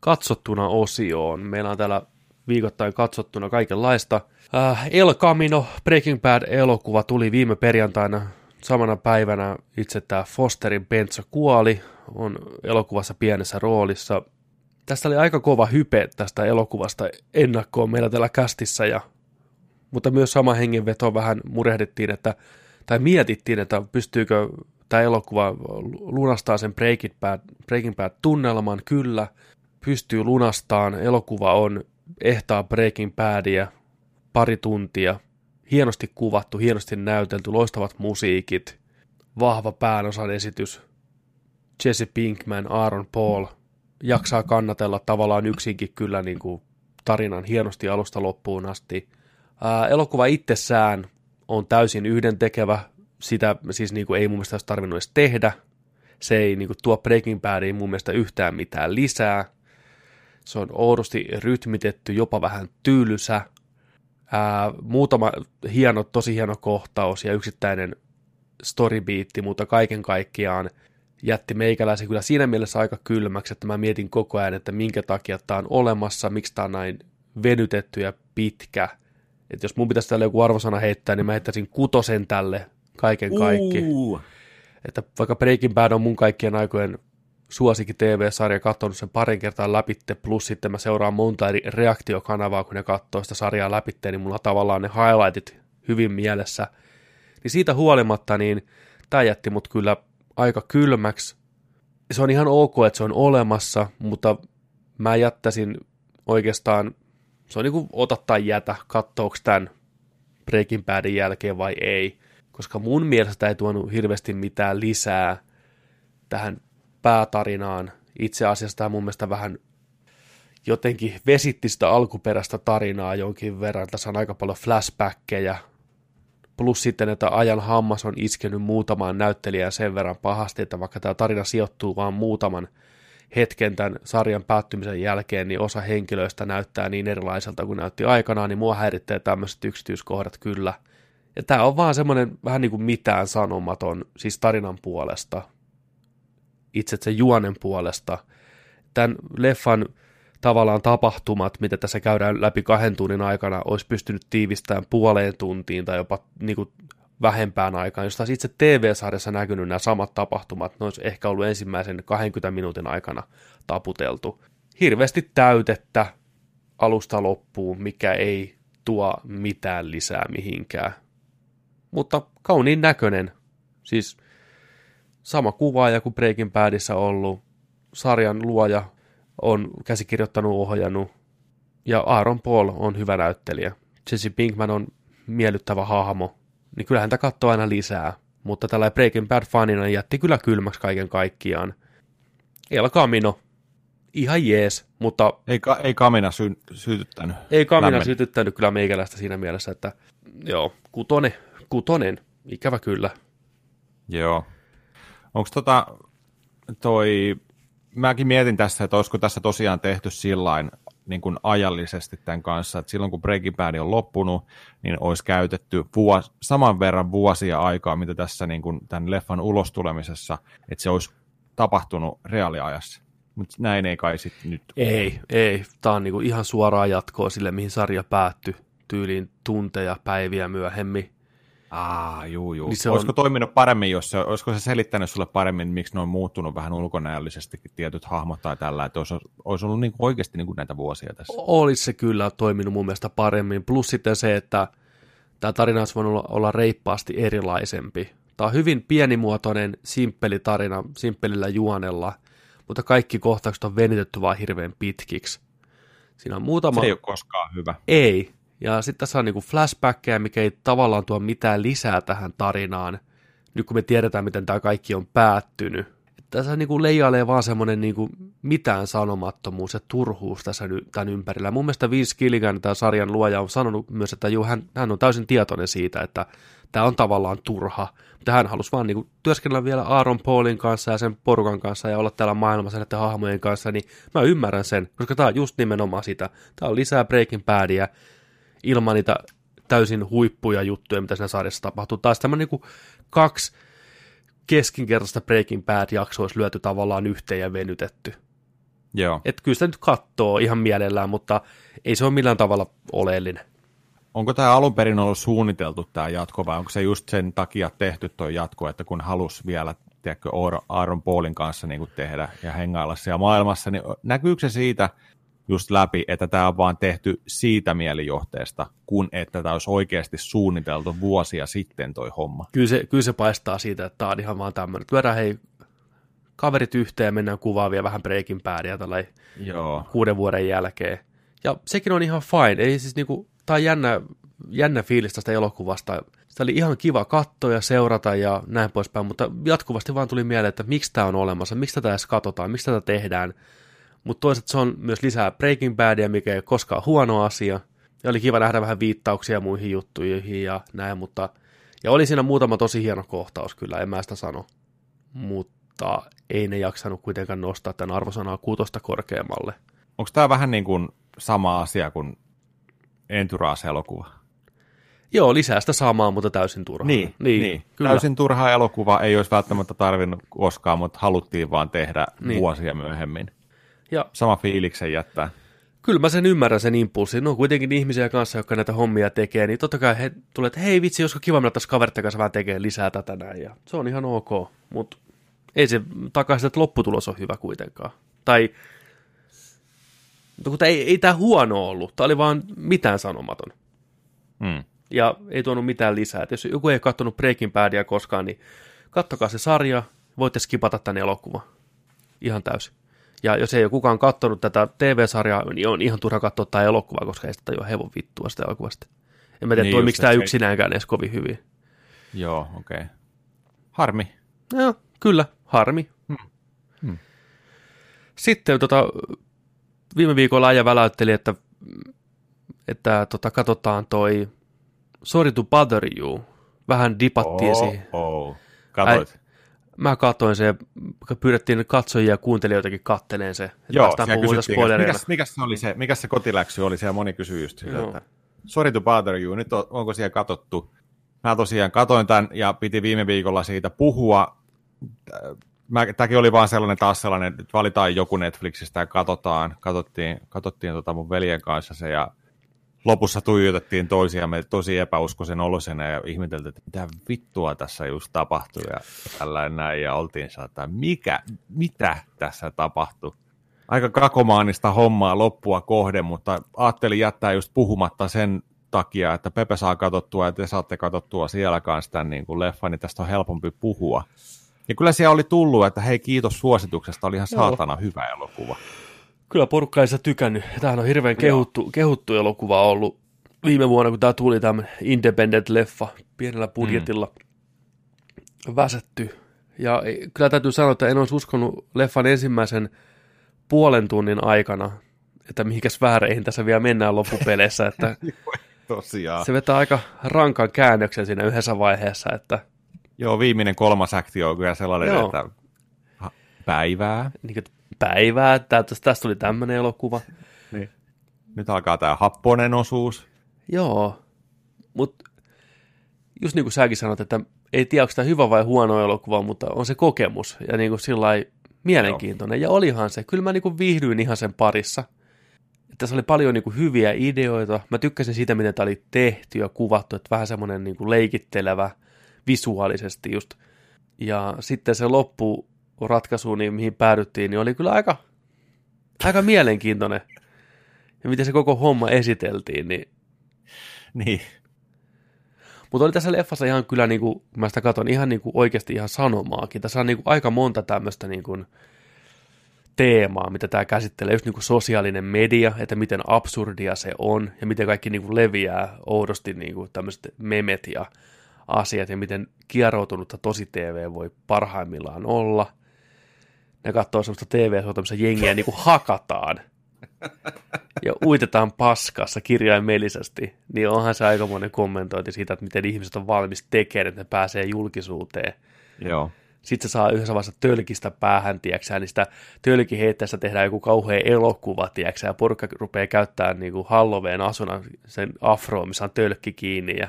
katsottuna osioon. Meillä on täällä viikoittain katsottuna kaikenlaista. Äh, El Camino, Breaking Bad-elokuva tuli viime perjantaina. Samana päivänä itse tämä Fosterin Benzo kuoli. On elokuvassa pienessä roolissa. Tästä oli aika kova hype tästä elokuvasta ennakkoon meillä täällä kästissä. Ja, mutta myös sama hengenveto vähän murehdittiin, että, tai mietittiin, että pystyykö tämä elokuva lunastaa sen Breaking Bad, Breaking Bad-tunnelman. Kyllä. Pystyy lunastaan, elokuva on ehtaa Breaking Badia pari tuntia, hienosti kuvattu, hienosti näytelty, loistavat musiikit, vahva päänosan esitys, Jesse Pinkman, Aaron Paul, jaksaa kannatella tavallaan yksinkin kyllä niin kuin tarinan hienosti alusta loppuun asti. Ää, elokuva itsessään on täysin yhdentekevä, sitä siis niin kuin ei mun mielestä olisi tarvinnut edes tehdä, se ei niin kuin tuo Breaking Badiin mun mielestä yhtään mitään lisää. Se on oudosti rytmitetty, jopa vähän tylsä. Ää, muutama hieno, tosi hieno kohtaus ja yksittäinen storybiitti, mutta kaiken kaikkiaan jätti meikäläisen kyllä siinä mielessä aika kylmäksi, että mä mietin koko ajan, että minkä takia tää on olemassa, miksi tää on näin venytetty ja pitkä. Että jos mun pitäisi tälle joku arvosana heittää, niin mä heittäisin kutosen tälle kaiken kaikki. Uh. Että vaikka Breaking Bad on mun kaikkien aikojen suosikki T V-sarja, katsonut sen parin kertaa läpitte, plus sitten mä seuraan monta eri reaktiokanavaa, kun ne katsoo sitä sarjaa läpitte, niin mulla on tavallaan ne highlightit hyvin mielessä. Niin siitä huolimatta, niin tää jätti mut kyllä aika kylmäksi. Se on ihan ok, että se on olemassa, mutta mä jättäisin oikeastaan, se on niin kuin ota tai jätä, kattooks tämän Breaking Badin jälkeen vai ei, koska mun mielestä ei tuonut hirveästi mitään lisää tähän päätarinaan. Itse asiassa tämä mun mielestä vähän jotenkin vesitti sitä alkuperäistä tarinaa jonkin verran. Tässä on aika paljon flashbackkejä, plus sitten, että ajan hammas on iskenyt muutamaan näyttelijään sen verran pahasti, että vaikka tämä tarina sijoittuu vaan muutaman hetken tämän sarjan päättymisen jälkeen, niin osa henkilöistä näyttää niin erilaiselta kuin näytti aikanaan, niin mua häiritsee tämmöiset yksityiskohdat kyllä. Ja tämä on vaan semmoinen vähän niin kuin mitään sanomaton, siis tarinan puolesta, itse se juonen puolesta. Tämän leffan tavallaan tapahtumat, mitä tässä käydään läpi kahden tunnin aikana, olisi pystynyt tiivistämään puoleen tuntiin tai jopa niin kuin vähempään aikaan. Jos taas itse T V-sarjassa näkynyt nämä samat tapahtumat, ne olisi ehkä ollut ensimmäisen kahdenkymmenen minuutin aikana taputeltu. Hirveästi täytettä alusta loppuun, mikä ei tuo mitään lisää mihinkään. Mutta kauniin näköinen. Siis sama kuvaaja kuin Breaking Badissa ollut, sarjan luoja on käsikirjoittanut, ohjannut, ja Aaron Paul on hyvä näyttelijä. Jesse Pinkman on miellyttävä hahmo, niin kyllähän häntä katsoo aina lisää, mutta tällainen Breaking Bad-fanina jätti kyllä kylmäksi kaiken kaikkiaan. El Camino, ihan jees, mutta... Ei, ka- ei Camina sy- sytyttänyt. Ei Camina Lämmen. sytyttänyt kyllä meikäläistä siinä mielessä, että joo, kutonen, kutonen, ikävä kyllä. Joo. Onko tota toi... Mäkin mietin tässä, että olisiko tässä tosiaan tehty sillain niin kuin ajallisesti tämän kanssa, että silloin kun Breaking Bad on loppunut, niin olisi käytetty vuos, saman verran vuosia aikaa, mitä tässä niin kuin tämän leffan ulostulemisessa, että se olisi tapahtunut reaaliajassa. Mutta näin ei kai sitten nyt. Ei, ei. Tämä on niin kuin ihan suoraa jatkoa sille, mihin sarja päättyi tyyliin tunteja, päiviä myöhemmin. Aa, juu, juu. Niin olisiko on... toiminut paremmin, jos se, olisiko se selittänyt sulle paremmin, miksi ne on muuttunut vähän ulkonäöllisestikin tietyt hahmot tai tällä, että olisi, olisi ollut niin oikeasti niin kuin näitä vuosia tässä? Olisi se kyllä toiminut mun mielestä paremmin, plus sitten se, että tämä tarina olisi voinut olla reippaasti erilaisempi. Tämä on hyvin pienimuotoinen, simppeli tarina, simppelillä juonella, mutta kaikki kohtaukset on venitetty vaan hirveän pitkiksi. Siinä on muutama... Se ei ole koskaan hyvä. Ei. Ja sitten tässä on niinku flashbackkejä, mikä ei tavallaan tuo mitään lisää tähän tarinaan, nyt kun me tiedetään, miten tämä kaikki on päättynyt. Et tässä niinku leijailee vaan semmoinen niinku mitään sanomattomuus ja turhuus tässä ny- tämän ympärillä. Mun mielestä Vince Gilligan, tämä sarjan luoja, on sanonut myös, että juu, hän, hän on täysin tietoinen siitä, että tämä on tavallaan turha. Mutta hän halusi vaan niinku työskennellä vielä Aaron Paulin kanssa ja sen porukan kanssa ja olla täällä maailmassa näiden hahmojen kanssa, niin mä ymmärrän sen, koska tämä on just nimenomaan sitä. Tämä on lisää Breaking Badia ilman niitä täysin huippuja juttuja, mitä siinä sarjassa tapahtuu. Taas tämmöinen niin kaksi keskinkertaista Breaking Bad-jaksoa olisi lyöty tavallaan yhteen ja venytetty. Joo. Että kyllä sitä nyt katsoo ihan mielellään, mutta ei se ole millään tavalla oleellinen. Onko tämä alun perin ollut suunniteltu tämä jatko, vai onko se just sen takia tehty tuo jatko, että kun halusi vielä, tiedätkö, Aaron Paulin kanssa niin kuin tehdä ja hengailla siellä maailmassa, niin näkyykö se siitä just läpi, että tämä on vaan tehty siitä mielijohteesta, kun että tämä olisi oikeasti suunniteltu vuosia sitten toi homma. Kyllä se, kyllä se paistaa siitä, että tämä on ihan vaan tämmöinen. Lyödään hei kaverit yhteen ja mennään kuvaan vielä vähän Breaking Badia tällainen kuuden vuoden jälkeen. Ja sekin on ihan fine. Ei siis niinku, tämä on jännä, jännä fiilis tästä elokuvasta. Sitä oli ihan kiva katsoa ja seurata ja näin poispäin, mutta jatkuvasti vaan tuli mieleen, että miksi tämä on olemassa, miksi tätä edes katsotaan, miksi tätä tehdään. Mutta toisaalta se on myös lisää Breaking Badia, mikä ei koskaan huono asia. Ja oli kiva nähdä vähän viittauksia muihin juttuihin ja näin, mutta... Ja oli siinä muutama tosi hieno kohtaus kyllä, en mä sitä sano. Mutta ei ne jaksanut kuitenkaan nostaa tämän arvosanaa kutosta korkeammalle. Onko tämä vähän niin kuin sama asia kuin Entourage-elokuva? Joo, lisää sitä samaa, mutta täysin turhaa. Niin, niin, niin. Täysin turhaa elokuva ei olisi välttämättä tarvinnut koskaan, mutta haluttiin vaan tehdä niin vuosia myöhemmin. Ja sama fiiliksen jättää. Kyllä mä sen ymmärrän sen impulssin. No kuitenkin ihmisiä kanssa, jotka näitä hommia tekee, niin totta kai he tulee, että hei vitsi, josko kiva mennä tässä kaveritten kanssa vähän tekee lisää tätä näin. Ja se on ihan ok, mutta ei se takaisin, että lopputulos on hyvä kuitenkaan. Tai mutta ei, ei tämä huono ollut, tämä oli vaan mitään sanomaton. Hmm. Ja ei tuonut mitään lisää. Et jos joku ei katsonut Breaking Badia koskaan, niin kattokaa se sarja, voitte skipata tämän elokuvan. Ihan täysin. Ja jos ei ole kukaan katsonut tätä T V-sarjaa, niin on ihan turha katsoa tämä elokuvaa, koska ei sitä tajua hevon vittua sitä elokuvasta. En mä tiedä, niin toimiko tämä yksinäänkään edes kovin hyvin. Joo, okei. Okay. Harmi. Joo, kyllä, harmi. Hmm. Hmm. Sitten tota, viime viikolla ajan väläytteli, että, että tota, katsotaan toi Sorry to Bother You. Vähän dipattiin oh, siihen. Oh. Katoit. Ai, mä katoin se, pyydettiin katsojia ja kuuntelijoitakin katteleen se. Joo, siellä kysyttiin, mikäs, mikäs, se oli se, mikäs se kotiläksy oli, siellä moni kysyi just sitä, että Sorry to Bother You, nyt on, onko siellä katsottu? Mä tosiaan katoin tämän ja piti viime viikolla siitä puhua. Tämäkin oli vaan sellainen taas sellainen, että valitaan joku Netflixistä ja katsotaan. Katsottiin, katsottiin tota mun veljen kanssa se ja lopussa tuijotettiin toisiamme tosi epäuskoisen olosena ja ihmeteltiin, että mitä vittua tässä just tapahtui ja tällainen näin. Ja oltiin saattaa, mikä, mitä tässä tapahtui? Aika kakomaanista hommaa loppua kohden, mutta ajattelin jättää just puhumatta sen takia, että Pepe saa katsottua ja te saatte katsottua siellä kanssa tämän niin kuin leffan, niin tästä on helpompi puhua. Ja kyllä siellä oli tullut, että hei kiitos suosituksesta, oli ihan saatana hyvä elokuva. Kyllä porukka ei sitä tykännyt. Tämähän on hirveän kehuttu, kehuttu elokuva ollut viime vuonna, kun tämä tuli tämmöinen independent-leffa pienellä budjetilla mm. väsetty. Ja kyllä täytyy sanoa, että en olisi uskonut leffan ensimmäisen puolen tunnin aikana, että mihinkäs vääreihin tässä vielä mennään loppupeleissä. Että tosiaan. Se vetää aika rankan käännöksen siinä yhdessä vaiheessa. Että joo, viimeinen kolmas akti on kyllä sellainen, joo. Että päivää. Niin kuin päivää, tästä tuli tämmöinen elokuva. Niin. Nyt alkaa tämä happonen osuus. Joo, mutta just niin kuin säkin sanot, että ei tiedä, onko tämä hyvä vai huono elokuva, mutta on se kokemus ja niin kuin sillai mielenkiintoinen. Joo. Ja olihan se, kyllä mä niin kuin viihdyin ihan sen parissa. Tässä oli paljon niin kuin hyviä ideoita. Mä tykkäsin siitä, miten tämä oli tehty ja kuvattu, että vähän semmoinen niin kuin leikittelevä visuaalisesti just. Ja sitten se loppu ratkaisu, niin mihin päädyttiin, niin oli kyllä aika, aika mielenkiintoinen. Ja miten se koko homma esiteltiin, niin... Niin. Mutta oli tässä leffassa ihan kyllä, niin kuin, mä sitä katson, ihan niin kuin oikeasti ihan sanomaakin. Tässä on niin kuin aika monta tämmöistä niin kuin teemaa, mitä tämä käsittelee. Just niin kuin sosiaalinen media, että miten absurdia se on, ja miten kaikki niin kuin leviää oudosti niin kuin tämmöiset memet ja asiat, ja miten kieroutunutta tosi-T V voi parhaimmillaan olla. Ne katsoo semmoista T V-suotta, missä jengiä niin kuin hakataan ja uitetaan paskassa kirjaimellisesti, niin onhan se aikamoinen kommentointi siitä, että miten ihmiset on valmis tekemään, että ne pääsee julkisuuteen. Joo. Sitten se saa yhdessä vaiheessa tölkistä päähän, tiiäksä, niin sitä tölkiheittäistä tehdään joku kauhea elokuva, tiiäksä, ja porukka rupeaa käyttämään niin kuin Halloween asuna sen afroon, missä on tölkki kiinni ja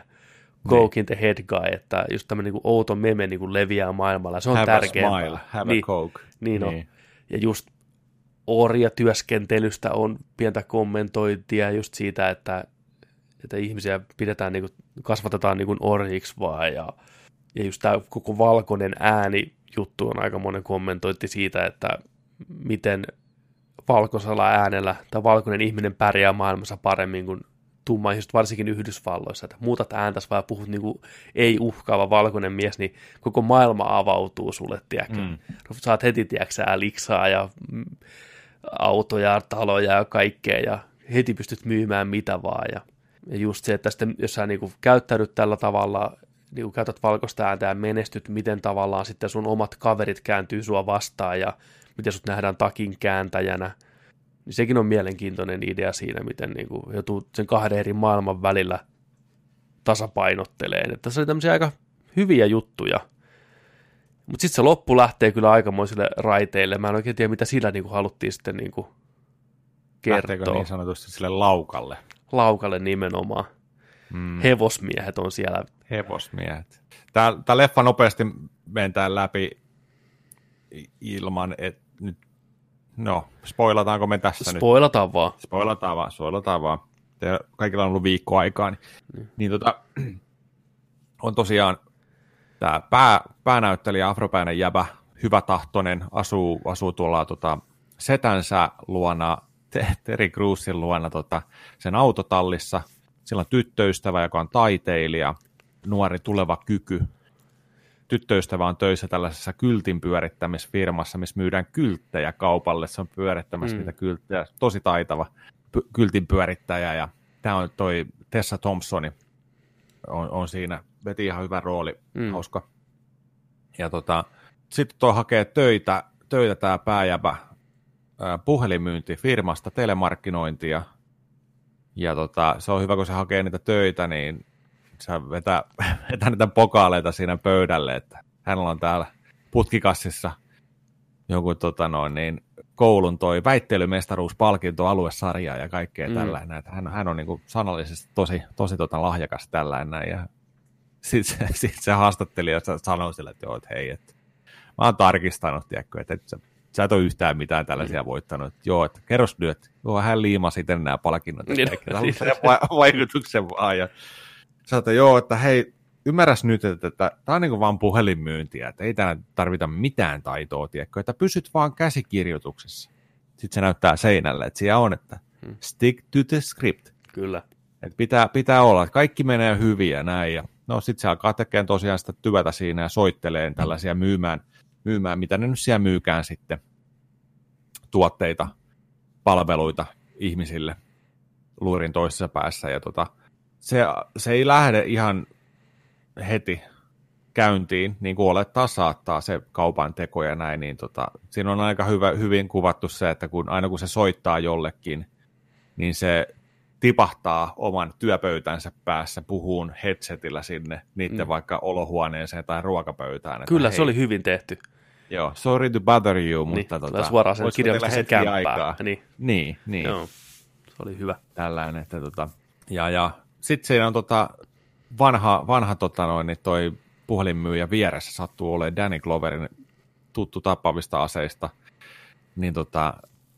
Coke in the head guy, että just tämmöinen niin outo meme niin kuin leviää maailmalla, se on tärkeää. Have a smile, have niin, a coke. Niin on. Niin. Ja just orjatyöskentelystä on pientä kommentointia just siitä, että, että ihmisiä pidetään, niin kuin, kasvatetaan niin kuin orjiksi vaan, ja, ja just tämä koko valkoinen ääni juttu on aika monen kommentointi siitä, että miten valkoisella äänellä tai valkoinen ihminen pärjää maailmassa paremmin kuin tumma ihmiset, varsinkin Yhdysvalloissa, että muutat ääntäs vaan puhut niin kuin ei-uhkaava valkoinen mies, niin koko maailma avautuu sulle, tiedäkö. Mm. Saat heti, tiedäksä, liksaa ja autoja, taloja ja kaikkea, ja heti pystyt myymään mitä vaan. Ja just se, että sitten, jos sä niin kuin käyttäydyt tällä tavalla, niin kuin käytät valkoista ääntä ja menestyt, miten tavallaan sitten sun omat kaverit kääntyy sua vastaan, ja miten sut nähdään takin kääntäjänä. Sekin on mielenkiintoinen idea siinä, miten niin kuin joutuu sen kahden eri maailman välillä tasapainotteleen. Että tässä oli tämmöisiä aika hyviä juttuja. Mutta sitten se loppu lähtee kyllä aikamoisille raiteille. Mä en oikein tiedä, mitä sillä niin kuin haluttiin sitten niin kuin kertoa. Lähteekö niin sanotusti sille laukalle? Laukalle nimenomaan. Mm. Hevosmiehet on siellä. Hevosmiehet. Tää, tää leffa nopeasti mentää läpi ilman, että nyt No, spoilataanko me tässä spoilataan nyt? Spoilataan vaan. Spoilataan vaan, spoilataan vaan. Teillä kaikilla on ollut viikko aikaa. Niin, mm. niin tota, on tosiaan tämä pää, päänäyttelijä, afropäinen jäbä, hyvätahtoinen, asuu, asuu tuolla tota, setänsä luona, Terry Crewsin luona tota, sen autotallissa. Sillä on tyttöystävä, joka on taiteilija, nuori tuleva kyky. Tyttöystävä on töissä tällaisessa kyltinpyörittämisfirmassa, missä myydään kylttejä kaupalle. Se on pyörittämässä mm. niitä kylttejä. Tosi taitava kyltinpyörittäjä. Ja tämä on toi Tessa Thompson. On, on siinä. Veti ihan hyvä rooli. Mm. Hauska. Ja tota, sitten tuo hakee töitä, töitä tämä pääjäpä puhelinmyyntifirmasta, telemarkkinointia. Ja tota, se on hyvä, kun se hakee niitä töitä, niin sä vetää, vetää niitä pokaaleita siinä pöydälle, että hänellä on täällä putkikassissa jonkun tota noin, niin koulun toi väittelymestaruuspalkinto, aluesarjaa ja kaikkea mm. tällainen. Hän, hän on niin kuin sanallisesti tosi, tosi tota lahjakas tällainen. Ja sitten se, sit se haastattelija sanoi sille, että, joo, että hei, että mä oon tarkistanut, tiedätkö, että et sä, sä et ole yhtään mitään tällaisia mm. voittanut. Että, joo, että kerros nyt, että joo, hän liimasi sitten nämä palkinnot. Vaikutuksen vaan ja... Sä joo, että hei, ymmärräs nyt, että tämä on niin vaan puhelinmyyntiä, että ei tänään tarvita mitään taitoa, tiedätkö, että pysyt vaan käsikirjoituksessa. Sitten se näyttää seinälle, että siellä on, että stick to the script. Kyllä. Että pitää, pitää olla, että kaikki menee hyvin ja näin. Ja no sitten se alkaa tekemään tosiaan sitä työtä siinä ja soitteleen tällaisia myymään, myymään, mitä ne nyt siellä myykään sitten, tuotteita, palveluita ihmisille luurin toisessa päässä ja tota... Se, se ei lähde ihan heti käyntiin, niin kuin olettaa saattaa se kaupan teko ja näin, niin tota, siinä on aika hyvä, hyvin kuvattu se, että kun, aina kun se soittaa jollekin, niin se tipahtaa oman työpöytänsä päässä, puhuun headsetillä sinne, niiden mm. vaikka olohuoneeseen tai ruokapöytään. Kyllä, että, se hei, oli hyvin tehty. Joo, sorry to bother you, niin, mutta tota, suoraan sen kirjallisesti hetki kämpää. Aikaa. Niin, niin. niin. Joo, se oli hyvä. Tällainen, että tota, ja ja sitten siinä on tota vanha, vanha tota noin, toi puhelinmyyjä vieressä sattuu olemaan Danny Gloverin tuttu tappavista aseista, niin tota,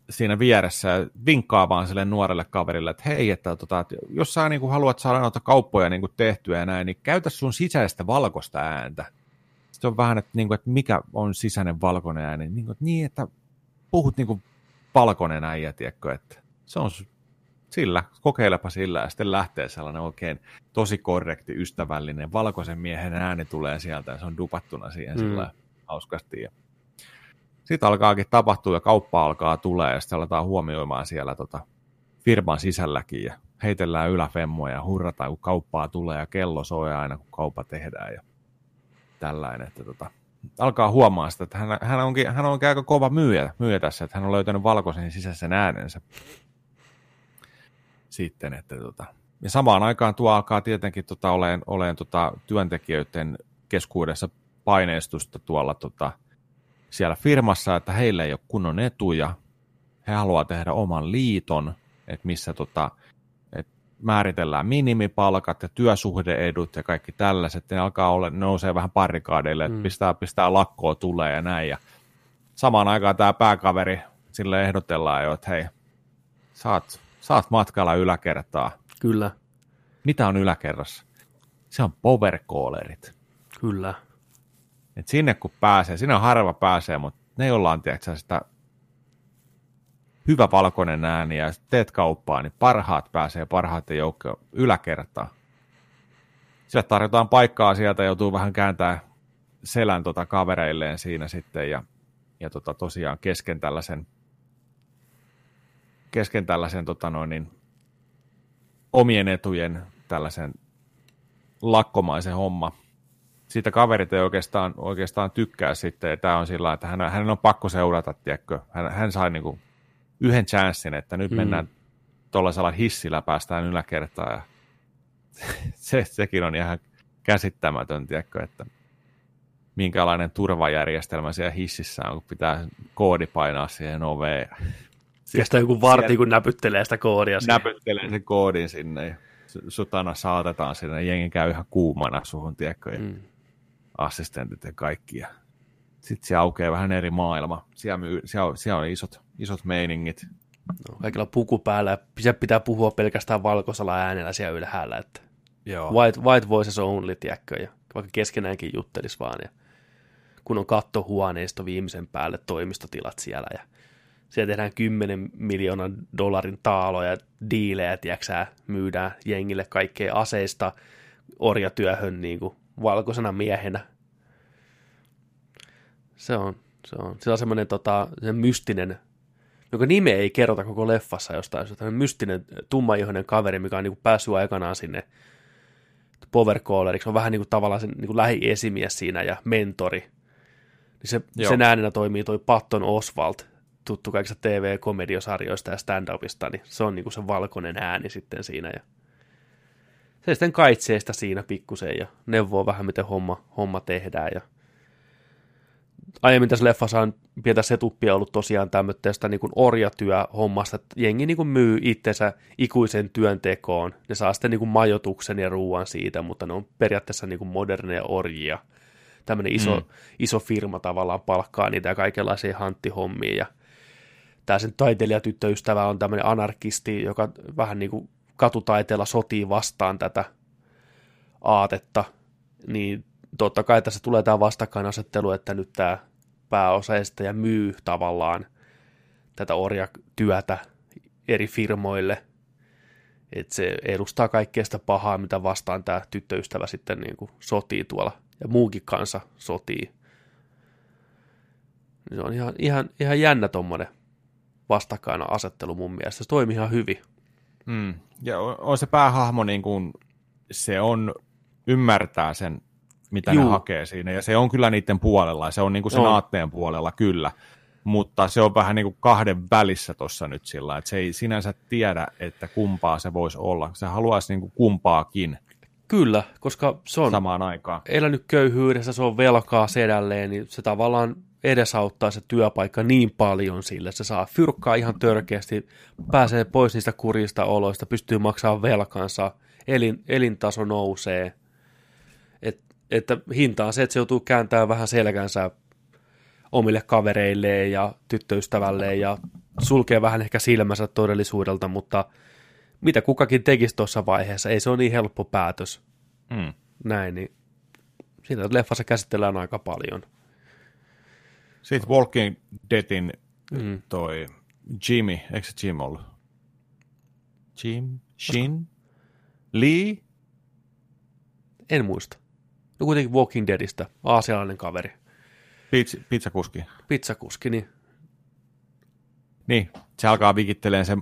siinä vieressä vinkkaa vaan sille nuorelle kaverille, että hei, että, tota, että jos sä niinku haluat saada noita kauppoja niinku tehtyä ja näin, niin käytä sun sisäistä valkoista ääntä. Se on vähän, että, niinku, että mikä on sisäinen valkoinen ääni, niinku, että niin, että puhut niinku valkoinen äijä, tiedätkö, että se on... Sillä, kokeilepa sillä ja sitten lähtee sellainen oikein tosi korrekti, ystävällinen, valkoisen miehen ääni tulee sieltä ja se on dupattuna siihen mm. sillä hauskasti. Sitten alkaakin tapahtua ja kauppa alkaa tulee ja sitten aletaan huomioimaan siellä tota firman sisälläkin ja heitellään yläfemmoja ja hurrataan kun kauppaa tulee ja kello soi aina kun kauppa tehdään ja tällainen. Että tota, alkaa huomaa sitä, että hän, hän, onkin, hän onkin aika kova myyjä, myyjä tässä, että hän on löytänyt valkoisen sisäisen äänensä. Sitten, että tota. Ja samaan aikaan tuo alkaa tietenkin tota, oleen, oleen tota, työntekijöiden keskuudessa paineistusta tuolla tota, siellä firmassa, että heillä ei ole kunnon etuja. He haluaa tehdä oman liiton, että missä tota, et määritellään minimipalkat ja työsuhdeedut ja kaikki tällaiset. Ne alkaa olla, nousee vähän barrikaadeille, että mm. pistää, pistää lakkoa tulee ja näin. Ja samaan aikaan tämä pääkaveri, sille ehdotellaan jo, että hei, saat... Saat matkalla yläkertaa. Kyllä. Mitä on yläkerrassa? Se on powercallerit. Kyllä. Et sinne kun pääsee, sinne harva pääsee, mutta ne jollain tiedätkö sitä hyvä valkoinen ääni ja teet kauppaa, niin parhaat pääsee parhaiten joukkoon yläkertaan. Sillä tarjotaan paikkaa sieltä, joutuu vähän kääntämään selän tota kavereilleen siinä sitten ja, ja tota tosiaan kesken tällaisen kesken tällaisen tota noin, omien etujen tällaisen lakkomaisen homma. Siitä kaverit ei oikeastaan, oikeastaan tykkää sitten. Tämä on sillä että hän, hän on pakko seurata, tiedätkö. Hän, hän sai niinku yhden chanssin, että nyt mm. mennään tuollaisella hissillä, päästään yläkertaan. Ja se, sekin on ihan käsittämätön, tiedätkö, että minkälainen turvajärjestelmä siellä hississä on, kun pitää koodi painaa siihen oveen. Kestää joku vartin, kun näpyttelee sitä koodia sinne. Näpyttelee sen koodin sinne ja sutana saatetaan sinne. Jengi käy ihan kuumana suhun, tiedätkö, ja mm. assistentit ja kaikki. Ja sitten se aukeaa vähän eri maailma. Siellä, myy, siellä, siellä on isot, isot meiningit. No, kaikilla on puku päällä. Se pitää puhua pelkästään valkoisella äänellä siellä ylhäällä. Että joo. White, white voices only, tiedätkö, ja vaikka keskenäänkin juttelisi vaan. Ja kun on kattohuoneisto viimeisen päälle, toimistotilat siellä. Ja siellä tehdään kymmenen miljoonan dollarin taaloja, diilejä, tiedätkö, myydään jengille kaikkea aseista orjatyöhön niin kuin valkoisena miehenä. Se on, se on. Sillä on semmoinen tota, se mystinen, joka nime ei kerrota koko leffassa jostain, se on mystinen tummaihoinen kaveri, mikä on niin kuin päässyt aikanaan sinne powercalleriksi, on vähän niin kuin tavallaan sen niin kuin lähiesimies siinä ja mentori. Niin se, sen äänenä toimii toi Patton Oswalt, tuttu kaikista T V-komediosarjoista ja stand-upista, niin se on niin kuin se valkoinen ääni sitten siinä. Ja se sitten kaitsee sitä siinä pikkusen ja neuvoo vähän, miten homma, homma tehdään. Ja aiemmin tässä leffassa on pientä setuppia ollut tosiaan tämmöistä niin kuin orjatyöhommasta, että jengi niin kuin myy itsensä ikuisen työntekoon. Ne saa sitten niin kuin majoituksen ja ruoan siitä, mutta ne on periaatteessa niin kuin moderneja orjia. Tämmöinen iso, mm. iso firma tavallaan palkkaa niitä ja kaikenlaisia hanttihommia. Ja tämä sen taiteilijatyttöystävä on tämmöinen anarkisti, joka vähän niin kuin katutaiteella sotii vastaan tätä aatetta, niin totta kai tässä tulee tämä vastakkainasettelu, että nyt tämä pääosaestäjä myy tavallaan tätä orjatyötä eri firmoille, että se edustaa kaikkea sitä pahaa, mitä vastaan tämä tyttöystävä sitten niin kuin sotii tuolla, ja muukin kansa sotii. Se on ihan, ihan, ihan jännä tuommoinen vastakkainasettelu mun mielestä, se toimii ihan hyvin. Mm. Ja on, on se päähahmo, niin kuin se on, ymmärtää sen, mitä Juu. ne hakee siinä, ja se on kyllä niiden puolella, ja se on niin kuin sen on. aatteen puolella kyllä, mutta se on vähän niin kuin kahden välissä tuossa nyt sillä, että se ei sinänsä tiedä, että kumpaa se voisi olla, se haluaisi niin kuin kumpaakin. Kyllä, koska se on samaan aikaan elänyt köyhyydessä, se on velkaa sedälleen, niin se tavallaan edesauttaa se työpaikka niin paljon sille, se saa fyrkkaa ihan törkeästi, pääsee pois niistä kurjista oloista, pystyy maksamaan velkansa, elin, elintaso nousee, et, että hinta on se, että se joutuu kääntämään vähän selkänsä omille kavereilleen ja tyttöystävälleen ja sulkee vähän ehkä silmänsä todellisuudelta, mutta mitä kukakin tekisi tuossa vaiheessa, ei se ole niin helppo päätös. Mm. Näin, niin siitä leffassa käsitellään aika paljon. Sitten Walking Deadin mm. toi Jimmy, eikö se Jim ollut? Jim? Shin? Lee? En muista. No kuitenkin Walking Deadistä, aasialainen kaveri. Pizza, pizzakuski. Pizzakuski, niin. Niin, se alkaa vikitteleen sen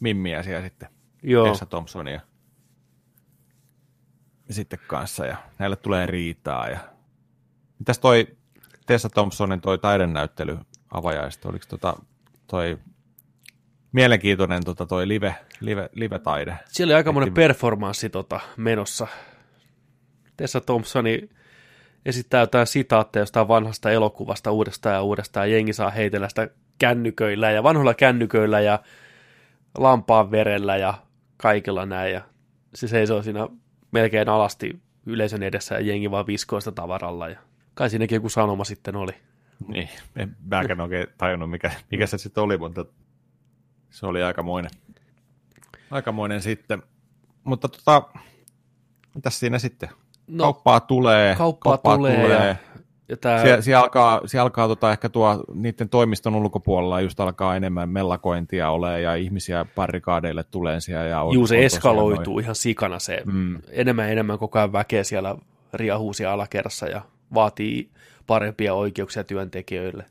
mimmiä siellä sitten. Joo. Tessa Thompsonia. Sitten kanssa, ja näille tulee riitaa. Ja mitäs toi Tessa Thompsonin toi taidenäyttely avajaista, oliko tota, toi mielenkiintoinen tota, toi live, live, live-taide? Siellä oli aikamoinen performanssi tota, menossa. Tessa Thompsoni esittää jotain sitaatteja jostain vanhasta elokuvasta uudestaan ja uudestaan. Jengi saa heitellä sitä kännyköillä ja vanhoilla kännyköillä ja lampaan verellä ja kaikilla näin. Ja se seisoo siinä melkein alasti yleisön edessä ja jengi vaan viskoo sitä tavaralla ja kai siinäkin joku sanoma sitten oli. Niin, en mäkään oikein tajunnut, mikä, mikä se sitten oli, mutta se oli aikamoinen. Aikamoinen sitten. Mutta tota, mitäs siinä sitten? No, kauppaa tulee. Kauppaa, kauppaa tulee. tulee. Ja, ja tää... Siellä sie alkaa, sie alkaa tota, ehkä tuo niiden toimiston ulkopuolella just alkaa enemmän mellakointia olemaan ja ihmisiä barrikaadeille tulee siellä. Ja on, Juu, se eskaloituu noin. Ihan sikana se. Mm. Enemmän ja enemmän koko ajan väkeä siellä riahuu siellä alakerrassa ja vaatii parempia oikeuksia työntekijöille.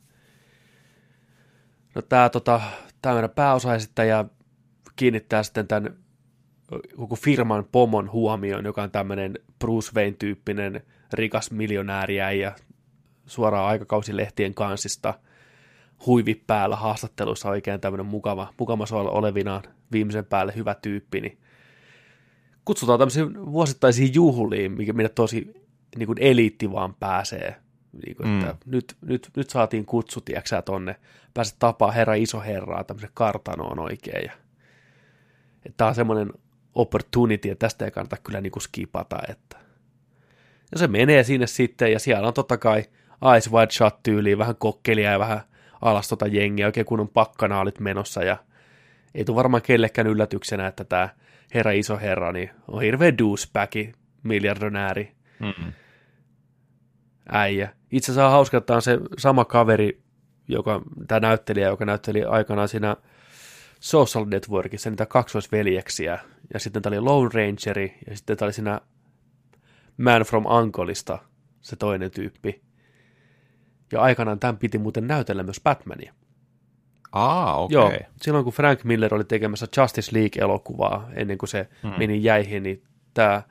No tämä tota, meidän pääosaesittäjä kiinnittää sitten tämän koko firman pomon huomioon, joka on tämmöinen Bruce Wayne-tyyppinen rikas miljonääriäijä suoraan aikakausilehtien kansista huivi päällä haastattelussa oikein tämmöinen mukava, mukavassa olevinaan viimeisen päälle hyvä tyyppi. Niin kutsutaan tämmöisiin vuosittaisiin juhliin, minne tosi niin kuin eliitti vaan pääsee, niin kuin, mm. että nyt, nyt, nyt saatiin kutsu, tiedätkö tonne, pääset tapaa herra iso herraa tämmöisen kartanoon oikein, ja tämä on semmoinen opportunity, että tästä ei kannata kyllä niin kuin skipata, että ja se menee sinne sitten, ja siellä on totta kai Ice Wide Shut-tyyliin, vähän kokkelia ja vähän alastota jengiä, oikein kun on pakkanaalit menossa, ja ei tule varmaan kellekään yllätyksenä, että tämä herra iso herra niin on hirveä douchebagki, miljardonääri, mm-mm. äijä. Itse asiassa hauska, että on se sama kaveri, joka, tämä näyttelijä, joka näytteli aikanaan siinä Social Networkissa niitä kaksoisveljeksiä, ja sitten tämä oli Lone Rangeri, ja sitten tämä oli siinä Man from Uncleista, se toinen tyyppi. Ja aikanaan tämän piti muuten näytellä myös Batmania. Ah, okei. Okay. Joo, silloin kun Frank Miller oli tekemässä Justice League-elokuvaa, ennen kuin se hmm. meni jäihin, niin tämä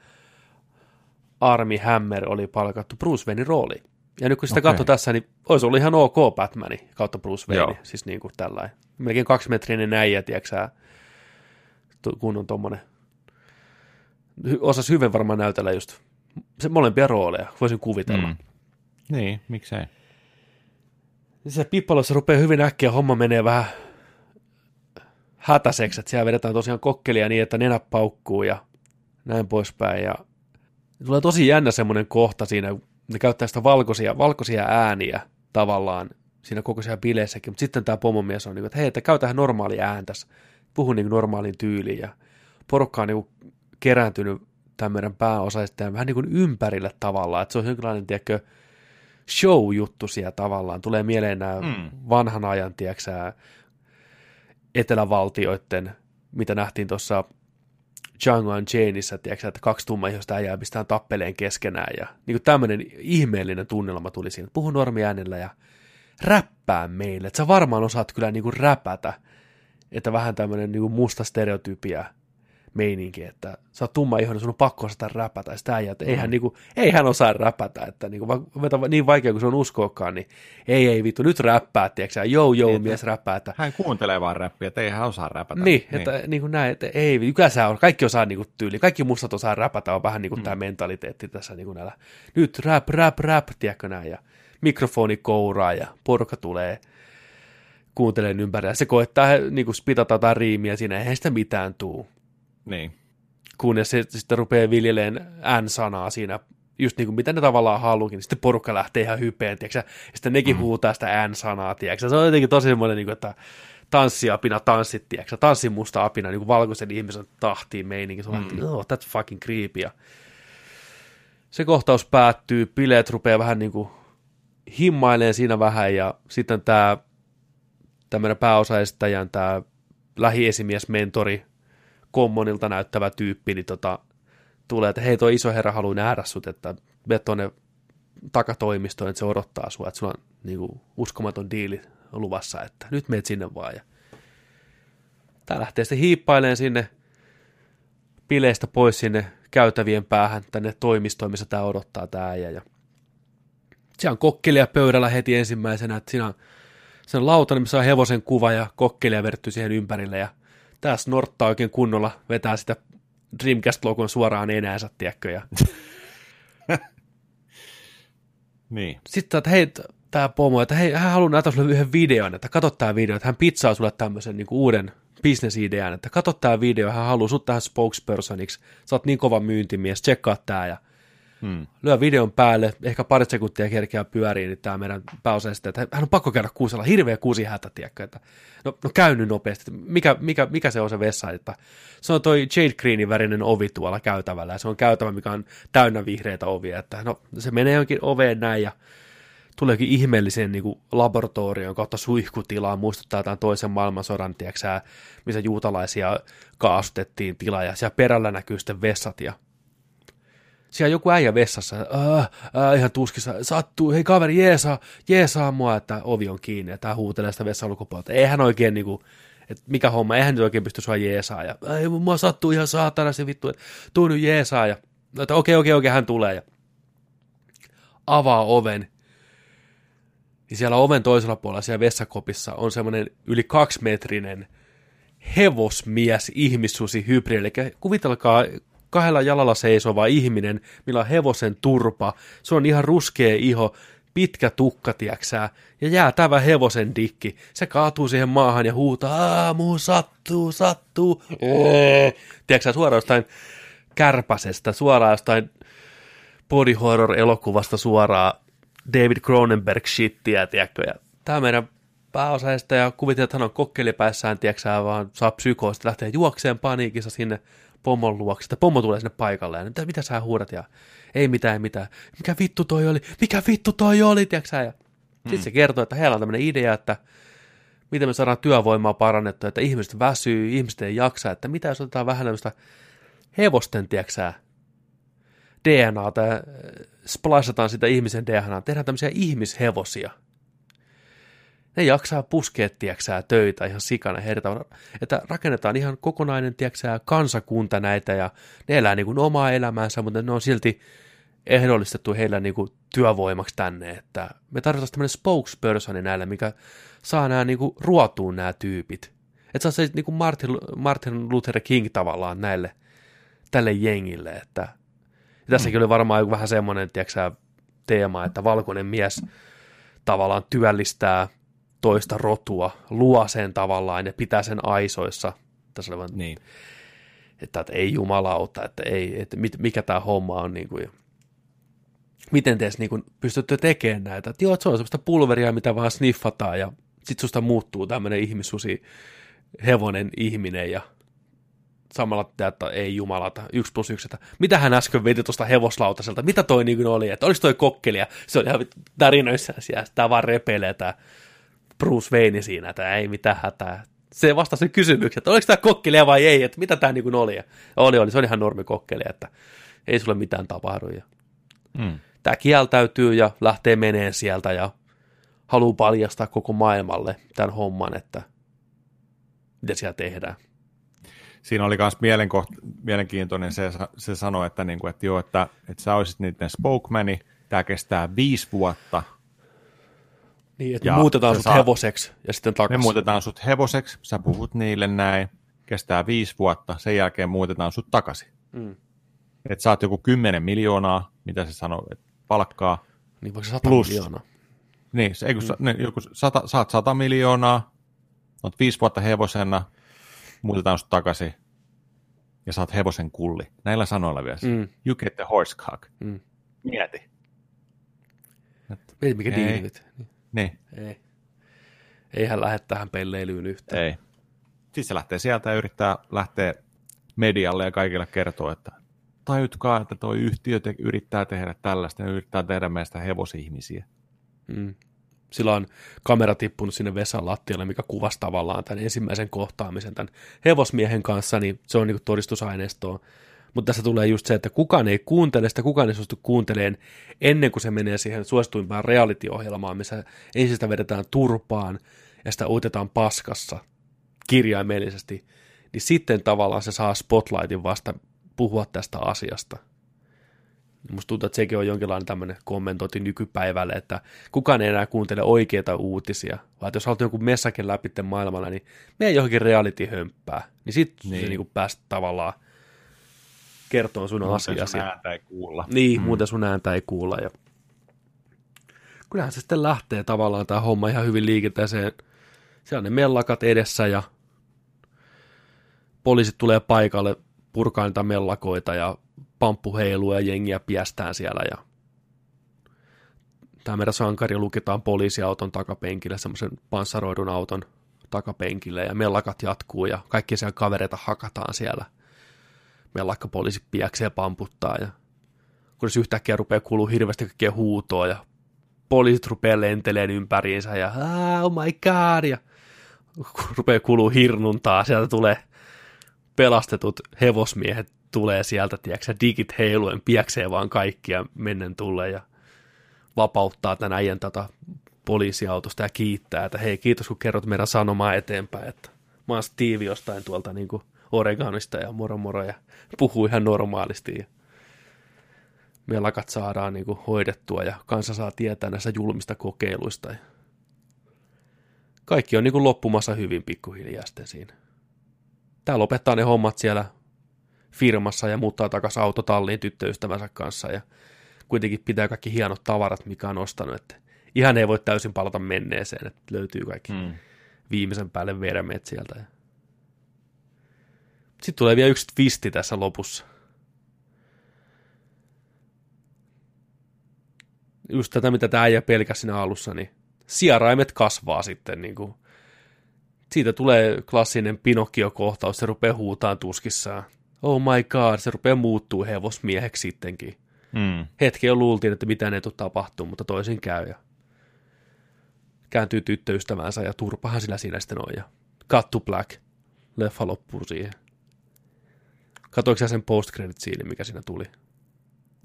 Armie Hammer oli palkattu Bruce Waynein rooliin. Ja nyt kun sitä okay. katsoi tässä, niin olisi ollut ihan ok Batmani kautta Bruce Wayne, joo. Siis niin kuin tällainen. Melkein kaksimetrinen äijä, tiedätkö kun on tommoinen. Osas hyvin varmaan näytellä just se molempia rooleja, voisin kuvitella. Mm. Niin, miksei. Se pippalossa rupeaa hyvin äkkiä, homma menee vähän hätäiseksi, että siellä vedetään tosiaan kokkelia niin, että nenä paukkuu ja näin poispäin. Ja tulee tosi jännä semmoinen kohta siinä, ne käyttää sitä valkoisia, valkoisia ääniä tavallaan siinä koko siellä bileissäkin, mutta sitten tämä pomomies on niin kuin, että hei, että käytähän normaali ääntäs, puhu niin normaaliin tyyliin, ja porukka on niin kuin kerääntynyt tämän meidän pääosaisten vähän niin kuin ympärille tavallaan, että se on jonkinlainen, tiedätkö, show-juttu siellä tavallaan, tulee mieleen nämä mm. vanhan ajan, tiedätkö, etelävaltioiden, mitä nähtiin tuossa Django Unchainedissa, tiedätkö, että kaksi tummaihoista äijää pistetään tappeleen keskenään, ja niin kuin tämmöinen ihmeellinen tunnelma tuli siinä, puhu normiäänellä ja räppää meille, että sä varmaan osaat kyllä niinku räpätä, että vähän tämmöinen niinku musta stereotypia meininki, että sä oot tumma ihon, sun on pakko osata räpätä, ja sitä ei, että eihän, mm. niinku, eihän osaa räpätä, että niinku, niin vaikea kuin se on uskoakaan, niin ei, ei vittu, nyt räppää, tiiäksä, joo, joo, niin, mies räppää. Että, hän kuuntelee vaan räppiä, että ei hän osaa räpätä. Niin, niin. että niinku näin, että ei, mikä sä on, kaikki osaa niinku tyyli, kaikki mustat osaa räpätä, on vähän niinku mm. tää mentaliteetti tässä niinku näillä, nyt räp, räp, räp, tiedätkö näin, ja mikrofoni kouraa ja porukka tulee kuuntelemaan ympärillä. Se koettaa niin spitata tai riimiä siinä, eihän sitä mitään tuu. Niin. Kunnes se sitten rupeaa viljeleen n-sanaa siinä, just niin kuin mitä ne tavallaan haluukin. Sitten porukka lähtee ihan hypeen, tiiäksä? Ja sitten nekin mm. huutaa sitä n-sanaa, tiiäksä? Se on jotenkin tosi semmoinen, että tanssiapina tanssit, tiiäksä? Tanssi musta apina, niin kuin valkoisen ihmisen tahtiin meininki. Se on mm. että, oh, that's fucking creepy. Ja se kohtaus päättyy, bileet rupeaa vähän niin kuin himmailee siinä vähän, ja sitten tämä tämmöinen pääosaesittäjän tämä lähiesimiesmentori kommonilta näyttävä tyyppi, niin tota, tulee, että hei, tuo iso herra haluaa nähdä sut, että mene tuonne takatoimistoon, että se odottaa sua, että sulla on niinku uskomaton diili luvassa, että nyt menet sinne vaan, ja tämä lähtee sitten hiippailemaan sinne bileistä pois sinne käytävien päähän tänne toimistoon, missä tämä odottaa tämä äijä, ja siellä on kokkelia pöydällä heti ensimmäisenä, että siinä on, siinä on lautani, missä on hevosen kuva ja kokkelia vertyy siihen ympärille ja tää snorttaa oikein kunnolla, vetää sitä Dreamcast-logon suoraan enäänsä, tiedätkö, ja niin. Sitten että hei, tää pomo, että hei, hän haluaa näyttää sulle yhden videon, että katso tää video, että hän pitsaa sulle tämmöisen niin kuin uuden business-idean, että katso tää video, hän haluaa sut tähän spokespersoniksi, sä oot niin kova myyntimies, tsekkaa tää ja Hmm. lyö videon päälle, ehkä pari sekuntia kerkeää pyöriin, niin tämä meidän pääosaista, että hän on pakko käydä kuusella, hirveä kuusi hätä, tiedätkö, että no, no käynyt nopeasti, mikä, mikä, mikä se on se vessa, että se on toi Jade Greenin värinen ovi tuolla käytävällä, ja se on käytävä, mikä on täynnä vihreitä ovia, että no se menee jonkin oveen näin, ja tuleekin ihmeelliseen niin kuin laboratorioon kautta suihkutilaan, muistuttaa tämän toisen maailmansodan, tiedätkö, missä juutalaisia kaasutettiin tilaa, ja siellä perällä näkyy sitten vessat, ja siellä joku äijä vessassa, äh, äh, ihan tuskissa, sattuu, hei kaveri, jeesaa, jeesaa mua, että ovi on kiinni, ja tää huutelee sitä vessan ulkopuolelta, eihän oikein niinku, että mikä homma, eihän nyt oikein pysty sua jeesaa, ja ei mua sattuu ihan saatana se vittu, että tuu nyt jeesaa, ja että okei, okei, okei, hän tulee, ja avaa oven, niin siellä oven toisella puolella, siellä vessakopissa on semmoinen yli kaksimetrinen hevosmies, ihmissusi, hybrid, eli kuvitelkaa, kahdella jalalla seisova ihminen, millä on hevosen turpa, se on ihan ruskea iho, pitkä tukka, tiäksää, ja jäätävä hevosen dikki. Se kaatuu siihen maahan ja huutaa, muu sattuu, sattuu, ee. Tiäksää, suoraan jostain kärpäsestä, suoraan jostain body horror-elokuvasta suoraan David Cronenberg-shittiä, tiedätkö, ja tämä meidän pääosaista, ja kuvitellaan, että hän on kokkelipäissään, tiedätkö, vaan saa psykoosta, lähtee juokseen paniikissa sinne pomon luokse, että pommo tulee sinne paikalle, ja mitä, mitä sä huudat, ja ei mitään, ei mitään, mikä vittu toi oli, mikä vittu toi oli, tiedätkö, ja sitten se kertoo, että heillä on tämmöinen idea, että miten me saadaan työvoimaa parannettua, että ihmiset väsyy, ihmiset ei jaksa, että mitä jos otetaan vähän tämmöistä hevosten, tiedätkö, D N A:ta ja splashataan sitä ihmisen D N A:ta, tehdään tämmöisiä ihmishevosia. Ne jaksaa puskea, tiedätkö, töitä ihan sikana, herta, että rakennetaan ihan kokonainen, tiedätkö, kansakunta näitä, ja ne elää niin kuin omaa elämäänsä, mutta ne on silti ehdollistettu heillä niin kuin työvoimaksi tänne, että me tarvitaan tämmöinen spokespersoni näille, mikä saa nämä niin kuin ruotuun nämä tyypit. Että saa se niin kuin Martin, Martin Luther King tavallaan näille, tälle jengille, että ja tässäkin oli varmaan joku vähän semmoinen, tiedätkö, teema, että valkoinen mies tavallaan työllistää toista rotua, luo sen tavallaan ja pitää sen aisoissa. Tässä oli vaan, niin. että, että ei jumalauta, että, ei, että mikä tämä homma on. Niin kuin, miten te niin pystytte tekemään näitä? Että joo, että se on semmoista pulveria, mitä vaan sniffataan ja sitten susta muuttuu tämmöinen ihmissusi, hevonen ihminen ja samalla, että ei jumalata, yksi plus yksi, että mitä hän äsken veti tuosta hevoslautaselta, mitä toi niin oli, että oliko toi kokkeli, ja se oli ihan tarinoissaan siellä, tämä vaan repeilee tämä Bruce Wayne siinä, että ei mitään hätää. Se vastasi sen kysymyksen, että oliko tämä kokkelia vai ei, että mitä tämä niin oli, ja oli, oli, se oli ihan normikokkelia, että ei sulle mitään tapahdu, ja mm. tämä kieltäytyy ja lähtee meneen sieltä, ja haluaa paljastaa koko maailmalle tämän homman, että mitä siellä tehdään. Siinä oli myös mielenkiintoinen se, se sano, että, niinku, että, joo, että, että sä olisit niiden spokemani, tämä kestää viisi vuotta. Niin, että muutetaan sut saa, hevoseksi ja sitten takaisin. Me muutetaan sut hevoseksi, sä puhut niille näin, kestää viisi vuotta, sen jälkeen muutetaan sut takaisin. Mm. Että saat joku kymmenen miljoonaa, mitä se sanoo, että palkkaa. Niin vaikka sata plus, miljoonaa. Niin, se, eikö, mm. ne, joku, sata, saat sata miljoonaa, oot viisi vuotta hevosena, muutetaan sut takaisin ja saat hevosen kulli. Näillä sanoilla vielä. Mm. You get the horse cock. Mm. Mieti. Mieti, mikä diili nyt. Niin. Ei. Eihän lähde tähän pelleilyyn yhtään. Ei. Siis se lähtee sieltä ja yrittää lähteä medialle ja kaikille kertoa, että tajutkaa, että toi yhtiö te- yrittää tehdä tällaista ja yrittää tehdä meistä hevosihmisiä. Mm. Sillä on kamera tippunut sinne Vesan lattialle, mikä kuvasi tavallaan tämän ensimmäisen kohtaamisen tämän hevosmiehen kanssa, niin se on niin kuin todistusaineistoa. Mutta tässä tulee just se, että kukaan ei kuuntele sitä, kukaan ei suostu kuuntelemaan ennen kuin se menee siihen suosituimpaan reality-ohjelmaan, missä ensin sitä vedetään turpaan ja sitä uitetaan paskassa kirjaimellisesti, niin sitten tavallaan se saa spotlightin vasta puhua tästä asiasta. Musta tuntuu, että sekin on jonkinlainen tämmöinen kommentointi nykypäivälle, että kukaan ei enää kuuntele oikeita uutisia, vaan jos haluat jonkun messakin läpi tämän maailmalla, niin mene johonkin reality-hömppää, niin sitten niin. niin pääset tavallaan kertomaan sun muuten asiasi. Muuten sun ääntä ei kuulla. Niin, mm. muuten sun ääntä ei kuulla. Ja kyllähän se sitten lähtee tavallaan tämä homma ihan hyvin liikenteeseen. Siellä on ne mellakat edessä ja poliisit tulee paikalle purkaa niitä mellakoita ja pamppu heiluu ja jengiä piestään siellä ja tämä meidän sankari lukitaan poliisiauton takapenkille, semmoisen panssaroidun auton takapenkille ja mellakat jatkuu ja kaikki siellä kavereita hakataan siellä. Mellakka poliisi piäkseen pamputtaa ja kun se yhtäkkiä rupeaa kuuluu hirveästi kaikkea huutoa ja poliisit rupeaa lenteleen ympäriinsä ja oh my god ja rupeaa kuuluu hirnuntaa, sieltä tulee pelastetut hevosmiehet tulee sieltä, tiedätkö, digit heiluen piäkseen vaan kaikkia mennen tulleen ja vapauttaa tämän äijän tätä poliisiautosta ja kiittää, että hei, kiitos kun kerrot meidän sanomaa eteenpäin, että mä oon Steve jostain tuolta niin kuin Oregonista ja moro moro ja puhuu ihan normaalisti ja melakat saadaan niin kuin hoidettua ja kansa saa tietää näistä julmista kokeiluista ja kaikki on niin kuin loppumassa hyvin pikkuhiljaa sitten siinä. Tää lopettaa ne hommat siellä firmassa ja muuttaa takaisin autotalliin tyttöystävänsä kanssa ja kuitenkin pitää kaikki hienot tavarat, mikä on ostanut, että ihan ei voi täysin palata menneeseen, että löytyy kaikki mm. viimeisen päälle vermeet sieltä. Sitten tulee vielä yksi twisti tässä lopussa. just tätä, mitä tämä äijä pelkäsi siinä alussa, niin sieraimet kasvaa sitten. Niin kuin. Siitä tulee klassinen Pinokio-kohtaus, se rupeaa huutamaan tuskissaan. Oh my god, se rupeaa muuttuu hevosmieheksi sittenkin. Mm. Hetki jo luultiin, että mitään ei tule tapahtumaan, mutta toisin käy. Ja kääntyy tyttöystävänsä ja turpahan sillä siinä sitten on. Ja Cut to Black. Leffa loppuu siihen. Katoiko sä sen post-credit-siilin, mikä siinä tuli?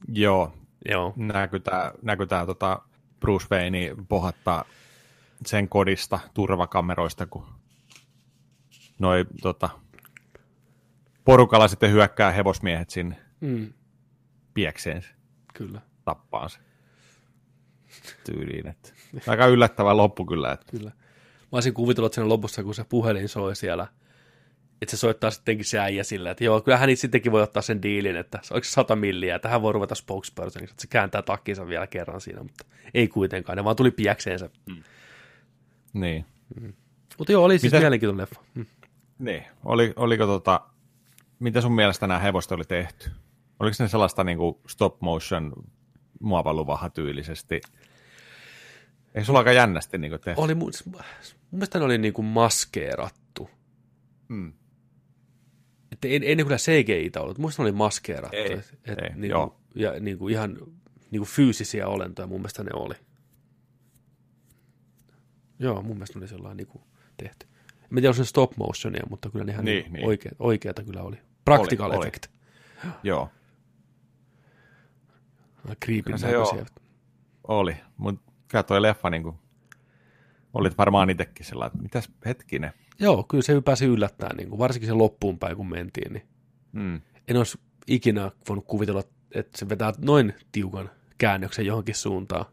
Joo. Joo. Näkytään, näkytään tota Bruce Wayne pohattaa sen kodista turvakameroista, kun noi tota, porukalla sitten hyökkää hevosmiehet sinne mm. piekseen. Kyllä. Tappaan se tyyliin. Että. Aika yllättävä loppu kyllä. Että. Kyllä. Mä olisin kuvitellut sen lopussa, kun se puhelin soi siellä, että se soittaa sittenkin se äijä sillä, että joo, kyllähän niitä sittenkin voi ottaa sen diilin, että oliko se sata milliä, että hän voi ruveta spokespersoniksi, että se kääntää takkinsa vielä kerran siinä, mutta ei kuitenkaan, ne vaan tuli piäkseensä. Mm. Niin. Mm. Mutta joo, oli siis mitä... mielenkiintoinen leffa. Mm. Niin, oli, oliko tota, mitä sun mielestä nämä hevosta oli tehty? Oliko ne sellaista niin kuin stop motion muovaluvaha tyylisesti? Eikö sulla aika jännästi niin kuin tehty? Oli, mun mielestä ne oli niin kuin maskeerattu. Mm. Että ei, ei ne kyllä C G I-tä ollut, muista ne oli maskeerattu. Ei, et, et ei, niinku, joo. Ja niinku, ihan niinku, fyysisiä olentoja mun mielestä ne oli. Joo, mun mielestä ne oli sellainen niinku, tehty. En tiedä, olisi ne stop motionia, mutta kyllä nehän niin, niin. Oikea, oikeata kyllä oli. Practical oli, effect. Oli. Joo. No, creepy näköisiä. Oli, mutta kyllä toi leffa niinku, olit varmaan itsekin sellainen, mitäs hetkinen. Joo, kyllä se pääsi yllättämään, niin varsinkin se loppuun päin, kun mentiin. Niin mm. En olisi ikinä voinut kuvitella, että se vetää noin tiukan käännöksen johonkin suuntaan.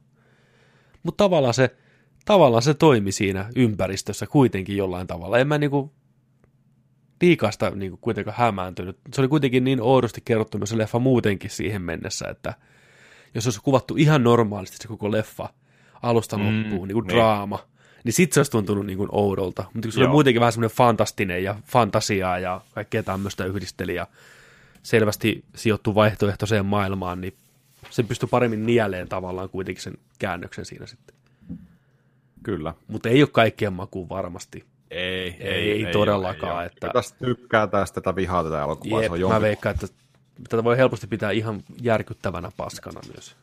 Mutta tavallaan se, tavallaan se toimi siinä ympäristössä kuitenkin jollain tavalla. En mä niinku liikaa sitä niinku kuitenkaan hämääntynyt. Se oli kuitenkin niin oudosti kerrottu myös se leffa muutenkin siihen mennessä, että jos olisi kuvattu ihan normaalisti se koko leffa alusta mm, loppuun, niin kuin draama, niin sit se olisi tuntunut niin kuin oudolta. Mutta se oli muutenkin vähän semmoinen fantastinen ja fantasiaa ja kaikkea tämmöistä yhdisteli ja selvästi sijoittu vaihtoehtoiseen maailmaan, niin se pystyi paremmin nieleen tavallaan kuitenkin sen käännöksen siinä sitten. Kyllä. Mutta ei ole kaikkien makuun varmasti. Ei. Ei, ei, ei todellakaan. Ei, että... Kyllä tästä tykkää tästä tätä vihaa tätä elokuvaa. Jep, mä veikkaan, että tätä voi helposti pitää ihan järkyttävänä paskana myös.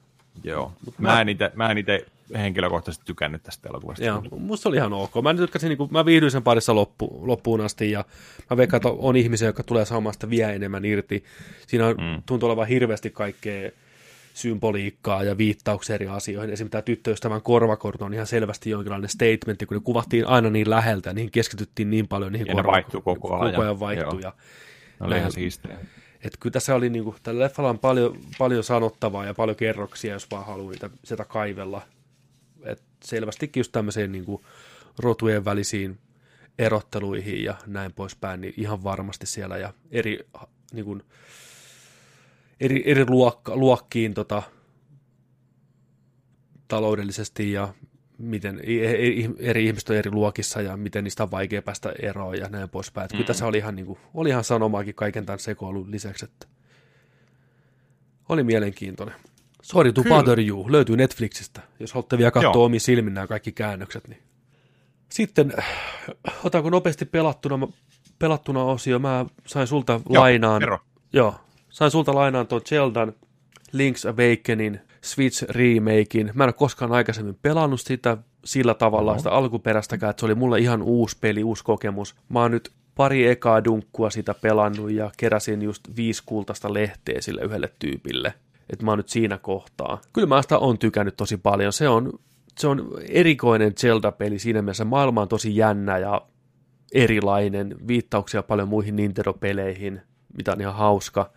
Joo. Mut mä en ite, mä en ite henkilökohtaisesti tykännyt tästä elokuvasta. Joo, musta oli ihan ok. Mä, tykkäsin, niin kun, mä viihdyin sen parissa loppu, loppuun asti ja mä veikkaan, että on ihmisiä, jotka tulee samasta vie enemmän irti. Siinä mm. tuntuu olevan hirveästi kaikkea symboliikkaa ja viittauksia eri asioihin. Esimerkiksi tämä tyttöystävän korvakorto on ihan selvästi jonkinlainen statementti, kun ne kuvattiin aina niin läheltä ja niihin keskityttiin niin paljon. Niihin ja korva- ne vaihtui koko ajan. Koko ajan vaihtui. Ja, ne oli ihan siistiä. Että kyllä tässä oli, niin kuin, tällä leffalla on paljon, paljon sanottavaa ja paljon kerroksia, jos vaan haluaa niitä sieltä kaivella. Et selvästikin just tämmöiseen niin kuin rotujen välisiin erotteluihin ja näin poispäin, niin ihan varmasti siellä. Ja eri, niin kuin, eri, eri luokka, luokkiin tota, taloudellisesti ja miten eri ihmiset on eri luokissa ja miten niistä on vaikea päästä eroon ja näin poispäin. Kyllä tässä oli ihan, niin kuin, oli ihan sanomaakin kaiken tämän sekoilun lisäksi, että oli mielenkiintoinen. Sorry to Bother You löytyy Netflixistä, jos haluatte vielä katsoa omiin silmin nämä kaikki käännökset. Niin. Sitten, otanko nopeasti pelattuna, pelattuna osio, mä sain sulta Joo, lainaan. Ero. Joo, sain sulta lainaan tuon Zeldan, Link's Awakenin, Switch remakein. Mä en ole koskaan aikaisemmin pelannut sitä sillä tavalla, no. sitä alkuperäistäkään, että se oli mulle ihan uusi peli, uusi kokemus. Mä oon nyt pari ekaa dunkkua sitä pelannut ja keräsin just viisi kultaista lehteä sille yhdelle tyypille. Että mä oon nyt siinä kohtaa. Kyllä mä sitä oon tykännyt tosi paljon. Se on, se on erikoinen Zelda-peli siinä mielessä. Maailma on tosi jännä ja erilainen. Viittauksia paljon muihin Nintendo-peleihin, mitä on ihan hauska.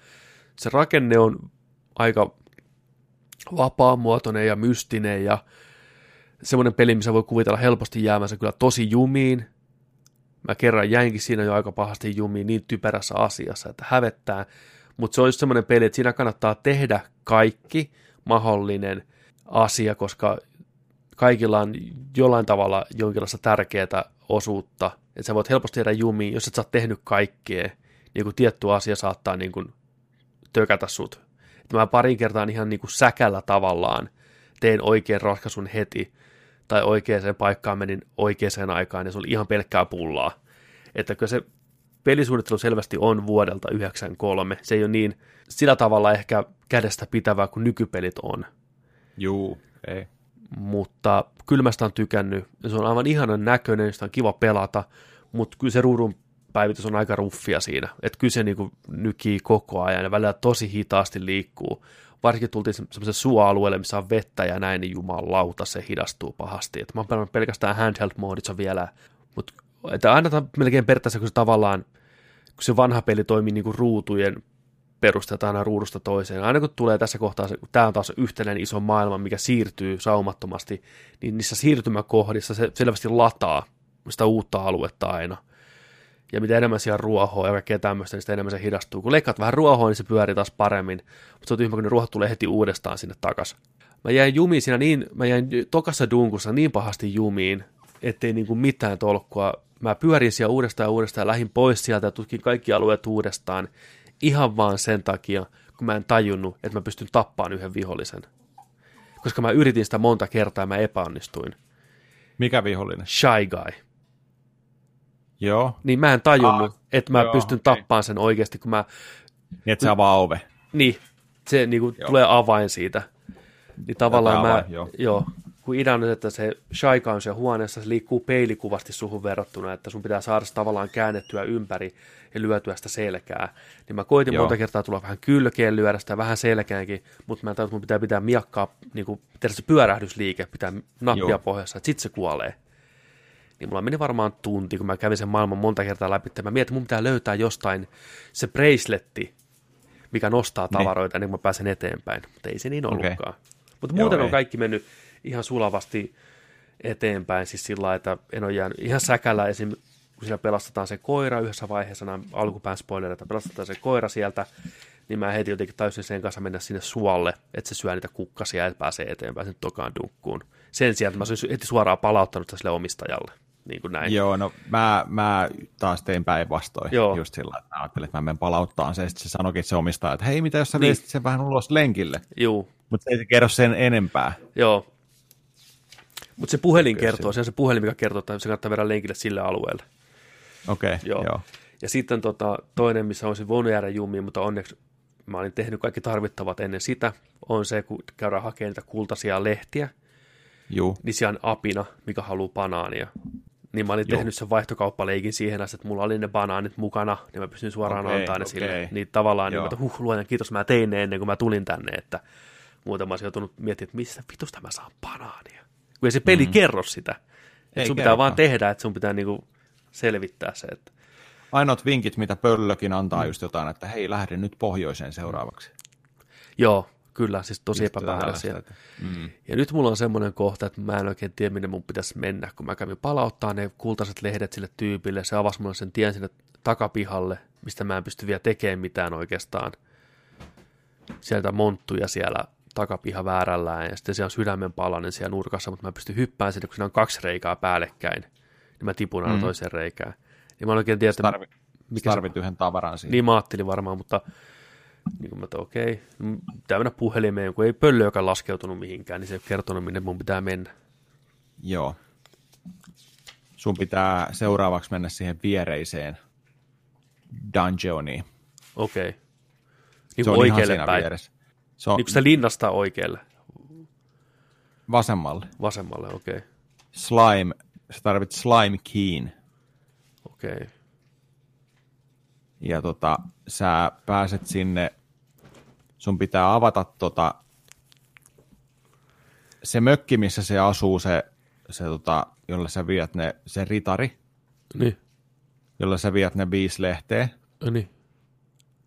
Se rakenne on aika... vapaamuotoinen ja mystinen ja semmoinen peli, missä voi kuvitella helposti jäämänsä kyllä tosi jumiin. Mä kerran jäinkin siinä jo aika pahasti jumiin niin typerässä asiassa, että hävettää. Mutta se on just semmoinen peli, että siinä kannattaa tehdä kaikki mahdollinen asia, koska kaikilla on jollain tavalla jonkinlaista tärkeää osuutta. Että sä voit helposti tehdä jumiin, jos et sä oot tehnyt kaikkea. Niin kun tietty asia saattaa niin kun tökätä sut. Mä parin kertaan ihan niin kuin säkällä tavallaan tein oikean ratkaisun heti, tai oikeaan paikkaan menin oikeaan aikaan, ja se oli ihan pelkkää pullaa. Että kyllä se pelisuunnittelu selvästi on vuodelta yhdeksänkymmentäkolme. Se ei ole niin sillä tavalla ehkä kädestä pitävää kuin nykypelit on. Juu, ei. Mutta kyllä mä sitä on tykännyt. Se on aivan ihanan näköinen, sitä on kiva pelata, mutta kyllä se ruudun päivitys on aika ruffia siinä. Että kyllä se niin nykii koko ajan ja välillä tosi hitaasti liikkuu. Varsinkin tultiin semmoisen suoalueelle, missä on vettä ja näin, niin jumalauta, se hidastuu pahasti. Et mä oon pelannut pelkästään handheld-moodissa vielä, mutta aina tämä melkein periaatteessa, kun se tavallaan, kun se vanha peli toimii niin kuin ruutujen perusteella aina ruudusta toiseen. Aina kun tulee tässä kohtaa, tämä on taas yhtenäinen iso maailma, mikä siirtyy saumattomasti, niin niissä siirtymäkohdissa se selvästi lataa sitä uutta aluetta aina. Ja mitä enemmän siellä ruohoa ja kaikkea tämmöistä, niin sitä enemmän se hidastuu. Kun leikkaat vähän ruohoa, niin se pyörii taas paremmin. Mutta se on tyhmä, kun ne ruohot tulee heti uudestaan sinne takaisin. Mä jäin jumiin siinä niin, mä jäin tokassa dunkussa niin pahasti jumiin, ettei niinku mitään tolkkua. Mä pyörin siellä uudestaan ja uudestaan ja lähdin pois sieltä ja tutkin kaikki alueet uudestaan. Ihan vaan sen takia, kun mä en tajunnut, että mä pystyn tappaan yhden vihollisen. Koska mä yritin sitä monta kertaa ja mä epäonnistuin. Mikä vihollinen? Shy Guy. Joo. Niin mä en tajunnut, ah, että mä joo, pystyn okay. tappaan sen oikeasti, kun mä... Niin, että se avaa ove. Niin, se niinku tulee avain siitä. Niin tavallaan mä... Avain, joo. joo. Kun idän, että se Shy Guy on siellä huoneessa, se liikkuu peilikuvasti suhun verrattuna, että sun pitää saada tavallaan käännettyä ympäri ja lyötyä sitä selkää. Niin mä koitin joo. monta kertaa tulla vähän kylkeen lyödä sitä, vähän selkäänkin, mutta mä en tajua, että mun pitää pitää miakkaa, niin kuin tehdä se pyörähdysliike, pitää nappia joo. pohjassa, että sit se kuolee. Niin mulla meni varmaan tunti, kun mä kävin sen maailman monta kertaa läpi. Mä mietin, että mun pitää löytää jostain se bracelet, mikä nostaa tavaroita, niin, niin kun mä pääsen eteenpäin. Mutta ei se niin ollutkaan. Okay. Mutta muuten joo, on kaikki mennyt ihan sulavasti eteenpäin. Siis sillä lailla, että en ole jäänyt ihan säkällä esim. Kun siellä pelastetaan se koira yhdessä vaiheessa, nämä alkupään spoilereita, pelastetaan se koira sieltä, niin mä heti jotenkin täysin sen kanssa mennä sinne suolle, että se syö niitä kukkasia ja pääsee eteenpäin sen tokaan dunkkuun. Sen sijaan, että mä olisin heti suoraan palauttanut sille omistajalle. Niin kuin näin. Joo, no mä, mä taas tein päinvastoin just sillä, että mä ajattelin, että mä menen palauttaan sen, ja sitten se sanoikin se omistaja, että hei, mitä jos sä niin. viestit sen vähän ulos lenkille? Joo. Mutta ei se kerro sen enempää. Joo. Mutta se puhelin Kyllä, kertoo, se on se puhelin, mikä kertoo, että se kannattaa viedä lenkille sille alueelle. Okei, okay, joo. joo. Ja sitten tota, toinen, missä olisin voinut jäädä jumiin, mutta onneksi mä olin tehnyt kaikki tarvittavat ennen sitä, on se, kun käydään hakemaan niitä kultaisia lehtiä, Juu. niin siellä on apina, mikä haluaa banaania. Niin mä olin Joo. tehnyt sen vaihtokauppaleikin siihen asti, että mulla oli ne banaanit mukana, niin mä pystyn suoraan okay, antamaan ne okay. sille. Niin tavallaan, niin, että huh, luojan kiitos, mä tein ne ennen kuin mä tulin tänne, että muuten mä olisin joutunut miettimään, että mistä vitusta mä saan banaania. Kun ei se peli mm-hmm. kerro sitä. Että sun pitää kertaa. vaan tehdä, että sun pitää niinku selvittää se. Että... Ainoat vinkit, mitä pöllökin antaa mm. just jotain, että hei, lähde nyt pohjoiseen seuraavaksi. Joo. Kyllä, siis tosi epämääräisiä. Mm. Ja nyt mulla on semmoinen kohta, että mä en oikein tiedä, minne mun pitäisi mennä, kun mä kävin palauttaa ne kultaiset lehdet sille tyypille. Se avasi mulle sen tien sinne takapihalle, mistä mä en pysty vielä tekemään mitään oikeastaan. Sieltä monttuja siellä takapiha väärällään ja sitten siellä on sydämen palanen siellä nurkassa, mutta mä pystyn hyppään sinne, kun siinä on kaksi reikää päällekkäin. Niin mä tipun aina mm. toiseen reikään. Niin mä en oikein tiedä, Starvi, mikä tarvit yhden tavaran siinä. Niin mä ajattelin varmaan, mutta... Niin kuin mä toin, okei, pitää mennä puhelimeen, kun ei pöllö, joka laskeutunut mihinkään, niin se ei ole kertonut, minne mun pitää mennä. Joo. Sun pitää seuraavaksi mennä siihen viereiseen dungeoniin. Okei. Niin se on ihan siinä päin. Vieressä. Se on... Niin kuin sitä linnastaa oikealle? Vasemmalle. Vasemmalle, okei. Slime, sä tarvit slime keyin. Okei. Ja tota, sä pääset sinne, sun pitää avata tota, se mökki, missä se asuu, se, se tota, jolle sä viet ne, se ritari, niin. jolle sä viet ne viisi lehteä, niin.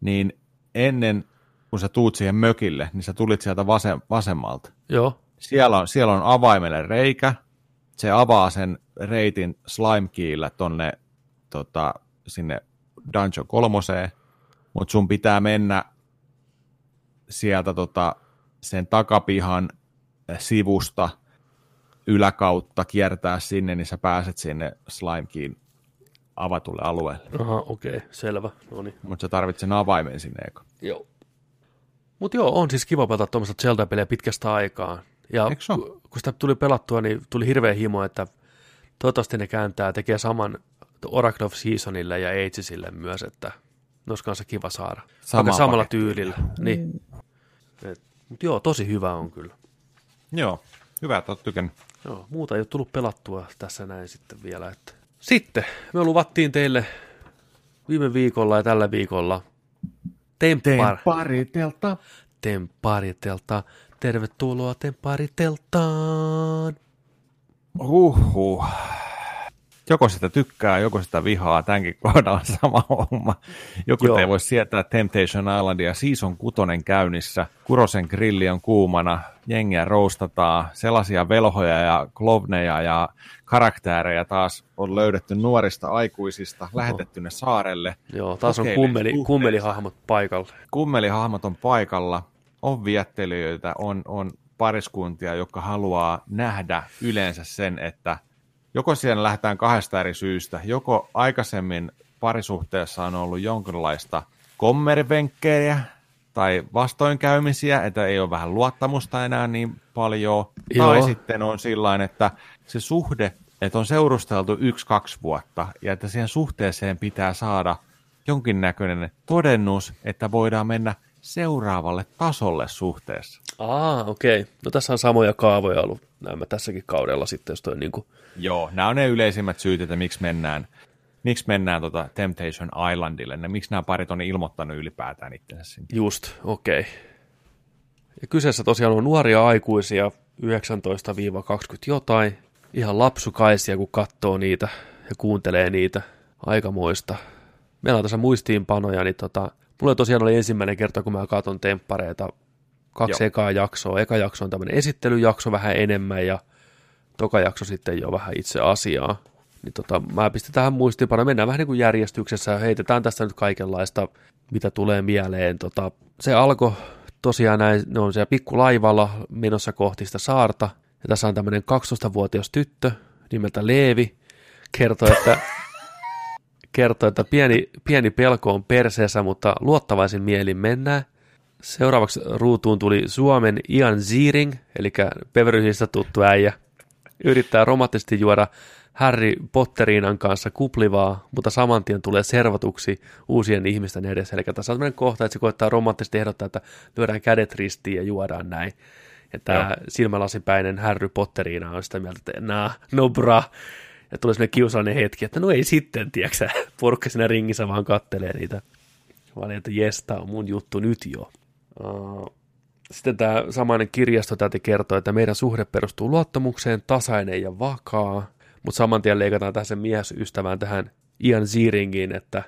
niin ennen kun sä tuut siihen mökille, niin sä tulit sieltä vasem, vasemmalta. Joo. Siellä on, siellä on avaimelle reikä, se avaa sen reitin slime-kiillä tonne tota, sinne Dungeon kolmoseen, mutta sun pitää mennä sieltä tota, sen takapihan sivusta yläkautta kiertää sinne, niin sä pääset sinne Slimekiin avatulle alueelle. Aha, okei, okay, selvä. Mutta sä tarvitset sen avaimen sinne eka. Joo. Mutta joo, on siis kiva pelata tuommoista Zelda-pelejä pitkästä aikaa. Ja kun sitä tuli pelattua, niin tuli hirveä himo, että toivottavasti ne kääntää, tekee saman Oracle of Seasonille ja Agesille myös, että ne olisi kanssa kiva saada. Sama samalla tyylillä. Niin. Et, mut joo, tosi hyvä on kyllä. Joo, hyvä, että olet tykännyt. Joo, muuta ei ole tullut pelattua tässä näin sitten vielä. Että. Sitten me luvattiin teille viime viikolla ja tällä viikolla Temparitelta. Temparitelta. Tervetuloa Tempariteltaan. Uhuh. Joko sitä tykkää, joko sitä vihaa. Tämänkin kohdalla on sama homma. Joku Joo. te voi sietää Temptation Islandia. Season kutonen käynnissä. Kurosen grilli on kuumana. Jengiä roustataan. Sellaisia velhoja ja klovneja ja karaktäärejä taas on löydetty nuorista aikuisista. Lähetetty ne saarelle. Joo, taas on kummeli, kummelihahmot paikalla. Kummelihahmot on paikalla. On viettelijöitä, on, on pariskuntia, jotka haluaa nähdä yleensä sen, että joko siellä lähdetään kahdesta eri syystä, joko aikaisemmin parisuhteessa on ollut jonkinlaista kommervenkkejä tai vastoinkäymisiä, että ei ole vähän luottamusta enää niin paljon, Joo. tai sitten on sillain, että se suhde, että on seurusteltu yksi, kaksi vuotta, ja että siihen suhteeseen pitää saada jonkinnäköinen todennus, että voidaan mennä seuraavalle tasolle suhteessa. Aa, okei. Okay. No tässä on samoja kaavoja ollut näemme tässäkin kaudella sitten, jos toi niin kuin... Joo, nämä on ne yleisimmät syyt, että miksi mennään, miksi mennään tuota Temptation Islandille, ne, miksi nämä parit on ilmoittanut ylipäätään itsensä sinne. Just, okei. Okay. Ja kyseessä tosiaan on nuoria aikuisia, yhdeksäntoista kaksikymmentä jotain, ihan lapsukaisia, kun katsoo niitä ja kuuntelee niitä, aikamoista. Meillä on tässä muistiinpanoja, niin tota... Mulla tosiaan oli ensimmäinen kerta, kun mä katson temppareita, kaksi Joo. ekaa jaksoa. Eka jakso on tämmöinen esittelyjakso vähän enemmän ja toka jakso sitten jo vähän itse asiaa. Niin tota, mä pistin tähän muistiinpanoon, mennään vähän niin kuin järjestyksessä, heitetään tästä nyt kaikenlaista, mitä tulee mieleen. Tota, se alkoi tosiaan näin, ne on siellä pikkulaivalla menossa kohti sitä saarta. Ja tässä on tämmöinen kaksitoistavuotias tyttö nimeltä Leevi, kertoo, että... Kertoo, että pieni, pieni pelko on perseessä, mutta luottavaisin mielin mennään. Seuraavaksi ruutuun tuli Suomen Ian Ziering, eli Beverlyhistä tuttu äijä. Yrittää romanttisesti juoda Harry Potterinan kanssa kuplivaa, mutta saman tien tulee servatuksi uusien ihmisten edessä. Eli tässä on sellainen kohta, että se koettaa romanttisesti ehdottaa, että lyödään kädet ristiin ja juodaan näin. Ja tämä Joo. silmälasipäinen Harry Potterina on sitä mieltä, että nah, no bra. Ja tulee semmoinen kiusallinen hetki, että no ei sitten, tiedätkö porukka siinä ringissä vaan kattelee niitä. Vaan että jes, tää on mun juttu nyt jo. Uh, sitten tämä samainen kirjastotäti kertoo, että meidän suhde perustuu luottamukseen, tasainen ja vakaa. Mutta saman tien leikataan tähän sen miesystävään tähän Ian Zieringin, että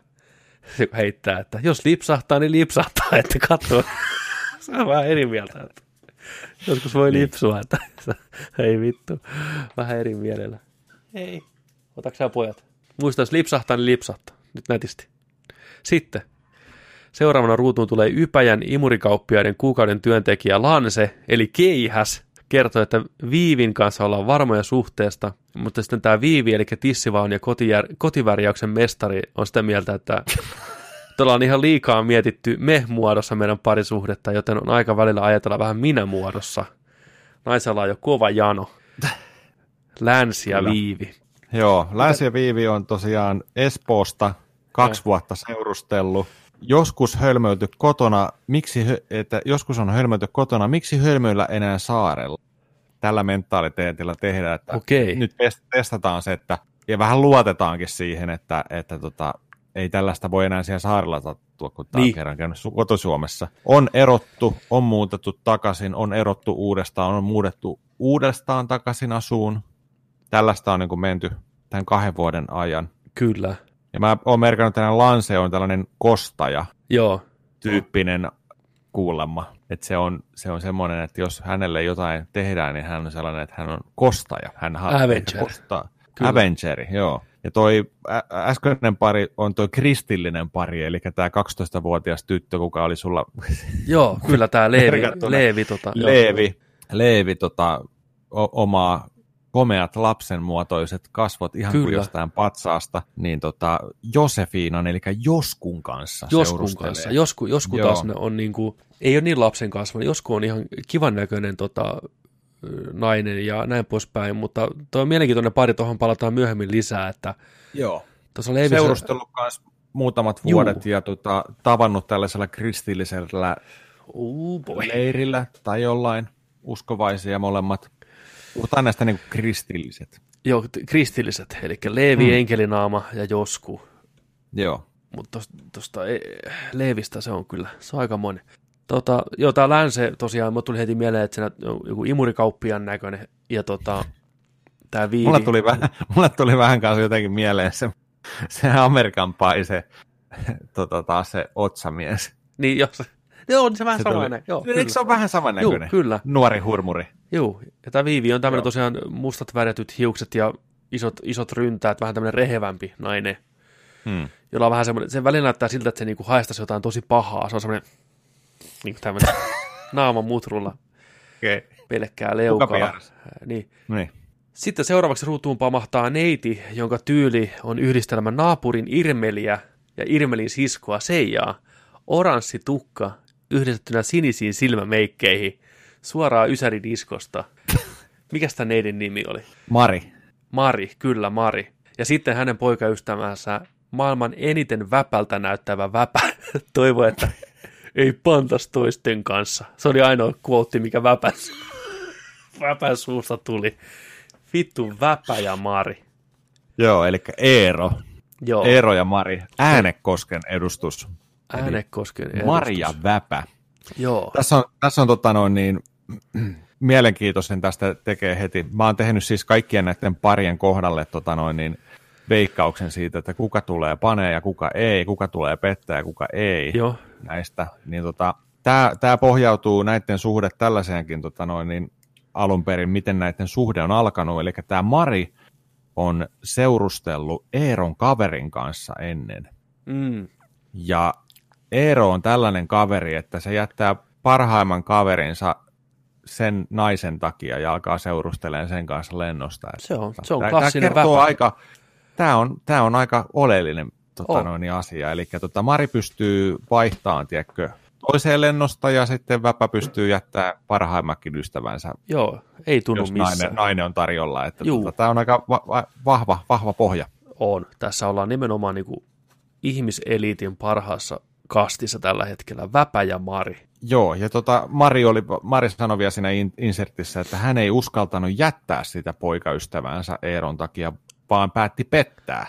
se heittää, että jos lipsahtaa, niin lipsahtaa, että katso. Se on vähän eri mieltä, että joskus voi lipsua, että ei vittu, vähän eri mielellä. Ei. Otatko sä pojat? Muista, jos lipsahtaa, niin lipsahtaa. Nyt nätisti. Sitten. Seuraavana ruutuun tulee Ypäjän imurikauppiaiden kuukauden työntekijä Lanse, eli Keihäs, kertoo, että Viivin kanssa ollaan varmoja suhteesta, mutta sitten tämä Viivi, eli tissivaun ja kotijär- kotivärjäyksen mestari, on sitä mieltä, että tuolla on ihan liikaa mietitty me-muodossa meidän parisuhdetta, joten on aika välillä ajatella vähän minä-muodossa. Naisella on jo kova jano. Länsi ja Viivi. Joo, Länsi ja Viivi on tosiaan Espoosta kaksi ja. vuotta seurustellut. Joskus hölmöilty kotona, miksi, että joskus on hölmöilty kotona, miksi hölmöillä enää saarella? Tällä mentaaliteetillä tehdään, että okay. nyt testataan se, että, ja vähän luotetaankin siihen, että, että tota, ei tällaista voi enää siellä saarella sattua, kun tämä niin. kerran käynyt koto-Suomessa. On erottu, on muutettu takaisin, on erottu uudestaan, on muutettu uudestaan takaisin asuun. Tällaista on niin kuin menty tämän kahden vuoden ajan. Kyllä. Ja mä oon merkannut, että Lanse on tällainen kostaja-tyyppinen kuulemma. Että se on, se on semmoinen, että jos hänelle jotain tehdään, niin hän on sellainen, että hän on kostaja. Hän Avenger. Kostaa. Avengeri, joo. Ja toi ä- äskeinen pari on toi kristillinen pari, eli tämä kaksitoistavuotias tyttö, kuka oli sulla... Joo, kyllä tämä Leevi. Leevi, tota, Leevi, Leevi tota, o- omaa... komeat lapsenmuotoiset kasvot ihan Kyllä. kuin jostain patsaasta, niin tota Josefiinan, eli Joskun kanssa Joskun kanssa. Josku, josku taas on niin kuin, ei ole niin lapsen kasvana, Josku on ihan kivan näköinen tota, nainen ja näin poispäin, mutta tuo on mielenkiintoinen pari, tuohon palataan myöhemmin lisää. Että joo, Leevissä... seurustellut myös muutamat vuodet. Juu. Ja tota, tavannut tällaisella kristillisellä uh, leirillä tai jollain, uskovaisia molemmat. Puhutaan näistä niin kuin kristilliset. Joo, kristilliset, eli Leevi, hmm. enkelinaama ja Josku. Joo. Mutta tuosta Leevistä se on kyllä, se on aikamoinen. Tota, joo, tämä Länse tosiaan, minulle tuli heti mieleen, että se on joku imurikauppian näköinen, ja tota, tämä Viivi. Mulla tuli vähän, mulla tuli vähän kanssa jotenkin mieleen se, se Amerikan pai, se, tota taas se otsamies. Niin, joo, se, joo, se on vähän samanäköinen. Eikö se ole vähän samanäköinen? Joo, kyllä. Nuori hurmuri. Joo, ja tämä Viivi on tämmöinen tosiaan mustat värjätyt hiukset ja isot, isot ryntäät, vähän tämmöinen rehevämpi nainen, hmm. jolla on vähän semmoinen, sen välillä näyttää siltä, että se niinku haistaisi jotain tosi pahaa, se on semmoinen niin kuin tämmöinen naaman mutrulla okay. pelkkää leukaa. Niin. Niin. Sitten seuraavaksi ruutuun pamahtaa neiti, jonka tyyli on yhdistelmä naapurin Irmeliä ja Irmelin siskoa Seijaa. Oranssi tukka yhdistettynä sinisiin silmämeikkeihin suoraan Ysäri-diskosta. Mikäs tämän neidin nimi oli? Mari. Mari, kyllä Mari. Ja sitten hänen poikaystävänsä maailman eniten väpältä näyttävä väpä. Toivo, että... ei pantas toisten kanssa. Se oli ainoa quote, mikä väpäs, väpäs suusta tuli. Vittu väpä ja Mari. Joo, eli Eero. Joo. Eero ja Mari. Äänekosken edustus. Äänekosken edustus. Mari ja väpä. Joo. Tässä on, tässä on tota noin niin, mielenkiintoisen tästä tekee heti. Mä oon tehnyt siis kaikkien näiden parien kohdalle tota noin niin, veikkauksen siitä, että kuka tulee panee ja kuka ei, kuka tulee pettää ja kuka ei. Joo. Näistä, niin tota, tämä pohjautuu näiden suhde tällaiseenkin tota noin, niin alun perin, miten näiden suhde on alkanut, eli tämä Mari on seurustellut Eeron kaverin kanssa ennen, mm. ja Eero on tällainen kaveri, että se jättää parhaimman kaverinsa sen naisen takia ja alkaa seurustelemaan sen kanssa lennosta. Se on, se on tää, klassinen tää kertoo aika, tämä on, tää on aika oleellinen Tota noin, asia. Eli tota, Mari pystyy vaihtamaan tiedätkö, toiseen lennosta ja sitten väpä pystyy jättämään parhaimmakin ystävänsä. Joo, ei tunnu missään. Nainen, nainen on tarjolla. Että tota, tämä on aika va- va- vahva, vahva pohja. On. Tässä ollaan nimenomaan niin kuin ihmiseliitin parhaassa kastissa tällä hetkellä. Väpä ja Mari. Joo, ja tota, Mari, oli, Mari sanoi vielä siinä in- insertissä, että hän ei uskaltanut jättää sitä poikaystävänsä Eeron takia, vaan päätti pettää.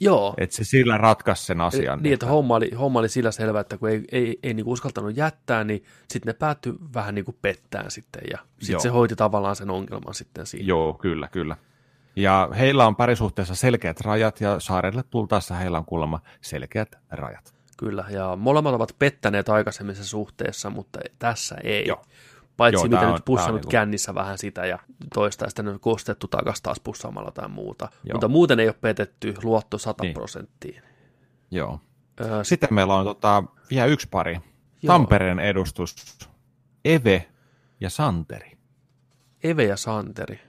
Joo. Että se sillä ratkaisi sen asian. Niin, että homma oli, homma oli sillä selvä, että kun ei, ei, ei niinku uskaltanut jättää, niin sitten ne päättyi vähän niin kuin pettään sitten, ja sitten se hoiti tavallaan sen ongelman sitten siinä. Joo, kyllä, kyllä. Ja heillä on parisuhteessa selkeät rajat, ja saarelle tultaessa heillä on kuulemma selkeät rajat. Kyllä, ja molemmat ovat pettäneet aikaisemmin sen suhteessa, mutta tässä ei. Joo. Paitsi Joo, mitä on, nyt pussannut niin kännissä vähän sitä ja toista, ja sitten on kostettu takaisin taas pussaamalla tai muuta. Joo. Mutta muuten ei ole petetty luotto sata prosenttiin. Joo. Öö, sitten, sitten meillä on tota, vielä yksi pari. Joo. Tampereen edustus. Eve ja Santeri. Eve ja Santeri.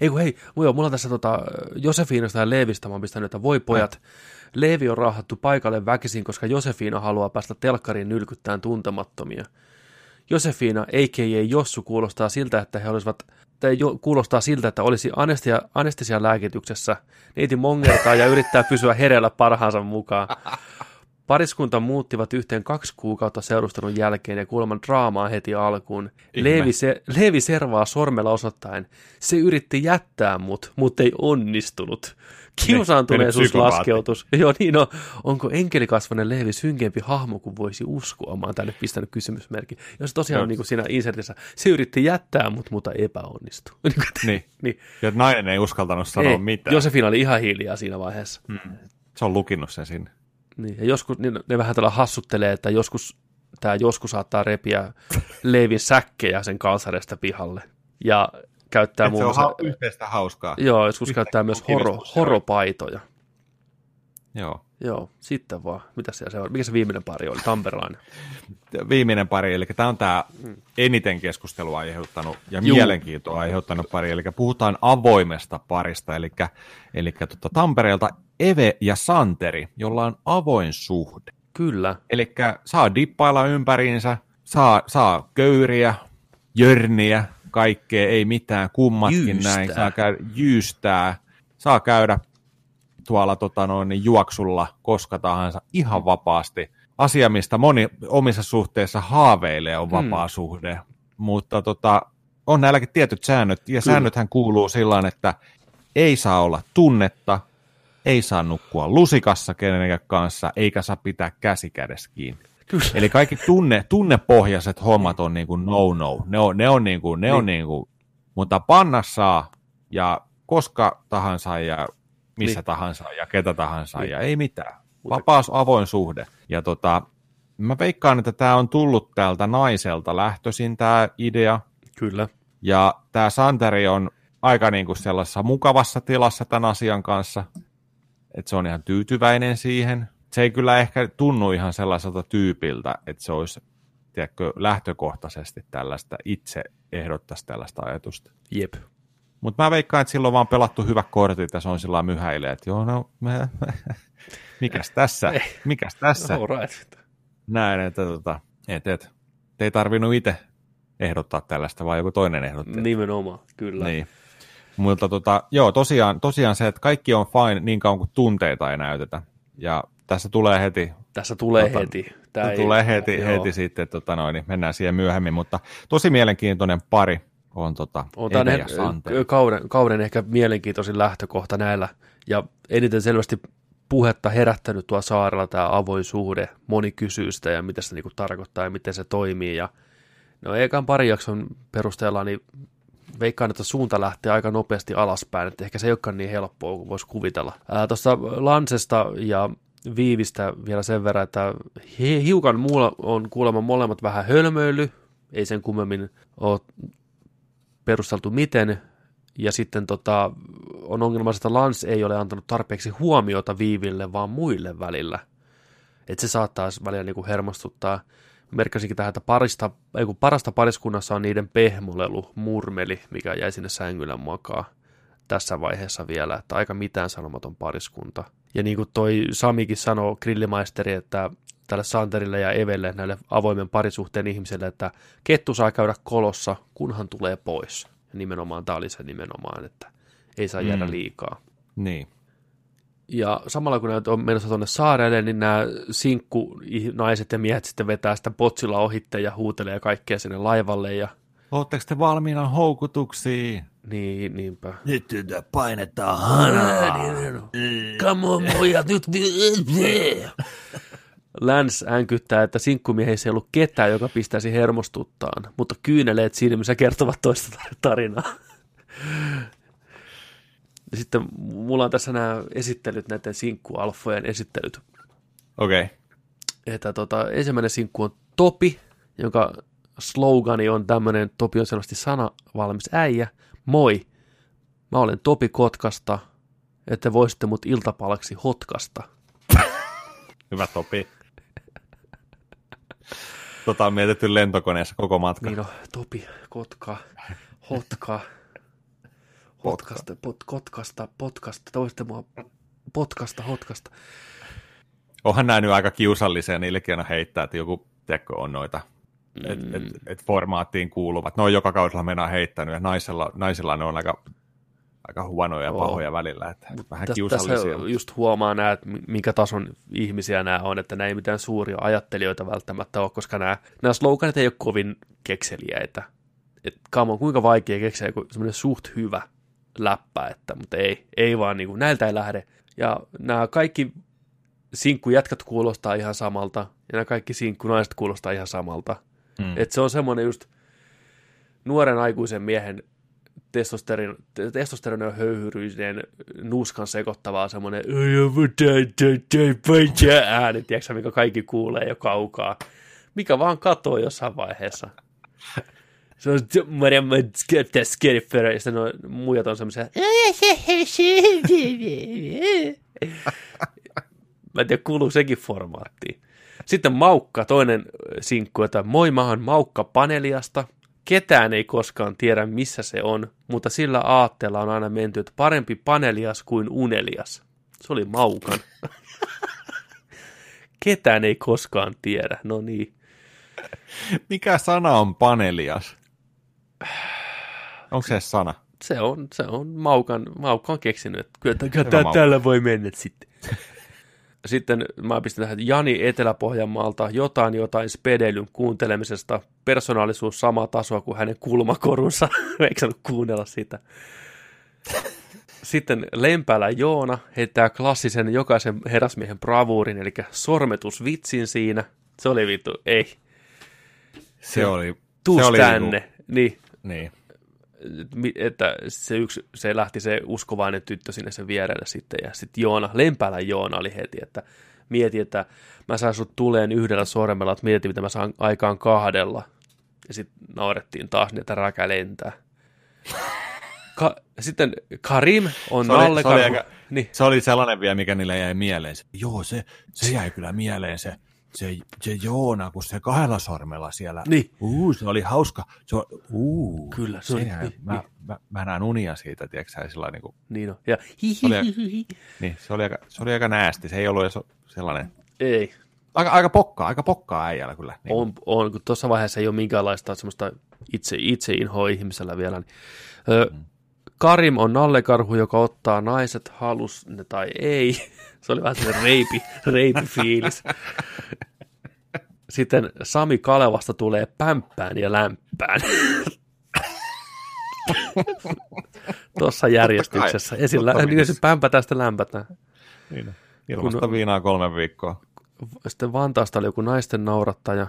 Ei kun hei, mulla on tässä tota, Josefiinasta ja Leevistä, mä oon pistänyt, että voi pojat. Leevi on raahattu paikalle väkisin, koska Josefiina haluaa päästä telkkariin nylkyttämään tuntemattomia. Josefiina, a k a. Jossu, kuulostaa siltä, että he olisivat, tai jo, kuulostaa siltä, että olisi anestesia, anestesia lääkityksessä. Neiti mongertaa ja yrittää pysyä hereillä parhaansa mukaan. Pariskunta muuttivat yhteen kaksi kuukautta seurustelun jälkeen ja kuuleman draamaa heti alkuun. Leevi, se, Leevi servaa sormella osoittain. Se yritti jättää mut, mutta ei onnistunut. Kiusaantuneisuuslaskeutus. Joo, niin on. Onko enkelikasvainen Leevi synkempi hahmo, kuin voisi uskoa? Mä oon tänne pistänyt kysymysmerkin. Jos tosiaan on niin kuin siinä insertissä, se yritti jättää mut, mutta epäonnistui. Niin. Niin. Ja nainen ei uskaltanut sanoa ei. mitään. Josefiina oli ihan hiljaa siinä vaiheessa. Mm. Se on lukinnut sen sinne. Niin, ja joskus, niin ne vähän tällä hassuttelee, että joskus tämä joskus saattaa repiä Leevin säkkejä sen kalsaresta pihalle. Ja käyttää muun muassa... Se on ha- yhteistä hauskaa. Joo, joskus yhteistä käyttää myös horo, horopaitoja. Joo. Joo, sitten vaan. Mitä siellä se on? Mikä se viimeinen pari oli? Tamperelainen. Viimeinen pari, eli tämä on tämä eniten keskustelua aiheuttanut ja Juu. mielenkiintoa aiheuttanut pari. Eli puhutaan avoimesta parista, eli, eli tuota, Tampereelta Eve ja Santeri, jolla on avoin suhde. Kyllä. Eli saa dippailla ympäriinsä, saa, saa köyriä, jörniä, kaikkea, ei mitään, kummatkin jyystää. Näin. Saa käydä, jyystää. Saa käydä tuolla tota noin, juoksulla koska tahansa ihan vapaasti. Asia, mistä moni omissa suhteissa haaveilee, on vapaa hmm. suhde. Mutta tota, on näilläkin tietyt säännöt, ja Kyllä. säännöthän kuuluu sillä tavalla, että ei saa olla tunnetta, ei saa nukkua lusikassa kenenkään kanssa, eikä saa pitää käsi kädessä kiinni. Kyllä. Eli kaikki tunne, tunnepohjaiset hommat on niin kuin no-no. Ne on, ne on, niin kuin, ne on niin. Niin kuin, mutta panna saa, ja koska tahansa, ja missä niin. tahansa, ja ketä tahansa, niin. ja ei mitään. Vapaus, avoin suhde. Ja tota, mä veikkaan, että tämä on tullut tältä naiselta lähtöisin tämä idea. Kyllä. Ja tämä Santeri on aika niin kuin sellaisessa mukavassa tilassa tämän asian kanssa, että se on ihan tyytyväinen siihen. Se ei kyllä ehkä tunnu ihan sellaiselta tyypiltä, että se olisi tiedätkö, lähtökohtaisesti tällaista, itse ehdottaisi tällaista ajatusta. Jep. Mutta mä veikkaan, että silloin on vaan pelattu hyvä kortti, että se on sillä lailla myhäilee, että joo, no, mä, mikäs tässä, mikäs tässä. No, right. Näin, että tota, et, et. Te ei tarvinnut itse ehdottaa tällaista, vaan joku toinen ehdotti. Nimenomaan, kyllä. Niin. Mutta tota, joo, tosiaan, tosiaan se, että kaikki on fine niin kauan kuin tunteita ei näytetä. Ja tässä tulee heti. Tässä tulee tota, heti. Tämä tulee ei, heti, heti sitten, tota noin, niin mennään siihen myöhemmin, mutta tosi mielenkiintoinen pari on tota Eve ja Santeri. Kauden, kauden ehkä mielenkiintoisin lähtökohta näillä, ja eniten selvästi puhetta herättänyt tuo saarella tämä avoin suhde, moni kysyy sitä ja mitä se niinku tarkoittaa ja miten se toimii, ja no eikä pari jakson perusteella, niin veikkaan, että suunta lähtee aika nopeasti alaspäin, että ehkä se ei olekaan niin helppoa kuin voisi kuvitella. Tuosta Lansesta ja Viivistä vielä sen verran, että hiukan muulla on kuulemma molemmat vähän hölmöily, ei sen kummemmin ole perusteltu miten, ja sitten tota, on ongelma, että Lans ei ole antanut tarpeeksi huomiota Viiville, vaan muille välillä. Että se saattaa välillä niinku hermostuttaa. Merkkasinkin tähän, että parista, ei kun parasta pariskunnassa on niiden pehmolelu, murmeli, mikä jäi sinne sängyllä makaa tässä vaiheessa vielä, että aika mitään sanomaton pariskunta. Ja niin kuin toi Samikin sanoo, grillimaisteri, että tälle Santerille ja Evelle, näille avoimen parisuhteen ihmiselle, että kettu saa käydä kolossa, kunhan tulee pois. Nimenomaan, tämä oli se nimenomaan, että ei saa jäädä mm. liikaa. Niin. Ja samalla kun näitä on menossa tuonne saarelle, niin nämä sinkkunaiset ja miehet sitten vetää sitä botsilla ohitte ja huutelee kaikkea sinne laivalle. Ja ootteko te valmiina houkutuksiin? Niin, niinpä. Nyt tytä painetaan hanaa. Come on, pojat, nyt. Läns änkyttää, että sinkkumiehissä ei ollut ketään, joka pistäisi hermostuttaan, mutta kyyneleet silmissä kertovat toista tarinaa. Ja sitten mulla on tässä nämä esittelyt, näiden sinkkualfojen esittelyt. Okei. Okay. Että tota, ensimmäinen sinkku on Topi, jonka slogani on tämmöinen, Topi on selvästi sanavalmis äijä. Moi, mä olen Topi Kotkasta, että voisitte mut iltapalaksi Hotkasta. Hyvä Topi. Tota on mietitty lentokoneessa koko matka. Niin on, Topi, Kotka, Hotka. Potkasta, pot, kotkasta, potkasta, toista mua, potkasta, hotkasta. Onhan nämä nyt aika kiusallisia, niillekin aina heittää, että joku teko on noita, mm. että et, et formaattiin kuuluvat. No joka kaudella me on heittänyt, ja naisella, naisilla ne on aika, aika huonoja ja pahoja välillä, että Mut vähän täs, kiusallisia. Tässä just huomaa nämä, että minkä tason ihmisiä nämä on, että nämä ei mitään suuria ajattelijoita välttämättä ole, koska nämä, nämä sloganit ei ole kovin kekseliäitä. Että on kuinka vaikea keksiä semmoinen suht hyvä läppä, että, mutta ei, ei vaan niin kuin, näiltä ei lähde. Ja nämä kaikki sinkkujätkät kuulostaa ihan samalta, ja nämä kaikki sinkkunaiset kuulostaa ihan samalta. Mm. Että se on semmoinen just nuoren aikuisen miehen testosteron, testosteron ja höyhyryinen nuuskan sekoittavaa semmoinen ääni, tiedätkö mikä kaikki kuulee jo kaukaa, mikä vaan katoo jossain vaiheessa. Se on ja sitten no, muijat on semmoisia. Mä en tiedä, kuuluu sekin formaattiin. Sitten Maukka, toinen sinkku, että moi, mä oon Maukka Paneliasta. Ketään ei koskaan tiedä, missä se on, mutta sillä aatteella on aina menty, että parempi panelias kuin unelias. Se oli Maukan. Ketään ei koskaan tiedä, no niin. Mikä sana on panelias? Onko se sana? Se on, se on Maukan, Maukka on keksinyt, että kyllä tällä voi mennä sitten. Sitten mä pistän tähän, että Jani Etelä-Pohjanmaalta jotain jotain spedeilyn kuuntelemisesta. Persoonallisuus samaa tasoa kuin hänen kulmakorunsa. Eikö saanut kuunnella sitä? Sitten Lempälä Joona heittää klassisen jokaisen herrasmiehen bravuurin, eli sormetusvitsin siinä. Se oli vittu, ei. Se oli. Tuus se oli tänne. Niinku, niin. niin. Että se yksi, se lähti se uskovainen tyttö sinne sen vierelle sitten, ja sitten Joona, Lempälä Joona oli heti, että mieti, että mä saan sut tuleen yhdellä sormella, että mieti, mitä mä saan aikaan kahdella. Ja sitten naurettiin taas niitä räkä lentää. Ka- sitten Karim on se oli, nallekan... Se oli, aika, niin. se oli sellainen vielä, mikä niille jäi mieleen. Joo, se, se jäi kyllä mieleen se. Se, se Joona, kun se kahdella sormella siellä, niin. Uu, se oli hauska, se on, uu, kyllä, se sehän, oli, mä, niin. mä, mä näen unia siitä, tiedätkö sä, sillä niin kuin, niin on, ja hihihihihi, niin, se oli aika, se oli aika näästi, se ei ollut sellainen, ei, aika, aika pokkaa, aika pokkaa äijällä kyllä. Niin. On, on, kun tuossa vaiheessa ei ole minkäänlaista semmoista itse, itse inhoa ihmisellä vielä, niin. Ö, mm. Karim on nallekarhu, joka ottaa naiset, halus ne tai ei. Se oli vähän sellainen reipi, reipi fiilis. Sitten Sami Kalevasta tulee pämppään ja lämpään. Tuossa järjestyksessä. Esillä, niin se pämpä tästä lämpätään. Niin, ilmasta kun, viinaa kolme viikkoa. Sitten Vantaasta oli joku naisten naurattaja.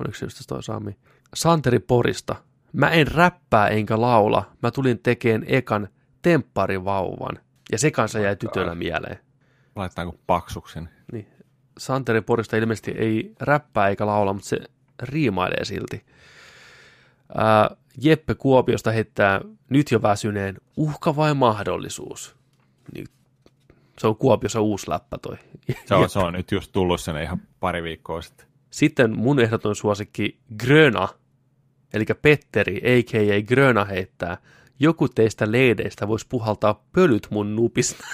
Oliko se just toi Sami? Santeri Porista. Mä en räppää enkä laula, mä tulin tekemään ekan tempparivauvan. Ja se kanssa jäi tytöllä mieleen. Laittaanko paksuksen? Niin. Santeri Porista ilmeisesti ei räppää eikä laula, mutta se riimailee silti. Ää, Jeppe Kuopiosta heittää nyt jo väsyneen uhka vai mahdollisuus? Nyt. Se on Kuopiossa uusi läppä toi. Se on, se on nyt just tullut sen ihan pari viikkoa sitten. Sitten mun ehdoton suosikki Gröna. Eli Petteri, a k a. Gröna heittää, joku teistä leideistä voisi puhaltaa pölyt mun nupista.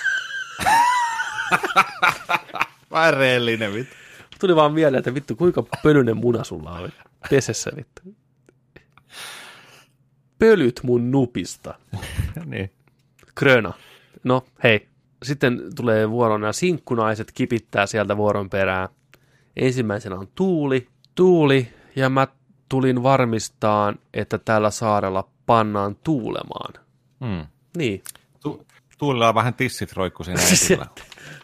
Vai reellinen vittu. Tuli vaan mieleen, että vittu kuinka pölyinen muna sulla on pesessä vittu. Pölyt mun nupista. Niin. Gröna. No hei. Sitten tulee vuoron ja sinkkunaiset kipittää sieltä vuoron perään. Ensimmäisenä on Tuuli. Tuuli ja mä tulin varmistaan, että tällä saarella pannaan tuulemaan. Mm. Niin. Tu- tuulilla on vähän tissit roikku siinä esillä.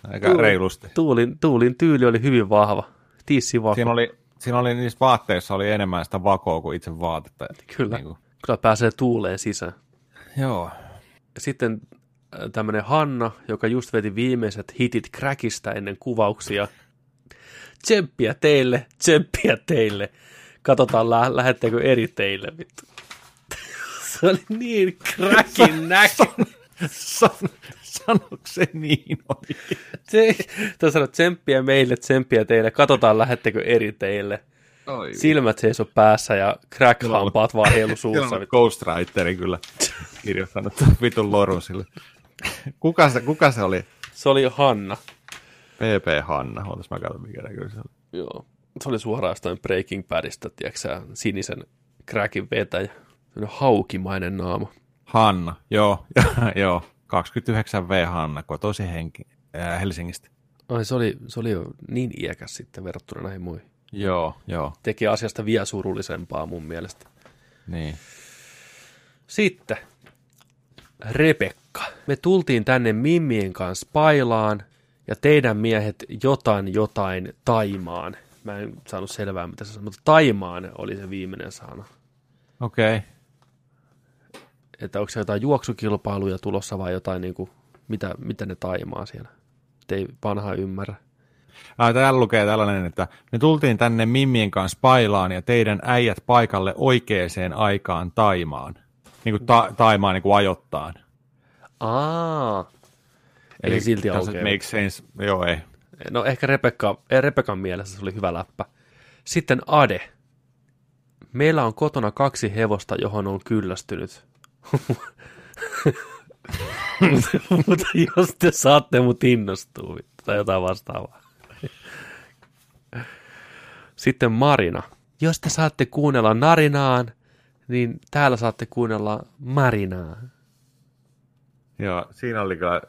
Aika tuulin, reilusti. Tuulin, tuulin tyyli oli hyvin vahva. Tissivako. Siinä oli, siinä oli niissä vaatteissa oli enemmän sitä vakoa kuin itse vaatetta. Kyllä. Niin kyllä pääsee tuuleen sisään. Joo. Sitten tämmöinen Hanna, joka just veti viimeiset hitit crackista ennen kuvauksia. Tsemppiä teille, tsemppiä teille. Katsotaan, lä- lähettekö eri teille, vittu. Se oli niin kräkin näköinen. Sanoiko se niin oikein? Tämä sanoi, tsemppiä meille, tsemppiä teille. Katsotaan, lähettekö eri teille. Oi, silmät seiso päässä ja crack-hampaat vaan heilu suussa. Ghostwriterin kyllä kirjoittanut vitun lorun sille. Kuka se, kuka se oli? Se oli Hanna. P P Hanna. Ootas mä katson, mikä näkyy se oli. Joo. Se oli suoraan jostain Breaking Badista, tiedätkö sinisen crackin vetäjä. Haukimainen naama. Hanna, joo, joo. kaksikymmentäyhdeksän vuotias Hanna, kotoisin henki, äh, Helsingistä. Ai se oli, se oli jo niin iäkäs sitten verrattuna näihin muihin. Joo, joo. Teki asiasta vielä surullisempaa mun mielestä. Niin. Sitten Rebekka. Me tultiin tänne Mimmien kanssa Pailaan ja teidän miehet jotain jotain Taimaan. Mä en saanut selvää, mitä se sanoi, mutta Taimaan oli se viimeinen sana. Okei. Okay. Että onko se jotain juoksukilpailuja tulossa vai jotain, niin kuin, mitä, mitä ne Taimaa siellä? Et ei vanha ymmärrä. Ah, täällä lukee tällainen, että me tultiin tänne Mimmien kanssa Pailaan ja teidän äijät paikalle oikeaan aikaan Taimaan. Niin kuin ta- Taimaan niin kuin ajoittain. Aa. Eli ei silti aukeaa. Make sense. Joo, ei. No ehkä Rebekka, Rebekan mielessä se oli hyvä läppä. Sitten Ade. Meillä on kotona kaksi hevosta, johon on kyllästynyt. Mutta jos te saatte mut innostua, tai jotain vastaavaa. Sitten Marina. Jos te saatte kuunnella narinaan, niin täällä saatte kuunnella Marinaa. Joo, siinä oli kyllä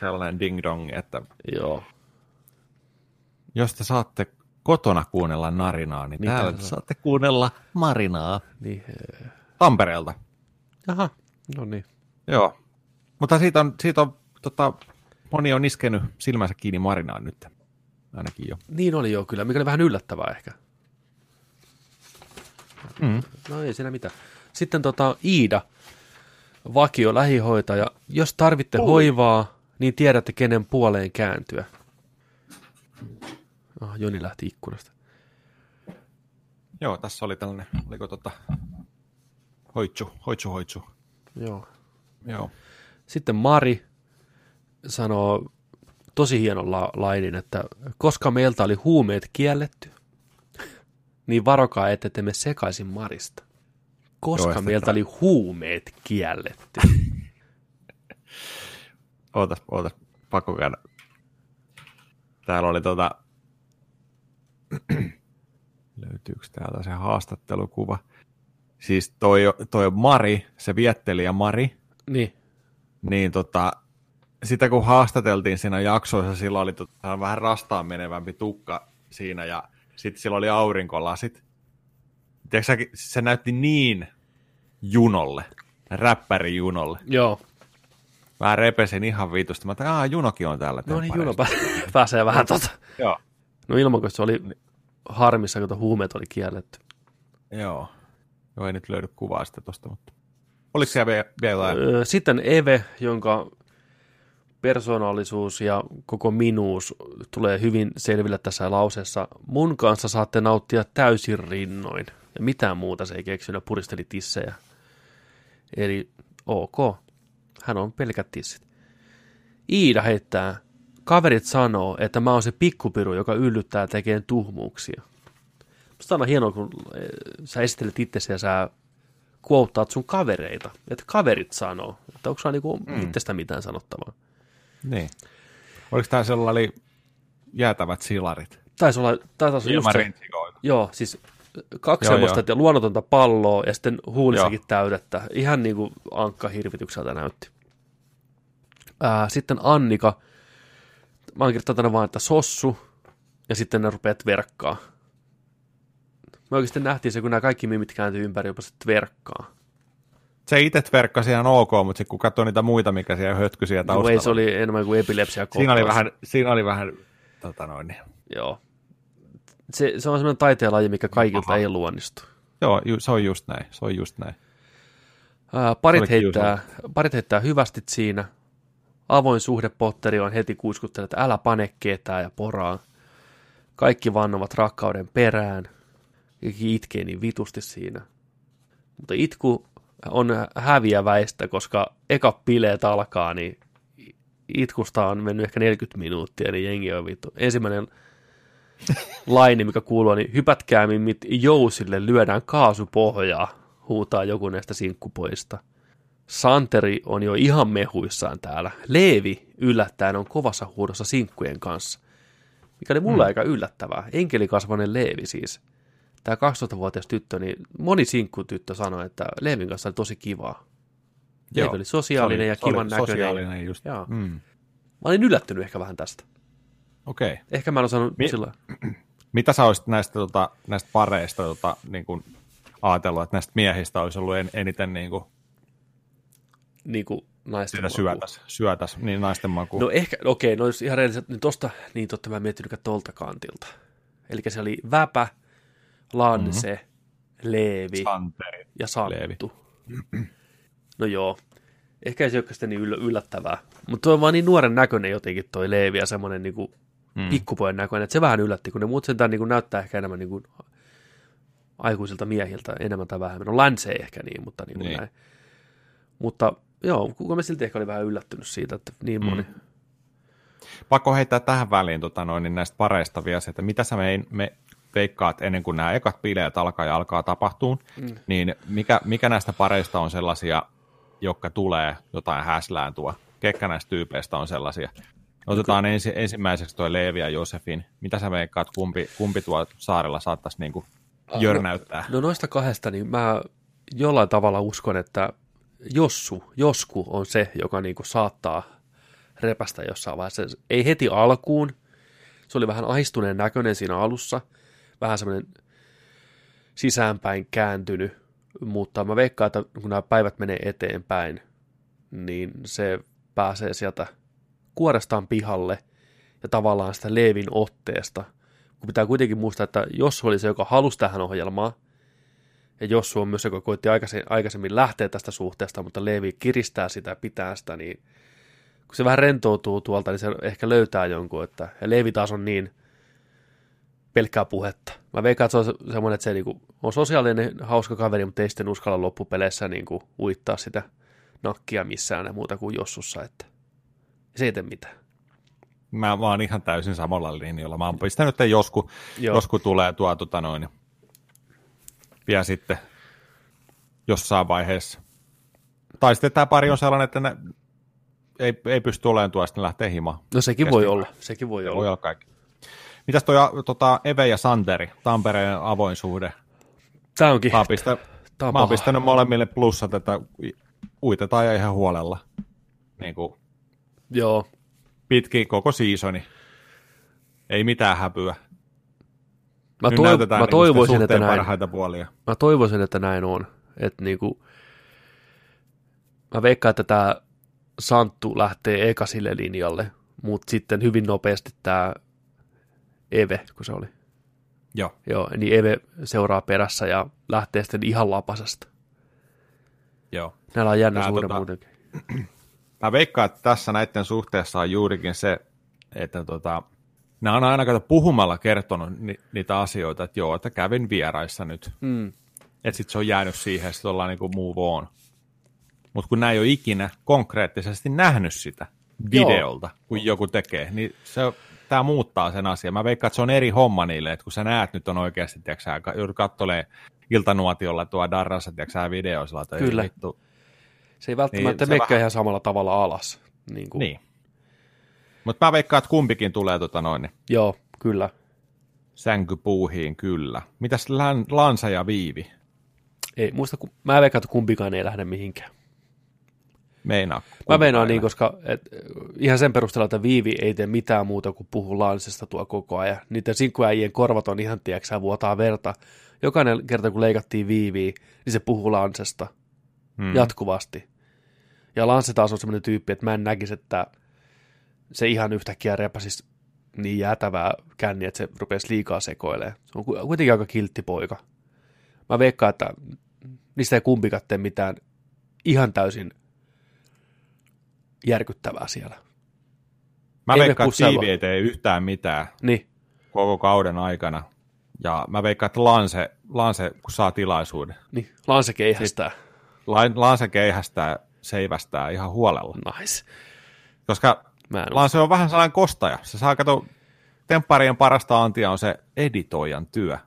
sellainen ding-dong, että joo. Jos te saatte kotona kuunnella Narinaa, niin, niin täällä saatte kuunnella Marinaa. Niin. Tampereelta. Aha, no niin. Joo, mutta siitä on, siitä on tota, moni on iskenyt silmänsä kiinni Marinaan nyt, ainakin jo. Niin oli jo kyllä, mikä oli vähän yllättävää ehkä. Mm. No ei siinä mitään. Sitten tota, Iida, vakio lähihoitaja. Jos tarvitte Puu. hoivaa, niin tiedätte kenen puoleen kääntyä. Ah, Joni lähti ikkunasta. Joo, tässä oli tällainen, oliko tota, hoitsu, hoitsu, hoitsu. Joo. Joo. Sitten Mari sanoo tosi hienon la- lainin, että koska meiltä oli huumeet kielletty, niin varokaa, että te me sekaisin Marista. Koska joo, meiltä oli huumeet kielletty. Ootas, ootas, pakko käydä. Täällä oli tota... Löytyykö täältä se haastattelukuva? Siis toi, toi Mari, se viettelijä Mari. Niin. Niin tota... Sitä kun haastateltiin siinä jaksoissa, sillä oli tota, vähän rastaan menevämpi tukka siinä ja... Sitten sillä oli aurinkolasit. Tiedätkö, se näytti niin junolle, räppäri junolle. Joo. Mä repesin ihan viitusti. Mä ajattelin, että Junokin on täällä. No niin, Juno pää- pääsee vähän tota. Joo. No ilman, kun se oli harmissa, kun huumeet oli kielletty. Joo. Joo, ei nyt löydy kuvaa sitä tosta, mutta... Oliko siellä vielä be- jotain? Sitten Eve, jonka... Persoonallisuus ja koko minuus tulee hyvin selville tässä lauseessa. Mun kanssa saatte nauttia täysin rinnoin. Ja mitään muuta se ei keksinyt, puristeli tissejä. Eli ok, hän on pelkät tissit. Iida heittää, kaverit sanoo, että mä oon se pikkupiru, joka yllyttää tekemään tuhmuuksia. Musta on hienoa, kun sä esittelet itsesi ja sä quotaat sun kavereita. Että kaverit sanoo, että onko sä niinku mm. itsestä mitään sanottavaa. Niin. Oliko tämä sellainen jäätävät silarit? Taisi olla, taisi olla se, joo, siis kaksi semmoista luonnotonta palloa ja sitten huulissakin täydettä. Ihan niin kuin Ankka hirvitykseltä näytti. Ää, sitten Annika, mä oon kirjoittanut tänne vaan, että sossu, ja sitten ne rupeaa tverkkaa. Me oikeasti nähtiin se, kun nämä kaikki mimit kääntyy ympäri, jopa se tverkkaa. Se itse tverkkasi ihan ok, mutta sitten kun katsoi niitä muita, mikä siellä hötkysi ja taustalla. No ei, se oli enemmän kuin epilepsia kohtaus. Siinä oli vähän, siinä oli vähän tota noin. Joo. Se, se on semmoinen taiteenlaji, mikä kaikilta Aha. ei luonnistu. Joo, ju, se on just näin, se on just näin. Ää, parit, heittää, parit heittää hyvästi siinä. Avoin suhde Potteri on heti kuiskuttanut, että älä pane ketään ja poraa. Kaikki vannovat rakkauden perään. Itkee niin vitusti siinä. Mutta itku... on häviäväistä, koska eka bileet alkaa, niin itkusta on mennyt ehkä neljäkymmentä minuuttia, niin jengi on vittu. Ensimmäinen laini, mikä kuuluu, niin hypätkää mimmit jousille, lyödään kaasupohjaa, huutaa joku näistä sinkkupoista. Santeri on jo ihan mehuissaan täällä. Leevi yllättäen on kovassa huudossa sinkkujen kanssa, mikä oli mulle mm. aika yllättävää. Enkelikasvainen Leevi siis. Tämä kaksitoistavuotias tyttö, niin moni sinkkutyttö sanoi, että Leevin kanssa oli tosi kivaa. Joo, Leevi oli sosiaalinen oli, ja kivan näköinen. Just. Mm. Mä olin yllättynyt ehkä vähän tästä. Okei. Okay. Ehkä mä en osannut Mi- sillä Mitä sä olisit näistä, tota, näistä pareista tota, niin kuin ajatellut, että näistä miehistä olisi ollut en, eniten niin kuin, niin kuin naisten makuun? Syötäisi, syötäis, niin naisten makuun. No ehkä, okei, okay, no jos ihan reiliset, niin tosta, niin totta mä en miettinytkään tolta kantilta. Eli se oli Väpä, Länsi, mm-hmm. Leevi Santeri. Ja Santtu. Leevi. No joo, ehkä ei se olekaan sitten niin yllättävää, mutta toi on vaan niin nuoren näköinen jotenkin toi Leevi ja semmoinen niin kuin mm. pikkupojan näköinen, että se vähän yllätti, kun ne muut sentään niin kuin näyttää ehkä enemmän niin kuin aikuisilta miehiltä enemmän tai vähemmän. No Länsi ehkä niin, mutta niin kuin niin. Näin. Mutta joo, kuka me silti ehkä oli vähän yllättynyt siitä, että niin moni. Mm. Pakko heittää tähän väliin tota noin, niin näistä pareista vielä se, että mitä sä mein, me... veikkaat ennen kuin nämä ekat bileet alkaa ja alkaa tapahtuun, mm. niin mikä, mikä näistä pareista on sellaisia, jotka tulee jotain häslääntua? Ketkä näistä tyypeistä on sellaisia? Otetaan no, ensi, ensimmäiseksi tuo Leevi ja Josefin. Mitä sä veikkaat, kumpi, kumpi tuo saarella saattaisi niin kuin jörnäyttää? No, no noista kahdesta, niin mä jollain tavalla uskon, että Jossu, Josku on se, joka niinku saattaa repästä jossain vaiheessa. Ei heti alkuun. Se oli vähän ahistuneen näköinen siinä alussa. Vähän semmoinen sisäänpäin kääntynyt. Mutta mä veikkaan, että kun nämä päivät menee eteenpäin, niin se pääsee sieltä kuorestaan pihalle ja tavallaan sitä Leevin otteesta. Kun pitää kuitenkin muistaa, että Jossu oli se, joka halusi tähän ohjelmaan. Ja Jossu on myös se, joka koitti aikaisemmin lähteä tästä suhteesta, mutta Leevi kiristää sitä ja pitää sitä, niin kun se vähän rentoutuu tuolta, niin se ehkä löytää jonkun. Että, ja Leevi taas on niin pelkkää puhetta. Mä veikkaan, että se on semmoinen, että se niinku on sosiaalinen, hauska kaveri, mutta ei sitten uskalla loppupeleissä niinku uittaa sitä nakkia missään ja muuta kuin Jossussa. Että. Se ei tee mitään. Mä, mä oon ihan täysin samalla linjalla. Mä oon pistänyt, että josku, josku tulee tuo tota noin, vielä sitten jossain vaiheessa. Tai sitten tämä pari on sellainen, että ne ei, ei pysty olemaan tuosta, sitten lähtee himaan. No sekin Kestin voi olla, sekin voi olla. Voi olla kaikki. Mitäs tuo tota, Eve ja Santeri, Tampereen avoin suhde? Tämä onkin. Mä oon pistänyt, mä oon pistänyt molemmille plussat, että uitetaan ja ihan huolella. Niin kuin joo. Pitkin koko seasoni. Ei mitään häpyä. Mä, toiv- mä, toivoisin, että näin, mä toivoisin, että näin on. Et niinku, mä veikkaan, että tämä Santtu lähtee eka sille linjalle, mutta sitten hyvin nopeasti tämä Eve, kun se oli. Joo. Joo, niin Eve seuraa perässä ja lähtee sitten ihan lapasesta. Joo. Näillä on jännä suhde tota... muutenkin. Mä veikkaan, että tässä näiden suhteessa on juurikin se, että tota... nämä on aina kato puhumalla kertonut ni- niitä asioita, että joo, että kävin vieraissa nyt. Mm. Että sitten se on jäänyt siihen, että ollaan niin kuin move on. Mutta kun nämä ei ole ikinä konkreettisesti nähnyt sitä videolta, joo, kun joku tekee, niin tämä muuttaa sen asian. Mä veikkaan, että se on eri homma niille, että kun sä näet nyt on oikeasti, tiiäksä, joudut katsomaan iltanuotiolla tuo darrassa, tiiäksä, videoisella. Tai kyllä. Vittu. Se ei välttämättä niin, mekkä vähän... ihan samalla tavalla alas. Niin. Kuin. Niin. Mutta mä veikkaan, että kumpikin tulee tota noin. Joo, kyllä. Sänkypuuhiin, kyllä. Mitäs län, Lansa ja Viivi? Ei, muista, mä veikkaan, että kumpikaan ei lähde mihinkään. Meinaa. Mä meinaan niin, koska et, ihan sen perusteella, että Viivi ei tee mitään muuta kuin puhuu Lansesta tuo koko ajan. Niiden sinkkuäijien korvat on ihan, tiedäksä, vuotaa verta. Jokainen kerta, kun leikattiin Viiviä, niin se puhuu Lansesta hmm. jatkuvasti. Ja Lansi taas on semmoinen tyyppi, että mä en näkisi, että se ihan yhtäkkiä repäsisi niin jäätävää känniä, että se rupesi liikaa sekoilemaan. Se on kuitenkin aika kiltti poika. Mä veikkaan, että niistä ei kumpikaan tee mitään ihan täysin järkyttävää siellä. Mä Emme veikkaan, että Siivi ei tee yhtään mitään niin koko kauden aikana. Ja mä veikkaan, että Lanse, Lanse kun saa tilaisuuden. Niin, Lanse keihästää. Lanse keihästää, seivästää ihan huolella. Nice. Koska vaan se on vähän sellainen kostaja. Se saa kato, tempparien parasta antia on se editoijan työ.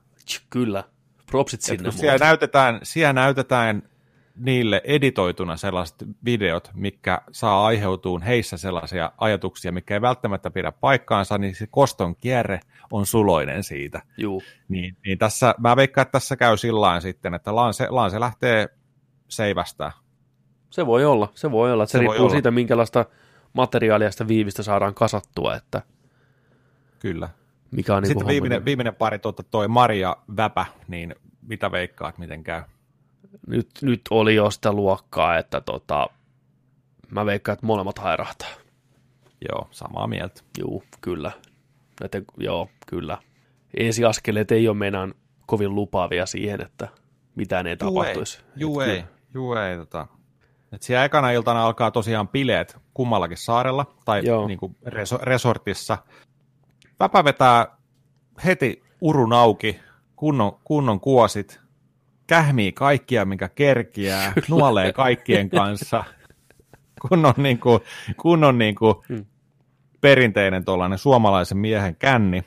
Kyllä, propsit sinne. Siellä näytetään, siellä näytetään niille editoituna sellaiset videot, mitkä saa aiheutuun heissä sellaisia ajatuksia, mitkä ei välttämättä pidä paikkaansa, niin se koston kierre on suloinen siitä. Juu. Niin, niin tässä, mä veikkaan, että tässä käy sillain sitten, että Lanse, Lanse lähtee seivästään. Se voi olla, se voi olla. Se, se riippuu olla siitä, minkälaista materiaalia sitä Viivistä saadaan kasattua, että kyllä. Mikä on niin sitten viimeinen, viimeinen pari, tuota, toi Mari ja Väpä, niin mitä veikkaat, miten käy? Nyt, nyt oli jo sitä luokkaa, että tota, mä veikkaan, että molemmat hairahtaa. Joo, samaa mieltä. Joo, kyllä. Näiden, joo, kyllä. Ensiaskeleet ei ole meidän kovin lupaavia siihen, että mitään ei tapahtuisi. Juu ei, juu ei, juu ei tota... Et siellä ekana iltana alkaa tosiaan bileet kummallakin saarella tai niinku reso- resortissa. Väpä vetää heti urun auki, kunnon, kunnon kuosit, kähmii kaikkia, minkä kerkiää, kyllä, nuolee kaikkien kanssa. Kunnon, niinku, kunnon niinku hmm. perinteinen tuollainen suomalaisen miehen känni.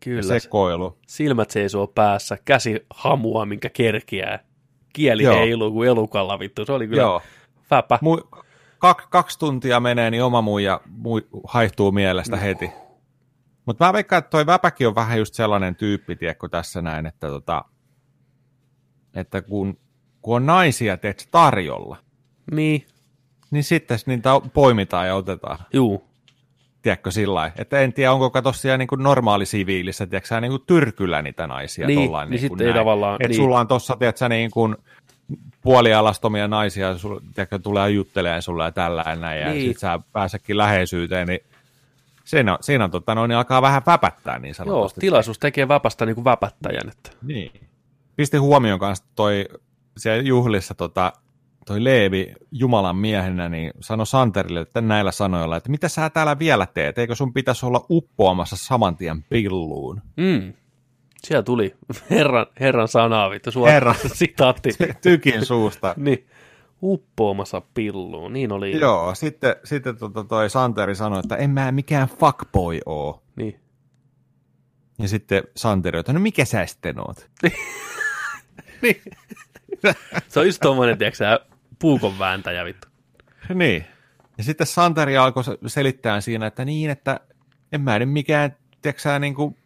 Kyllä. Sekoilu. Silmät seisoo päässä, käsi hamua, minkä kerkiää. Kieli heiluu kuin elukalla, vittu. Se oli kyllä... Joo. Väpä. Mu- kak- kaksi tuntia menee, niin oma muija mu- haihtuu mielestä no. heti. Mutta mä veikkaan, että toi Väpäkin on vähän just sellainen tyyppi, tiedätkö, tässä näin, että, tota, että kun, kun on naisia teet tarjolla. Niin. Niin sitten niitä poimitaan ja otetaan. Juu. Tiedätkö sillä lailla? Että en tiedä, onko kato siellä niin kuin normaali siviilissä, tiedätkö sä niin kuin tyrkyllä niitä naisia niin, tollain. Niin, niin sitten ei tavallaan. Että niin. Sulla on tossa, tiedätkö sä niin kuin puolialastomia naisia, sul, tiedätkö, tulee juttelemaan sulle ja tällään näin, niin. Ja sit sä pääsetkin läheisyyteen, niin siinä, siinä tota, no, niin alkaa vähän väpättää niin sanotusti. Joo, tilaisuus tekee väpästä niin kuin väpättäjän. Että. Niin. Pisti huomioon kanssa toi siellä juhlissa tota, toi Leevi Jumalan miehenä, niin sanoi Santerille että näillä sanoilla, että mitä sä täällä vielä teet, eikö sun pitäisi olla uppoamassa saman tien pilluun? Mm. Siellä tuli herran, herran sanaa, vittu, suoraan herran. Sitaatti. Tykin suusta. Niin, uppoamassa pilluun, niin oli. Joo, sitten, sitten tuota, toi Santeri sanoi, että en mä mikään fuckboy oo. Niin. Ja sitten Santeri, että no mikä sä sitten oot? Niin. Se on just tommoinen, tiedätkö sä, puukon vääntäjä vittu. Niin. Ja sitten Santeri alkoi selittää siinä, että niin, että en mä nyt mikään, tiedätkö sä, niin kuin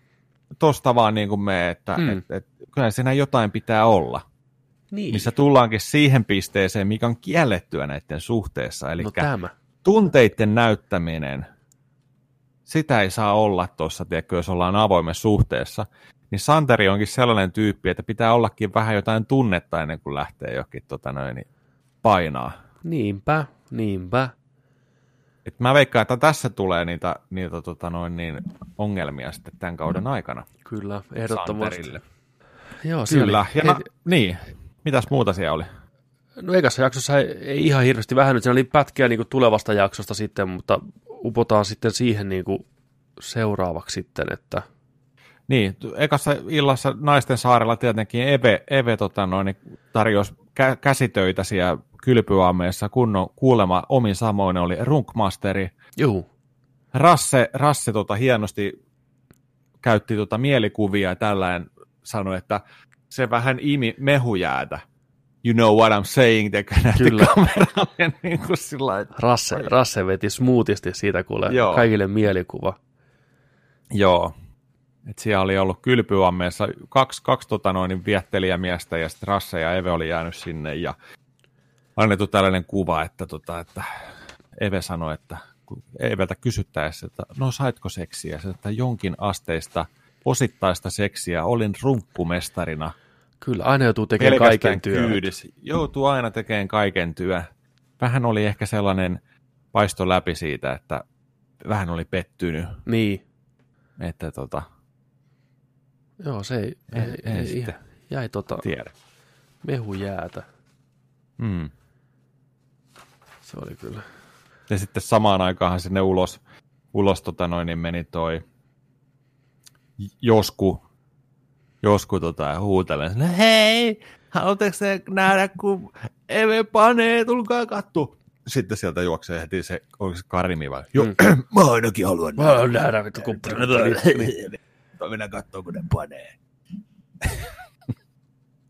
tosta vaan niin kuin me, että mm. et, et, kyllä siinä jotain pitää olla. Niin. Missä tullaankin siihen pisteeseen, mikä on kiellettyä näiden suhteessa. Eli no tunteiden näyttäminen, sitä ei saa olla tuossa, tiedätkö, jos ollaan avoimessa suhteessa. Niin Santeri onkin sellainen tyyppi, että pitää ollakin vähän jotain tunnetta ennen kuin lähtee johonkin tota noin, painaa. Niinpä, niinpä. Et mä veikkaan, että tässä tulee niitä, niitä tota noin, niin ongelmia sitten tämän kauden aikana. Kyllä, ehdottomasti. Santerille. Joo, se kyllä. Oli. Ja mä, niin, mitäs muuta siellä oli? No ekassa jaksossa ei, ei ihan hirveästi vähänyt. Siinä oli pätkiä niin kuin tulevasta jaksosta sitten, mutta upotaan sitten siihen niin kuin seuraavaksi sitten, että... Niin, ekassa illassa naisten saarella tietenkin Eve, Eve tota noin, tarjosi kä- käsitöitä siellä kylpyammeessa, kunnon kuulema omin samoin oli Runkmasteri. Juu. Rasse, Rasse tota, hienosti käytti tota, mielikuvia ja tällään sanoi, että se vähän imi mehujäätä. You know what I'm saying, te näette kameralle niin kuin sillä Rasse, Rasse veti smoothisti siitä kuule kaikille mielikuva. Joo. Että siellä oli ollut kylpyammeessa kaksi, kaksi tota noin, viettelijämiestä ja sitten Rasse ja Eve oli jäänyt sinne ja annettu tällainen kuva, että, tota, että Eve sanoi, että Eveltä kysyttäessä, että no saitko seksiä? Se, että jonkin asteista osittaista seksiä, olin runkkumestarina. Kyllä, aina joutuu tekemään kaiken työn. Kyydis. Joutuu aina tekemään kaiken työ. Vähän oli ehkä sellainen paisto läpi siitä, että vähän oli pettynyt. Niin. Että tota... Joo, se ei, ei, ei, ei sitten jäi tota tiedä. Mehujäätä. Mm. Se oli kyllä. Ja sitten samaan aikaan sinne ulos, ulos tota noin, niin meni toi Josku, Josku tota, huutelen. No hei, haluatteko se nähdä, kun Eve panee, tulkaa katsoa. Sitten sieltä juoksee heti se, onko se Karimi vai? Jo, mm. Mä ainakin haluan nähdä. Mä haluan nähdä, vittu kumppani. Mä mennään katsomaan, kun ne panee.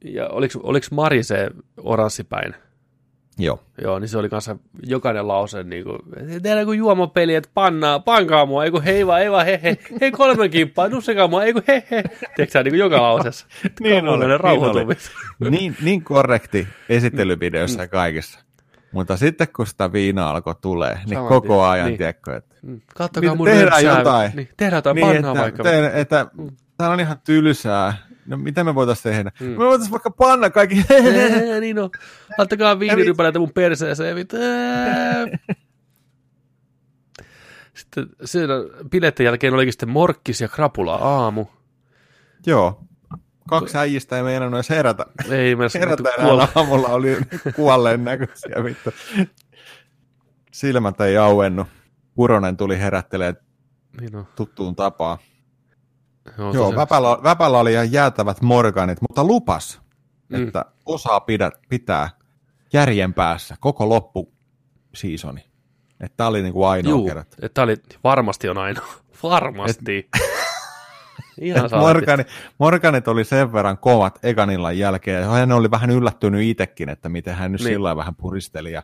Ja oliko, oliko Mari se oranssipäin? Joo. Joo, niin se oli kanssa jokainen lause, niin kuin, tehdään kuin juomapeli, että pannaa, pankaa mua, ei kun hei vaan, ei vaan he he, hei kolmen kimppaa, nussekaa mua, ei kun he he. Tiedätkö sä, niin kuin joka lausessa. Niin oli, niin, niin Niin korrekti esittelyvideossa ja kaikessa. Mutta sitten kun sitä viinaa alkoi tulee, niin saman koko tietysti. Ajan niin. Tiedätkö, että mm. niin, tehdään rönsää. Jotain. Niin, tehdään jotain, niin, pannaa että, vaikka. Tehdä, että, mm. Tämä on ihan tylsää. No mitä me voitaisiin tehdä? Mm. Me voitaisiin vaikka panna kaikki. Eee, niin no, laittakaa viinirypäläitä mun perseeseen. Sitten siinä biletten jälkeen olikin sitten morkkis ja krapula aamu. Joo. Kaksi äijistä ei meinannut edes herätä. Ei me herätä enää aamulla, oli kuolleen näköisiä vittu. Silmät ei auennu. Kuronen tuli herättelee niin no. tuttuun tapaan. No, joo, väpällä, väpällä oli ihan jäätävät morganit, mutta lupas, mm. että osaa pidä, pitää järjen päässä koko loppusiisoni. Että tää oli niinku ainoa Juu, kerrat. Että tää oli, varmasti on ainoa. Varmasti. Et, ihan morgani, morganit oli sen verran kovat ekan illan jälkeen. Hän oli vähän yllättynyt itsekin, että miten hän nyt niin. sillä vähän puristeli ja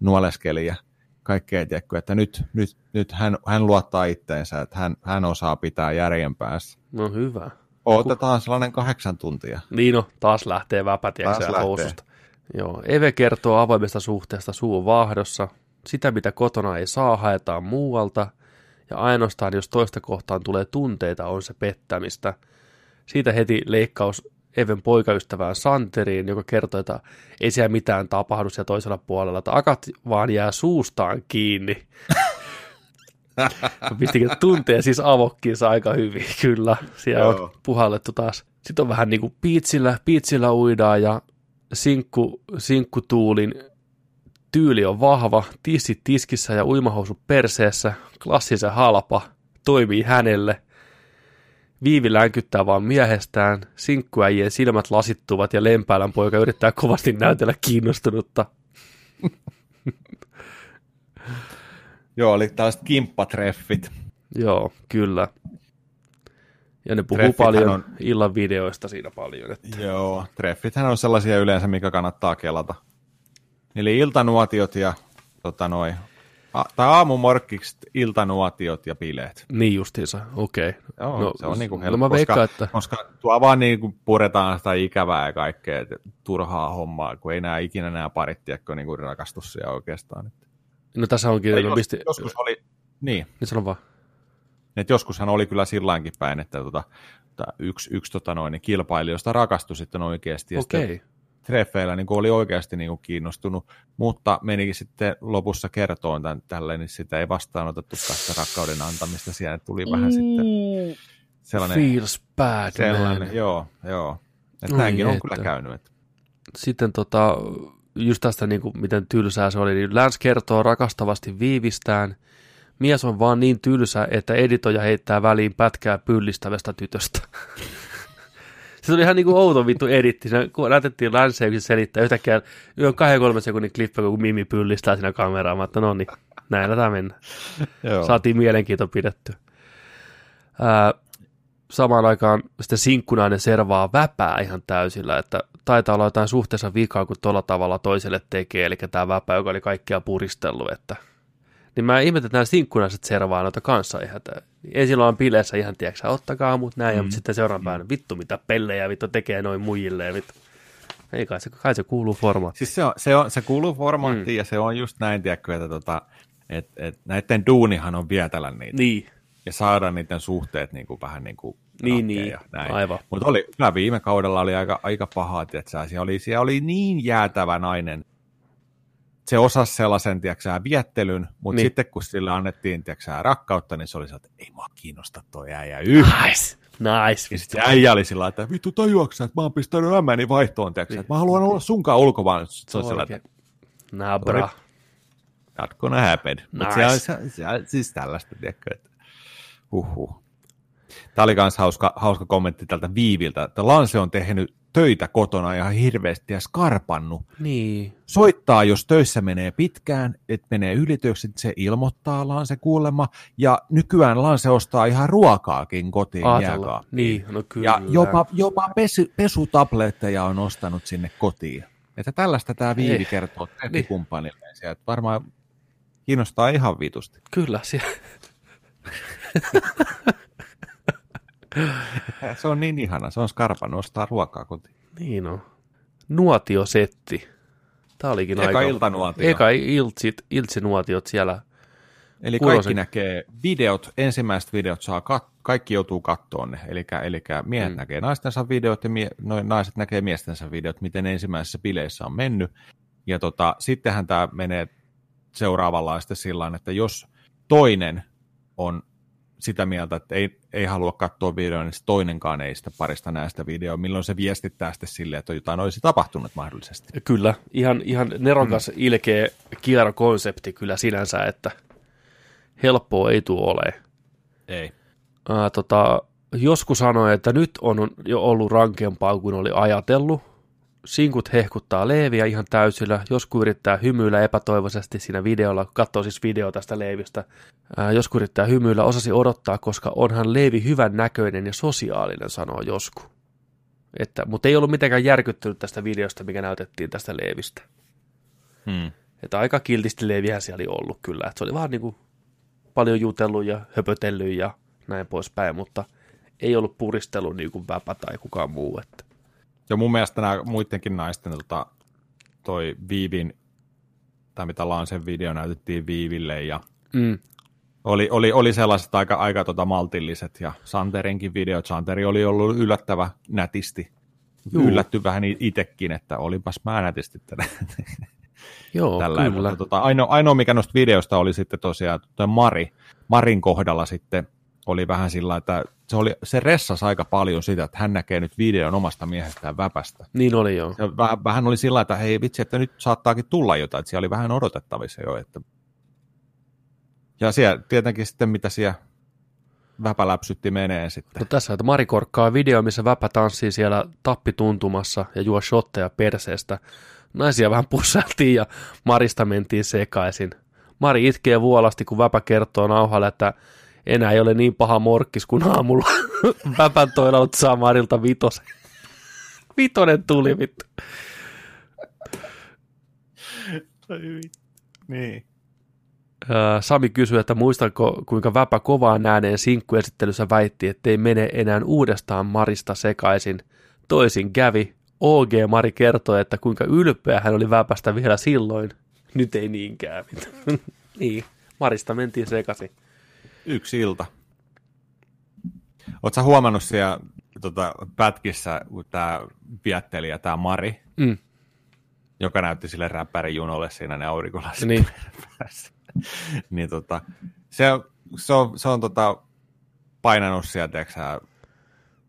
nuoleskeli ja kaikkea, tiedätkö, että nyt, nyt, nyt hän, hän luottaa itteensä, että hän, hän osaa pitää järjen päässä. No hyvä. Otetaan sellainen kahdeksan tuntia. Niin no, taas lähtee väpä, tiedätkö, housusta. Joo, Eve kertoo avoimesta suhteesta suun vaahdossa. Sitä, mitä kotona ei saa, haetaan muualta. Ja ainoastaan, jos toista kohtaan tulee tunteita, on se pettämistä. Siitä heti leikkaus Even poikaystävään Santeriin, joka kertoo, että ei siellä mitään tapahdu siellä toisella puolella. Että akat vaan jää suustaan kiinni. Pistikin tunteja siis avokkiinsa aika hyvin, kyllä. Siellä Joo. on puhallettu taas. Sitten on vähän niin kuin piitsillä, piitsillä uidaan ja sinkku, sinkkutuulin tyyli on vahva. Tissit tiskissä ja uimahousu perseessä. Klassisen halpa. Toimii hänelle. Viivi länkyttää vaan miehestään, sinkkuäjien silmät lasittuvat ja Lempäälän poika yrittää kovasti näytellä kiinnostunutta. Joo, oli tällaiset kimppatreffit. Joo, kyllä. Ja ne puhuu treffithän paljon on... illan videoista siinä paljon. Että... Joo, treffithän on sellaisia yleensä, mikä kannattaa kelata. Eli iltanuotiot ja tota noin. A, tai aamumorkkikset, iltanuotiot ja bileet. Niin justiinsa, okei. Okay. Joo, no, se on niin kuin helppo, no koska, että... koska tuo vaan niin kuin puretaan sitä ikävää ja kaikkea turhaa hommaa, kun ei nää ikinä nämä parit, tiedätkö, niin kuin rakastussia oikeastaan. No tässä onkin... No, jos, pisti... Joskus oli... Niin. Nyt sanon vaan. Et joskushan oli kyllä silläinkin päin, että tota, yksi, yksi tota noin, kilpailijoista rakastui sitten oikeasti. Okei. Okay. Treffeillä niin oli oikeasti niin kiinnostunut, mutta menikin sitten lopussa kertoon tämän, tälleen, niin sitä ei vastaanotettu tästä rakkauden antamista. Siellä tuli mm. vähän sitten sellainen... Feels bad, sellainen, joo, joo. Että tämänkin on kyllä käynyt. Että. Sitten tota, just tästä, niin kuin, miten tylsää se oli, niin Läns kertoo rakastavasti Viivistään. Mies on vaan niin tylsä, että editoja heittää väliin pätkää pyllistävästä tytöstä. Se oli ihan niin kuin outo vittu editti. Kun lähtettiin Länseeksi selittää yhtäkkiä yön kahden kolmen sekunnin klippä, kun Mimi pyllistää siinä kameraa. Mä että no niin, näillä tämä mennään. Saatiin mielenkiinto pidetty. Ää, samaan aikaan sitten sinkkunainen servaa väpää ihan täysillä, että taitaa olla jotain suhteessa vikaa, kun tuolla tavalla toiselle tekee, eli tämä väpä, joka oli kaikkia puristellut. Että. Niin mä ihmetän, että nämä sinkkunaiset servaa noita kanssa ihan täysin. Esillä on bileissä ihan, tiedätkö, ottakaa mut näin, mm. mutta sitten seuraan päin, vittu mitä pellejä, vittu tekee noin muijilleen, vittu. Ei kai se, kai se kuuluu formaattiin. Siis se, on, se, on, se kuuluu formaattiin mm. ja se on just näin, tiedätkö, että tota, et, et, näiden duunihan on vietellä niitä. Niin. Ja saada niiden suhteet niinku, vähän niin kuin niin, niin. ja näin. Aivan. Mutta oli, kyllä viime kaudella oli aika, aika pahaa, tiedätkö, siellä oli, siellä oli niin jäätävä nainen. Se osasi sellaisen, tiiäksä, viettelyn, mutta niin. sitten kun sillä annettiin, tiiäksä, rakkautta, niin se oli sillä, että ei mua kiinnosta toi äijä yhtä. Nice, nice. Ja sitten äijä oli sillä, että vittu tajuaksä, että mä oon pistänyt ämmäni vaihtoon, tiiäksä, niin. että mä haluan olla sunkaan ulkovaan. Se on sillä, että... Nabra. Not gonna happen. Nice. Mutta se on, se on, se on siis tällaista, tiiäkö, että huhhuh. Tämä oli myös hauska, hauska kommentti tältä Viiviltä, että Lanse on tehnyt töitä kotona ihan hirveästi ja skarpannut. Niin. Soittaa, jos töissä menee pitkään, että menee ylityöksi, se ilmoittaa Lanse kuulemma. Ja nykyään Lanse ostaa ihan ruokaakin kotiin jääkaappiin. Niin, no kyllä. Ja jopa, jopa pesi, pesutabletteja on ostanut sinne kotiin. Että tällaista tämä Viivi kertoo kumppanilleen. Sieltä varmaan kiinnostaa ihan vitusti. Kyllä, siellä. Se on niin ihana, se on skarpannut, ostaa ruokaa kotiin. Niin on. Nuotiosetti. Tämä olikin Eka aika... iltanuotio. Eka iltsit, iltsinuotiot siellä. Eli Kurosen... kaikki näkee videot, ensimmäiset videot saa, kat... kaikki joutuu kattoon ne. Elikkä, elikkä miehet mm. näkee naistensa videot ja mie... no, naiset näkee miestensä videot, miten ensimmäisissä bileissä on mennyt. Ja tota, sittenhän tämä menee seuraavalla sitten sillä, että jos toinen on sitä mieltä, että ei, ei halua katsoa videoa, niin toinenkaan ei sitä parista näistä videoa, milloin se viestittää sitten silleen, että jotain olisi tapahtunut mahdollisesti. Kyllä, ihan, ihan nerokas mm. ilkeä kierrokonsepti kyllä sinänsä, että helppoa ei tule olemaan. Ei. Ää, tota, joskus sanoi, että nyt on jo ollut rankempaa kuin oli ajatellut. Sinkut hehkuttaa Leeviä ihan täysillä, Josku yrittää hymyillä epätoivoisesti siinä videolla, katsoo siis video tästä Leevistä. Ää, Josku yrittää hymyillä, osasi odottaa, koska onhan Leevi hyvän näköinen ja sosiaalinen, sanoo Josku. Mutta ei ollut mitenkään järkyttynyt tästä videosta, mikä näytettiin tästä Leevistä. Hmm. Että aika kiltisti Leevihän siellä oli ollut kyllä, että se oli vaan niinku paljon jutellut ja höpötellyt ja näin poispäin, mutta ei ollut puristellut niin kuin väpä tai kukaan muu, että. Ja mun mielestä nämä muidenkin naisten tota, toi Viivin, tai mitä Lansen video näytettiin Viiville, ja mm. oli, oli, oli sellaiset aika, aika tota maltilliset, ja Santerinkin video, Santeri oli ollut yllättävä nätisti. Juu. Yllätty vähän itsekin, että olipas mä nätisti tänään. Joo, tällainen. Kyllä. Mutta tota, ainoa, ainoa, mikä noista videosta oli sitten tosiaan tota Mari. Marin kohdalla sitten oli vähän sillä, että se, oli, se ressasi aika paljon sitä, että hän näkee nyt videon omasta miehestään väpästä. Niin oli, joo. Se vähän, vähän oli sillä, että hei vitsi, että nyt saattaakin tulla jotain, että siellä oli vähän odotettavissa jo. Että... Ja siellä tietenkin sitten, mitä siellä väpäläpsytti menee sitten. No tässä, että Mari korkkaa video, missä väpä tanssii siellä tappituntumassa ja juo shotteja perseestä. Naisia vähän pussailtiin ja Marista mentiin sekaisin. Mari itkee vuolasti, kun väpä kertoo nauhalle, että enää ei ole niin paha morkkis kuin aamulla. Väpän toilaut saa Marilta vitosen. Vitonen tuli, vittu. Niin. Sami kysyi, että muistanko, kuinka väpä kovaan ääneen sinkkuesittelyssä väitti, ettei mene enää uudestaan Marista sekaisin. Toisin kävi. O G Mari kertoi, että kuinka ylpeä hän oli väpästä vielä silloin. Nyt ei niinkään. Niin, Marista mentiin sekaisin. Yksi ilta. Oletko sä huomannut siellä tota, pätkissä, kun tämä vietteli ja tämä Mari, mm. joka näytti sille räppärijunolle siinä ne aurinkolasit niin. Päässä. Niin tota, se, se on, se on tota, painanut siellä, tiedätkö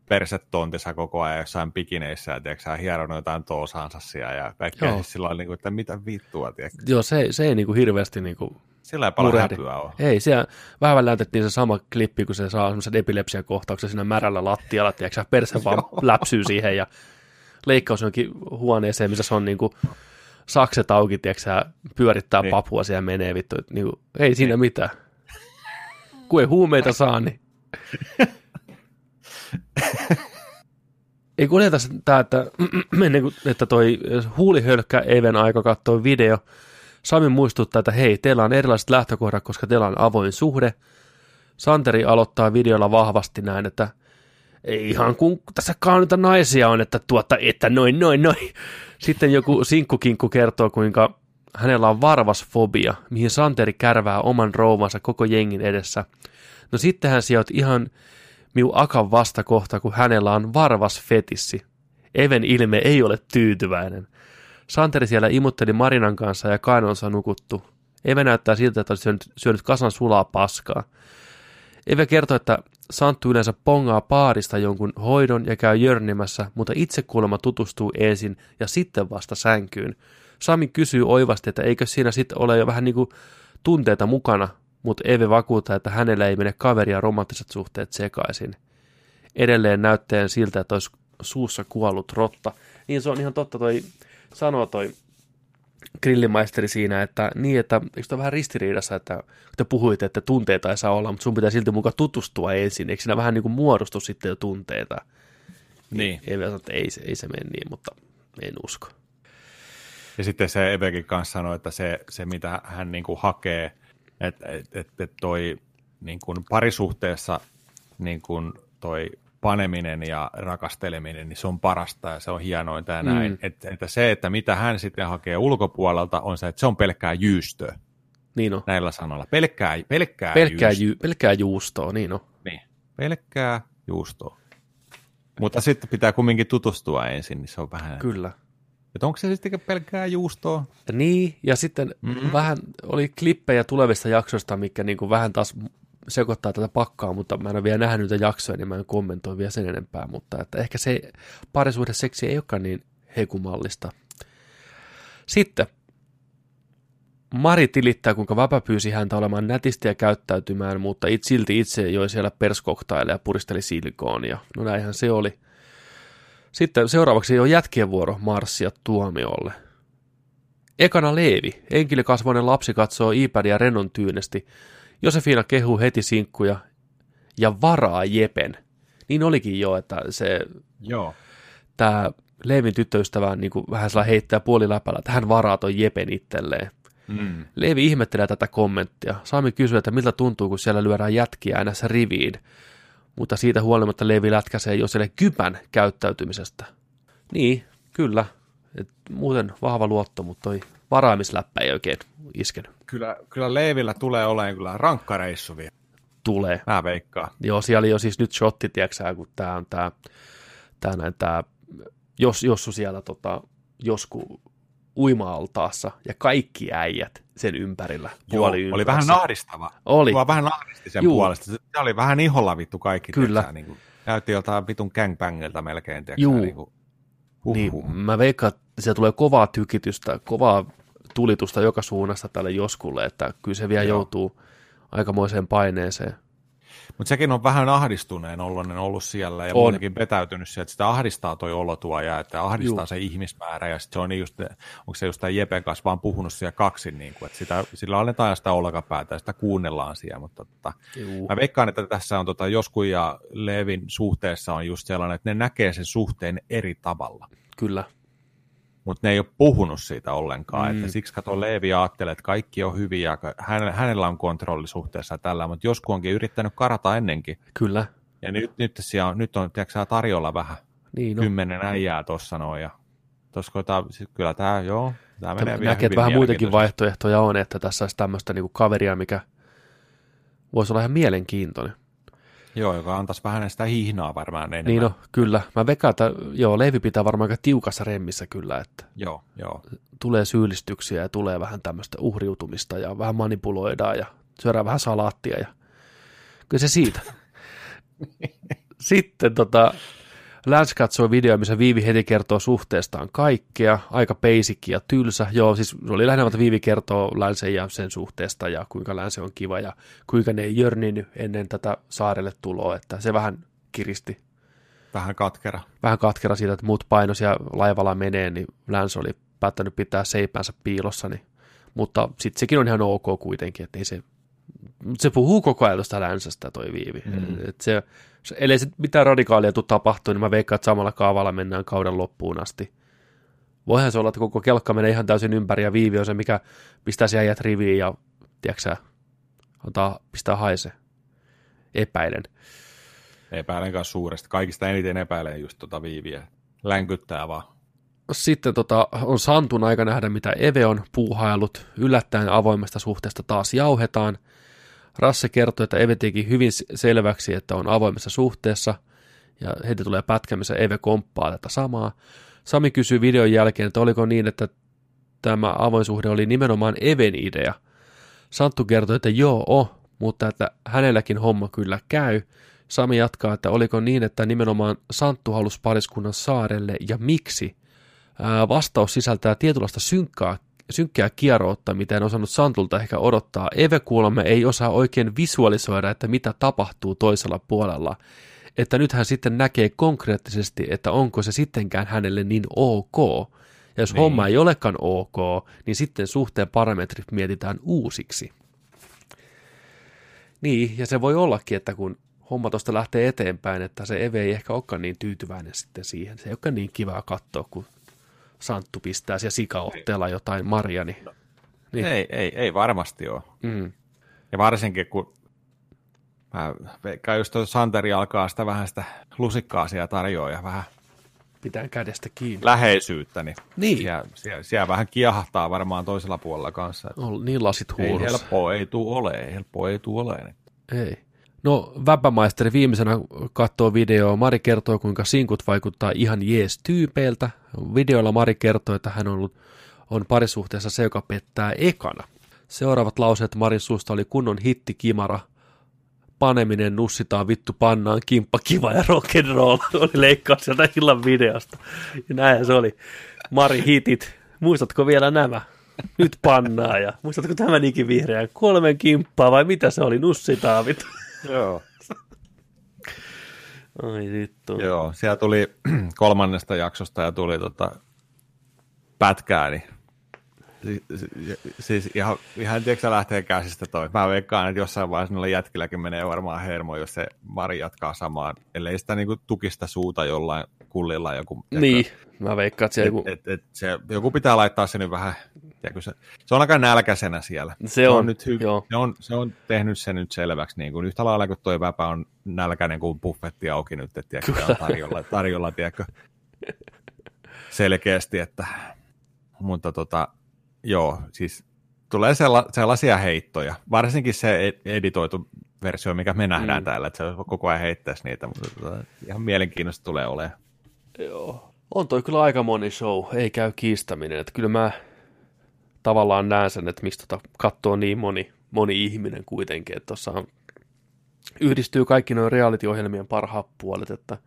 persetontissa koko ajan jossain pikineissä, ja tiedätkö, hieronut jotain toosaansa siellä, ja kaikkea siis sillä lailla, että mitä vittua, tiedätkö. Joo, se, se ei niin kuin hirveästi niin kuin sillä ei paljon häpyä ole. Ei, siellä vähän vähän läytettiin se sama klippi, kun se saa semmoisen epilepsiakohtauksen siinä märällä lattialla, tiedätkö, perse vaan läpsyy siihen, ja leikkaus jonkin huoneeseen, missä se on niin kuin sakset auki, tiedätkö, pyörittää niin. Papua, siellä menee vittu, niin kuin, ei siinä niin. Mitään. Kun ei huumeita saa, niin... Ei kuljeta tämä, että, että toi huulihölkkä Even aika kattoi video. Sami muistuttaa, että hei, teillä on erilaiset lähtökohdat, koska teillä on avoin suhde. Santeri aloittaa videolla vahvasti näin, että ei ihan kun tässä kaunita naisia on, että tuota, että noin, noin, noin. Sitten joku sinkkukinkku kertoo, kuinka hänellä on varvasfobia, mihin Santeri kärvää oman rouvansa koko jengin edessä. No sittenhän sä oot ihan... Miu akan vastakohta, kun hänellä on varvas fetissi. Even ilme ei ole tyytyväinen. Santeri siellä imutteli Marinan kanssa ja kainonsa nukuttu. Eve näyttää siltä, että olisi syönyt, syönyt kasan sulaa paskaa. Eve kertoo, että Santtu yleensä pongaa paarista jonkun hoidon ja käy jörnimässä, mutta itse kuulemma tutustuu ensin ja sitten vasta sänkyyn. Sami kysyy oivasti, että eikö siinä sitten ole jo vähän niin kuin tunteita mukana, mutta Eve vakuuttaa, että hänellä ei mene kaveria romanttiset suhteet sekaisin. Edelleen näytteen siltä, että olisi suussa kuollut rotta. Niin se on ihan totta, toi sanoo toi grillimaisteri siinä, että niin, että eikö tämä vähän ristiriidassa, että te puhuitte, että tunteita ei saa olla, mutta sun pitää silti mukaan tutustua ensin. Eikö siinä vähän niin kuin muodostu sitten jo tunteita? Niin. Eve sanoo, että ei, ei se mene niin, mutta en usko. Ja sitten se Evekin kanssa sanoi, että se, se mitä hän niin kuin hakee, että et, et, et toi niin kun parisuhteessa niin kun toi paneminen ja rakasteleminen, niin se on parasta ja se on hienointa ja näin. Mm. Että et se, että mitä hän sitten hakee ulkopuolelta, on se, että se on pelkkää jyystöä. Niin on. Näillä sanoilla. Pelkkää, pelkkää, pelkkää, jyys... ju, pelkkää juustoa, niin on. Niin. Pelkkää juustoa. Mutta sitten pitää kumminkin tutustua ensin, niin se on vähän... Kyllä. Että onko se sittenkin pelkkää juustoa? Niin, ja sitten mm-hmm. vähän oli klippejä tulevista jaksoista, mikä niin kuin vähän taas sekoittaa tätä pakkaa, mutta mä en ole vielä nähnyt niitä jaksoja, niin mä en kommentoi vielä sen enempää, mutta että ehkä se parisuhdeseksi ei olekaan niin heikumallista. Sitten Mari tilittää, kuinka väpä pyysi häntä olemaan nätisti ja käyttäytymään, mutta it, silti itse joi siellä perskoktaileja ja puristeli silikoonia. No näinhän se oli. Sitten seuraavaksi on jätkien vuoro marssia tuomiolle. Ekana Leevi, enkilikasvoinen lapsi, katsoo iPadia rennon tyynesti. Josefina kehuu heti sinkkuja ja varaa jepen. Niin olikin jo, että se joo. Tämä Leevin tyttöystävä niin kuin vähän sillä heittää puoliläpällä, että hän varaa ton jepen itselleen. Mm. Leevi ihmettelee tätä kommenttia. Sami kysyy, että miltä tuntuu, kun siellä lyödään jätkiä äänässä riviin. Mutta siitä huolimatta Leevi lätkäsee jo sille kypän käyttäytymisestä. Niin, kyllä. Et muuten vahva luotto, mutta toi varaamisläppä ei oikein iskenyt. Kyllä, kyllä Leevillä tulee olemaan kyllä rankka reissu vielä. Tulee. Mä veikkaan. Joo, siellä oli jo siis nyt shotti, tiedätkö, kun tää on tää, tää näin tää, jos, jossu siellä tota, josku uima-altaassa ja kaikki äijät sen ympärillä. Joo, oli vähän nahdistava. Oli. Tuo vähän nahdisti sen Juu. puolesta. Se oli vähän iholla vittu kaikki. Kyllä. Tiiäksä, niin kuin, näytti jotain vitun gangbangilta melkein. Tiiäksä, Juu. Niin kuin, niin, mä veikkaan, että siellä tulee kovaa tykitystä, kovaa tulitusta joka suunnasta tälle joskulle, että kyllä se vielä Joo. joutuu aikamoiseen paineeseen. Mutta sekin on vähän ahdistuneen ollonen ollut siellä ja on. Muutenkin vetäytynyt siellä, että sitä ahdistaa toi olotuoja, että ahdistaa Juh. se ihmismäärä ja sitten se on just, onko se just tämän Jepen kanssa vaan puhunut siellä kaksin, niin kuin, että sitä, sillä annetaan sitä olkapäätä ja sitä kuunnellaan siellä, mutta tota, mä veikkaan, että tässä on tota, Josku ja Leevin suhteessa on just sellainen, että ne näkee sen suhteen eri tavalla. Kyllä. Mutta ne ei ole puhunut siitä ollenkaan, mm. että siksi kato Leevi ajattelee, että kaikki on hyviä, Häne, hänellä on kontrolli suhteessa tällä, mutta Josku onkin yrittänyt karata ennenkin. Kyllä. Ja nyt, nyt, siellä, nyt on, tiedätkö, tarjolla vähän, niin, no. kymmenen äijää tuossa noin, ja tosko, tää, siis kyllä tämä, joo, tämä menee Tämä vielä näkee, hyvin vähän muitakin vaihtoehtoja on, että tässä olisi tämmöistä niinku kaveria, mikä voisi olla ihan mielenkiintoinen. Joo, joka antaisi vähän sitä hihnaa varmaan enemmän. Niin no, kyllä. Mä veikkaan, että joo, Leevi pitää varmaan aika tiukassa remmissä kyllä, että joo, joo. tulee syyllistyksiä ja tulee vähän tämmöistä uhriutumista ja vähän manipuloidaan ja syödään vähän salaattia ja kyllä se siitä. Sitten tota, Länsi katsoi video, missä Viivi heti kertoo suhteestaan kaikkea, aika peisikki ja tylsä. Joo, siis oli lähinnä, että Viivi kertoo Länsen ja sen suhteesta ja kuinka Länsi on kiva ja kuinka ne ei jörninyt ennen tätä saarelle tuloa, että se vähän kiristi. Vähän katkera. Vähän katkera siitä, että muut painos ja laivalla menee, niin Länsi oli päättänyt pitää seipänsä piilossa, niin. Mutta sitten sekin on ihan ok kuitenkin, että ei se... Se puhuu koko ajan tuosta Länsästä toi Viivi. Mm. Et se, ellei se mitään radikaalia tule tapahtua, niin mä veikkaan, että samalla kaavalla mennään kauden loppuun asti. Voihan se olla, että koko kelkka menee ihan täysin ympäri ja Viivi on se, mikä pistää se äijät riviin ja tiedätkö, antaa pistää haise. Epäilen. Epäilen kanssa suuresti. Kaikista eniten epäilen just tota Viiviä. Länkyttää vaan. Sitten tota, on Santun aika nähdä, mitä Eve on puuhailut. Yllättäen avoimesta suhteesta taas jauhetaan. Rasse kertoi, että Eve teki hyvin selväksi, että on avoimessa suhteessa, ja heti tulee pätkä, missä Eve komppaa tätä samaa. Sami kysyi videon jälkeen, että oliko niin, että tämä avoinsuhde oli nimenomaan Even idea. Santtu kertoi, että joo, oh, mutta että hänelläkin homma kyllä käy. Sami jatkaa, että oliko niin, että nimenomaan Santtu halusi pariskunnan saarelle, ja miksi? Ää, vastaus sisältää tietynlaista synkkää synkkää kierroutta, mitä en osannut Santulta ehkä odottaa. Eve kuulemme ei osaa oikein visualisoida, että mitä tapahtuu toisella puolella. Että nyt hän sitten näkee konkreettisesti, että onko se sittenkään hänelle niin ok. Ja jos niin. homma ei olekaan ok, niin sitten suhteen parametrit mietitään uusiksi. Niin, ja se voi ollakin, että kun homma tuosta lähtee eteenpäin, että se Eve ei ehkä olekaan niin tyytyväinen sitten siihen. Se ei olekaan niin kivaa katsoa, kun Santtu pistää siellä sikaotteella jotain Maria. Niin. Niin. Ei, ei, ei varmasti ole. Mm. Ja varsinkin, kun mä veikkaan just tuo Santeri alkaa sitä vähän sitä lusikkaa siellä tarjoa ja vähän pitää kädestä kiinni. Läheisyyttä, niin, niin. Siellä, siellä, siellä vähän kiehahtaa varmaan toisella puolella kanssa. No, niin lasit huurussa. Ei helppoa ei tule olemaan, helppoa ei tule olemaan. Ei. No, Väpämaisteri viimeisenä katsoo videoa. Mari kertoo, kuinka sinkut vaikuttaa ihan jees tyypeiltä. Videolla Mari kertoo, että hän on, ollut, on parisuhteessa se, joka pettää ekana. Seuraavat lauseet Marin suusta oli kunnon hittikimara. Paneminen, nussitaan, vittu, pannaan, kimppa, kiva ja rock'n'roll. Oli leikkaus sieltä illan videosta. Ja näinhän se oli. Mari hitit. Muistatko vielä nämä? Nyt pannaa ja muistatko tämän ikivihreän? Kolmen kimppaa vai mitä se oli? Nussitaan, vittu. Joo. Ai vittu. Joo, siellä tuli kolmannesta jaksosta ja tuli tota pätkää, niin siis, siis ihan, ihan tiedätkö lähtee käsistä toi. Mä veikkaan, että jossain vaiheessa noilla jätkilläkin menee varmaan hermo, jos se Mari jatkaa samaan, ellei sitä niinku tukista suuta jollain kullilla joku. Niin, että, mä veikkaan, että se joku... Et, et, et, se, joku pitää laittaa se nyt vähän, tiedätkö, se, se on aika nälkäisenä siellä. Se, se, on, on, nyt hy- se, on, se on tehnyt sen nyt selväksi, niin kuin yhtä lailla kuin toi väpä on nälkäinen, kun buffetti auki nyt, että tiedätkö, tarjolla, tarjolla, tiedätkö. selkeästi, että mutta tota, joo, siis tulee sella- sellaisia heittoja, varsinkin se editoitu versio, mikä me nähdään mm. täällä, että se koko ajan heittäisi niitä, mutta tota, ihan mielenkiinnosta tulee olemaan. Joo, on toi kyllä aika moni show, ei käy kiistäminen, että kyllä mä tavallaan näen sen, että mistä tota katsoo niin moni, moni ihminen kuitenkin, että tuossa yhdistyy kaikki nuo reality-ohjelmien parhaat puolet, että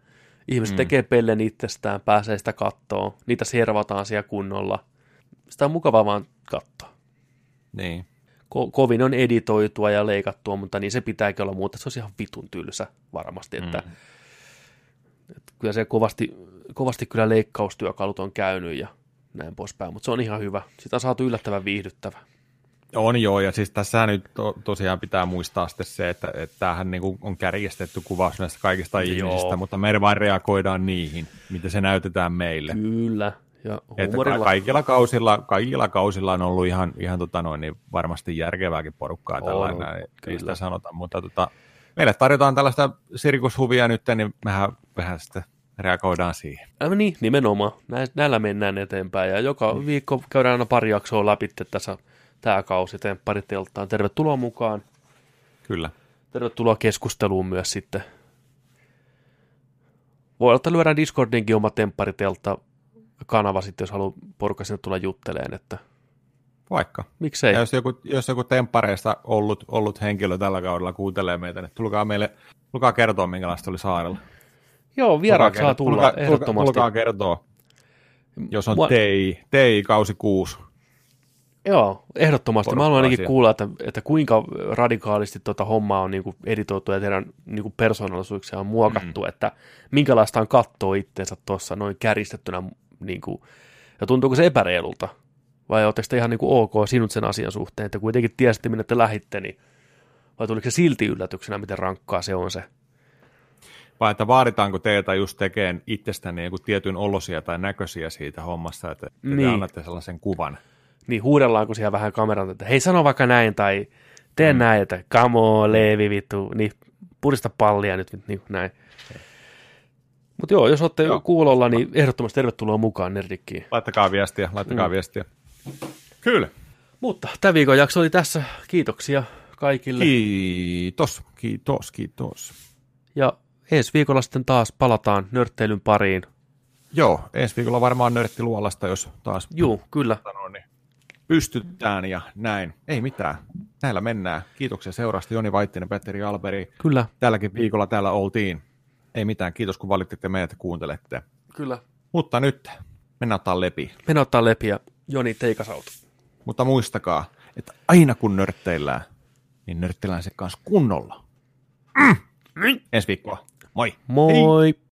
ihmiset mm. tekee pellen itsestään, pääsee sitä kattoon, niitä servataan siellä kunnolla. Sitä on mukavaa vaan katsoa. Niin. Ko- kovin on editoitua ja leikattua, mutta niin se pitääkin olla muuta. Se on ihan vitun tylsä varmasti. Että, mm. että kyllä se kovasti, kovasti kyllä leikkaustyökalut on käynyt ja näin poispäin, mutta se on ihan hyvä. Sitä on saatu yllättävän viihdyttävä. On joo, ja siis tässä nyt to- tosiaan pitää muistaa sitten se, että, että tämähän niinku on kärjestetty kuvaus näistä kaikista ihmisistä, joo. mutta me vain reagoidaan niihin, mitä se näytetään meille. Kyllä. Ja että kaikilla kausilla, kaikilla kausilla on ollut ihan, ihan tota noin, niin varmasti järkevääkin porukkaa tällainen, mistä sanotaan, mutta tota, meille tarjotaan tällaista sirkushuvia nyt, niin mehän vähän sitten reagoidaan siihen. Äh, niin, nimenomaan. Näillä mennään eteenpäin ja joka mm. viikko käydään aina pari jaksoa läpi tässä tämä kausi, pari telttaan. Tervetuloa mukaan. Kyllä. Tervetuloa keskusteluun myös sitten. Voi olla, että lyödään Discordinkin oma temppariteltta kanava sitten, jos haluaa porukka sinne tulla jutteleen, että vaikka. Miksei? Ja jos joku, jos joku temppareista ollut, ollut henkilö tällä kaudella kuuntelee meitä, niin tulkaa meille, tulkaa kertoa, minkälaista oli saarella. Joo, vieraaksi saa tulla, tulkaa, ehdottomasti. Tulkaa kertoa, jos on Mua... T I, T I kausi kuusi. Joo, ehdottomasti. Porukka Mä haluan ainakin asia. kuulla, että, että kuinka radikaalisti tuota hommaa on niin kuin editoitu ja teidän niin kuin persoonallisuuksia on muokattu, mm. että minkälaista on kattoo itteensä tuossa noin kärjistettynä niin kuin, ja tuntuuko se epäreilulta? Vai oletteko te ihan niin kuin ok sinut sen asian suhteen, että kuitenkin tiesitte, minne te lähditte, niin, vai tuliko se silti yllätyksenä, miten rankkaa se on se? Vai että vaaditaanko teiltä just tekemään itsestäni niin kuin tietyn olosia tai näköisiä siitä hommasta, että te, niin. te annatte sellaisen kuvan? Niin, huudellaanko siellä vähän kameran, että hei, sano vaikka näin, tai tee mm. näin, että come on, Leevi, vittu, niin purista pallia nyt, niin näin. Mutta joo, jos olette joo. kuulolla, niin ehdottomasti tervetuloa mukaan Nerdikkiin. Laittakaa viestiä, laittakaa mm. viestiä. Kyllä. Mutta tämän viikon jakso oli tässä. Kiitoksia kaikille. Kiitos, kiitos, kiitos. Ja ensi viikolla sitten taas palataan nörtteilyn pariin. Joo, ensi viikolla varmaan nörttiluolasta, jos taas Juu, kyllä. Sanoo, niin pystytään ja näin. Ei mitään. Näillä mennään. Kiitoksia seurasta Joni Vaittinen, Petteri Alberi. Kyllä. Tälläkin viikolla täällä oltiin. Ei mitään, kiitos kun valittitte meidät ja kuuntelette. Kyllä. Mutta nyt mennään ottaa lepi. Mennään ottaa lepi ja Joni, teikas out. Mutta muistakaa, että aina kun nörtteillään, niin nörtteillään se kanssa kunnolla. Mm. Mm. Ensi viikkoa. Moi. Moi. Hei.